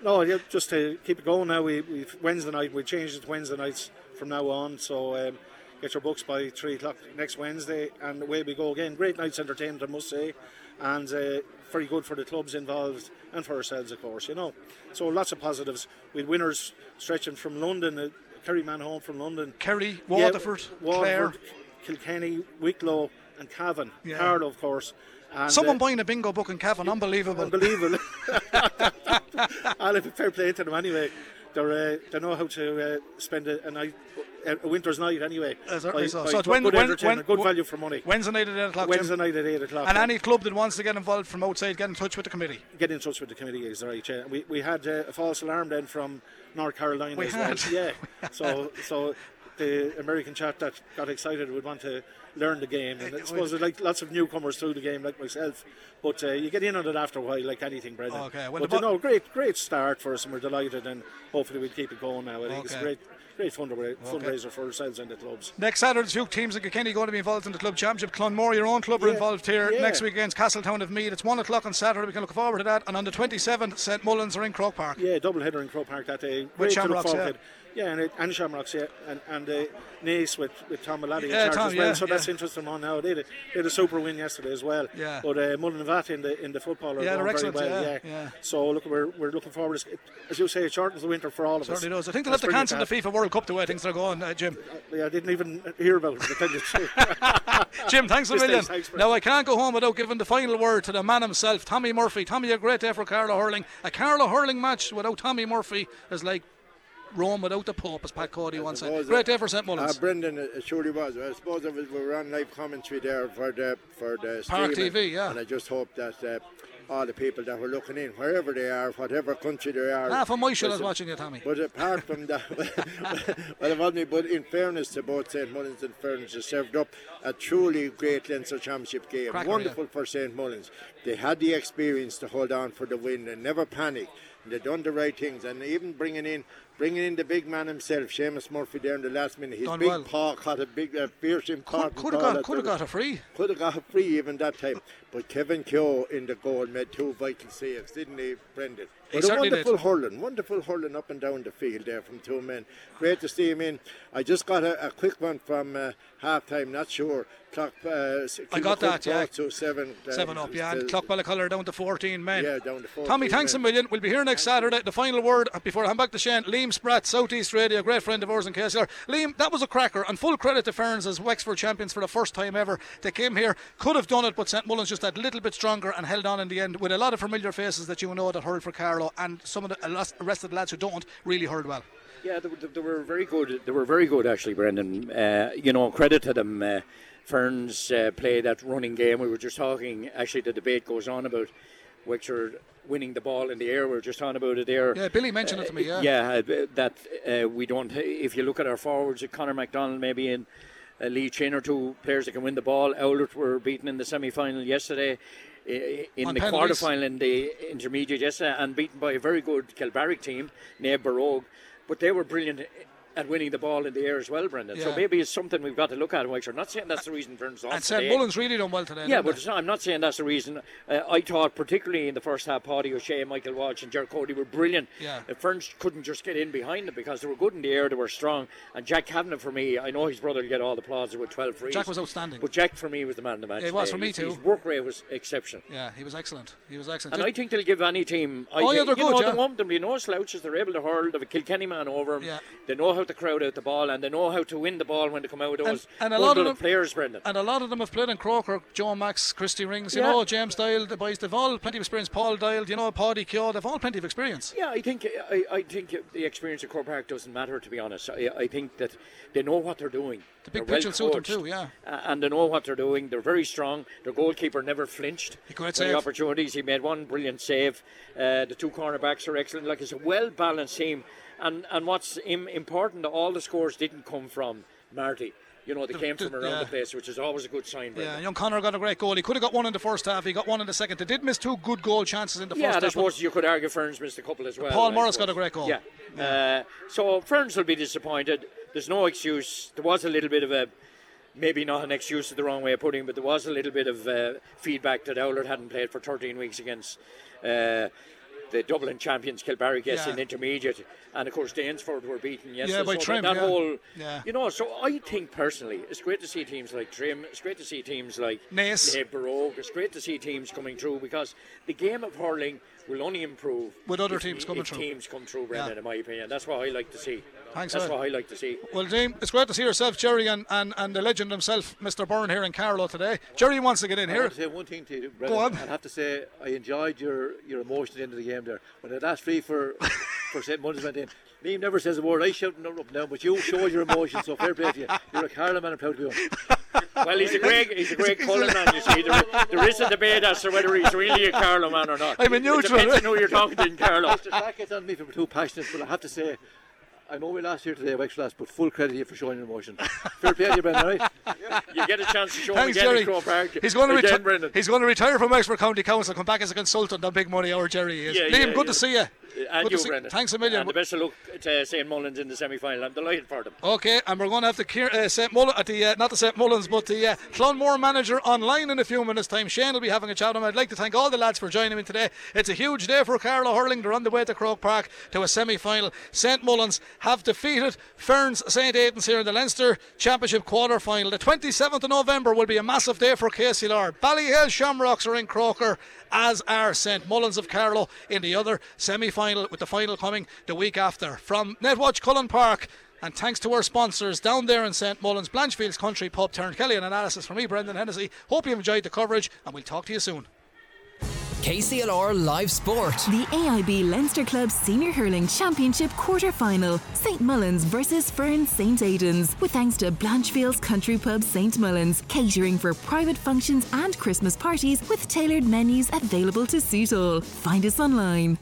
No, yeah, just to keep it going now, we, we've Wednesday night, we changed it to Wednesday nights from now on, so um, get your books by three o'clock next Wednesday, and away we go again. Great night's entertainment, I must say, and uh, very good for the clubs involved and for ourselves, of course, you know. So lots of positives, with winners stretching from London, uh, Kerry man home from London. Kerry, Waterford, yeah, Waterford, Clare, Kilkenny, Wicklow and Cavan, yeah. Carlow, of course. And someone uh, buying a bingo book in Cavan, unbelievable. Unbelievable. I'll have a fair play to them anyway. They're, uh, they know how to uh, spend a, a night, a winter's night anyway. Uh, by, so. So it's when, good when, when, good value for money. Wednesday night at eight o'clock. Wednesday Jim. night at eight o'clock. And yeah. any club that wants to get involved from outside, get in touch with the committee. Get in touch with the committee, is right. Yeah. We, we had uh, a false alarm then from North Carolina we as had. well. Yeah. we so so the American chap that got excited would want to learn the game, and I suppose there's like lots of newcomers through the game like myself, but uh, you get in on it after a while like anything, Brendan. Okay, well, but you know, great great start for us, and we're delighted, and hopefully we'll keep it going now. I okay. think it's great Great fundraiser, fundraiser okay. for ourselves and the clubs. Next Saturday, two teams in Kilkenny going to be involved in the club championship. Clonmore, your own club, yeah. are involved here yeah. next week against Castletown of Meath. It's one o'clock on Saturday. We can look forward to that. And on the twenty-seventh, St Mullins are in Croke Park. Yeah, double header in Croke Park that day. With Shamrocks, yeah. yeah, and, and Shamrocks, yeah, and, and uh, Naas with, with Tom Mullally yeah, in charge Tom, as well. Yeah, so yeah. less interest in one now. They had, a, they had a super win yesterday as well. Yeah. But uh, Mullinvat in the in the football are yeah, going very well. Yeah. Yeah. yeah. So look, we're we're looking forward. To, as you say, it shortens the winter for all of certainly us. Certainly does. I think they'll have to cancel the FIFA World Cup the way things are going, uh, Jim. Yeah, I didn't even hear about it. To tell you the truth. Jim, thanks a million. Thanks now I can't go home without giving the final word to the man himself, Tommy Murphy. Tommy, a great day for Carlow hurling. A Carlow hurling match without Tommy Murphy is like Rome without the Pope, as Pat Cody once said. Great day for St Mullins. Uh, Brendan, it surely was. I suppose we were on live commentary there for the for the Park T V, yeah. And I just hope that uh, all the people that were looking in, wherever they are, whatever country they are. Half of Michael was watching you, Tommy. But apart from that, well, it wasn't, but in fairness to both St Mullins and Ferns, they served up a truly great Leinster Championship game. Cracker, wonderful yeah. for St Mullins. They had the experience to hold on for the win and never panicked. They've done the right things, and even bringing in bringing in the big man himself, Seamus Murphy, there in the last minute. His done big well. paw caught a big uh, piercing could, could have got, could have got a free could have got a free even that time, but Kevin Keogh in the goal made two vital saves, didn't he, Brendan? But he a wonderful did. hurling wonderful hurling up and down the field there from two men. Great to see him in. I just got a, a quick one from uh, half time, not sure. Clough, uh, I got that, yeah. To seven, uh, seven up, yeah. And Clough Ballacolla down to fourteen men. Yeah, down to fourteen. Tommy, thanks men. a million. We'll be here next Saturday. The final word before I hand back to Shane. Liam Spratt, South East Radio, great friend of ours in K S L. Liam, that was a cracker, and full credit to Ferns as Wexford champions for the first time ever. They came here, could have done it, but St Mullins just that little bit stronger and held on in the end with a lot of familiar faces that you know that hurled for Carlow, and some of the rest of the lads who don't really hurled well. Yeah, they, they were very good. They were very good, actually, Brendan. Uh, you know, credit to them. Uh, Ferns uh, play that running game. We were just talking, actually, the debate goes on about Wexford winning the ball in the air. We were just talking about it there. Yeah, Billy mentioned uh, it to me, yeah. Yeah, that uh, we don't, if you look at our forwards, Connor MacDonald maybe in uh, Lee Chin or two players that can win the ball. Aylward were beaten in the semi-final yesterday. In on the quarter-final in the intermediate yesterday, and beaten by a very good Kilbarrick team, Neab Barogue. But they were brilliant at winning the ball in the air as well, Brendan. Yeah. So maybe it's something we've got to look at in Wexford. Not saying that's the reason Ferns lost. And St Mullins really done well today. Yeah, but it's not, I'm not saying that's the reason. Uh, I thought, particularly in the first half, Paddy O'Shea, Michael Walsh and Ger Cody were brilliant. Yeah. Uh, Ferns couldn't just get in behind them because they were good in the air, they were strong. And Jack Kavanagh, for me, I know his brother will get all the applause with twelve frees. Jack was outstanding. But Jack, for me, was the man of the match. Yeah, it was, today. for me too. His work rate was exceptional. Yeah, he was excellent. He was excellent. And Did I think they'll give any team... I oh, think, yeah, they're good, know, yeah. They want them. They know slouches. They're able to hurl. They have a Kilkenny man over them. Yeah. They know how to crowd out the ball, and they know how to win the ball when they come out of those and, and a lot of them, players, Brendan. And a lot of them have played in Croke, or Joe Max, Christy Rings, you yeah. know, James Dial, the boys, they've all plenty of experience. Paul Dial, you know, Paddy Keogh, they've all plenty of experience. Yeah, I think I, I think the experience at Croke Park doesn't matter, to be honest. I, I think that they know what they're doing. The big pitch will suit them too, yeah. And they know what they're doing. They're very strong. Their goalkeeper never flinched. He got save. Opportunities. He made one brilliant save. Uh, the two cornerbacks are excellent. Like, it's a well-balanced team. And and what's im- important, all the scores didn't come from Marty. You know, they the, came from around yeah. the place, which is always a good sign. Brendan. Yeah, young Connor got a great goal. He could have got one in the first half. He got one in the second. They did miss two good goal chances in the yeah, first half. Yeah, I suppose you could argue Ferns missed a couple as well. Paul I Morris suppose. got a great goal. Yeah. yeah. Uh, so Ferns will be disappointed. There's no excuse. There was a little bit of a, maybe not an excuse is the wrong way of putting it, but there was a little bit of uh, feedback that Aylward hadn't played for thirteen weeks against... Uh, the Dublin champions Kilbarrick yes yeah. in intermediate, and of course Dainsford were beaten yesterday. Yeah, by so Trim, that yeah. whole yeah. you know, so I think personally it's great to see teams like Trim, it's great to see teams like Naas, it's great to see teams coming through, because the game of hurling will only improve with other if, teams coming if through. Teams come through, Brendan, yeah. in my opinion. That's what I like to see. Thanks, That's well. what I like to see. Well, Dean, it's great to see yourself, Jerry, and, and, and the legend himself, Mister Byrne, here in Carlow today. Jerry wants to get in I here. I have to say one thing to you, Brendan. Go on. I have to say, I enjoyed your, your emotion at the end of the game there. When the last free for, for St Mullins went in, Liam never says a word. I shout up and down, but you showed your emotion, so fair play to you. You're a Carlow man, I'm proud to be one. Well, he's a great, he's a great Cullen man, you see. There, there is a debate as to whether he's really a Carlow man or not. I'm a neutral. It depends on who you're talking to in Carlow. Mister Sack gets on me for too passionate, but I have to say, I know we lost here today, Wexford lost, but full credit here for showing emotion. Fair play to you, Brendan, right? Yeah. You get a chance to show him again Jerry. in Croke Park. He's going, to again, reti- he's going to retire from Wexford County Council, come back as a consultant on Big Money Hour, Jerry is. Yeah, Liam, yeah, good yeah. to see you. And you, Brendan. Thanks a million. And the best of luck to uh, St Mullins in the semi-final. I'm delighted for them. Okay, and we're going to have the uh, St Mullins, at the uh, not the St Mullins, but the uh, Clonmore manager online in a few minutes' time. Shane will be having a chat with him. I'd like to thank all the lads for joining me today. It's a huge day for Carlow hurling. They're on the way to Croke Park to a semi-final. St Mullins have defeated Ferns St Aidans here in the Leinster Championship quarter-final. The twenty-seventh of November will be a massive day for K C L R. Ballyhale Shamrocks are in Croker, as are St Mullins of Carlow in the other semi-final, with the final coming the week after. From Netwatch Cullen Park, and thanks to our sponsors down there in St Mullins, Blanchfield's Country Pub, Tarrant Kelly, and analysis from me, Brendan Hennessy. Hope you've enjoyed the coverage, and we'll talk to you soon. K C L R Live Sport. The A I B Leinster Club Senior Hurling Championship quarter-final. St Mullins versus Ferns St Aidans. With thanks to Blanchfield's Country Pub St Mullins, catering for private functions and Christmas parties with tailored menus available to suit all. Find us online.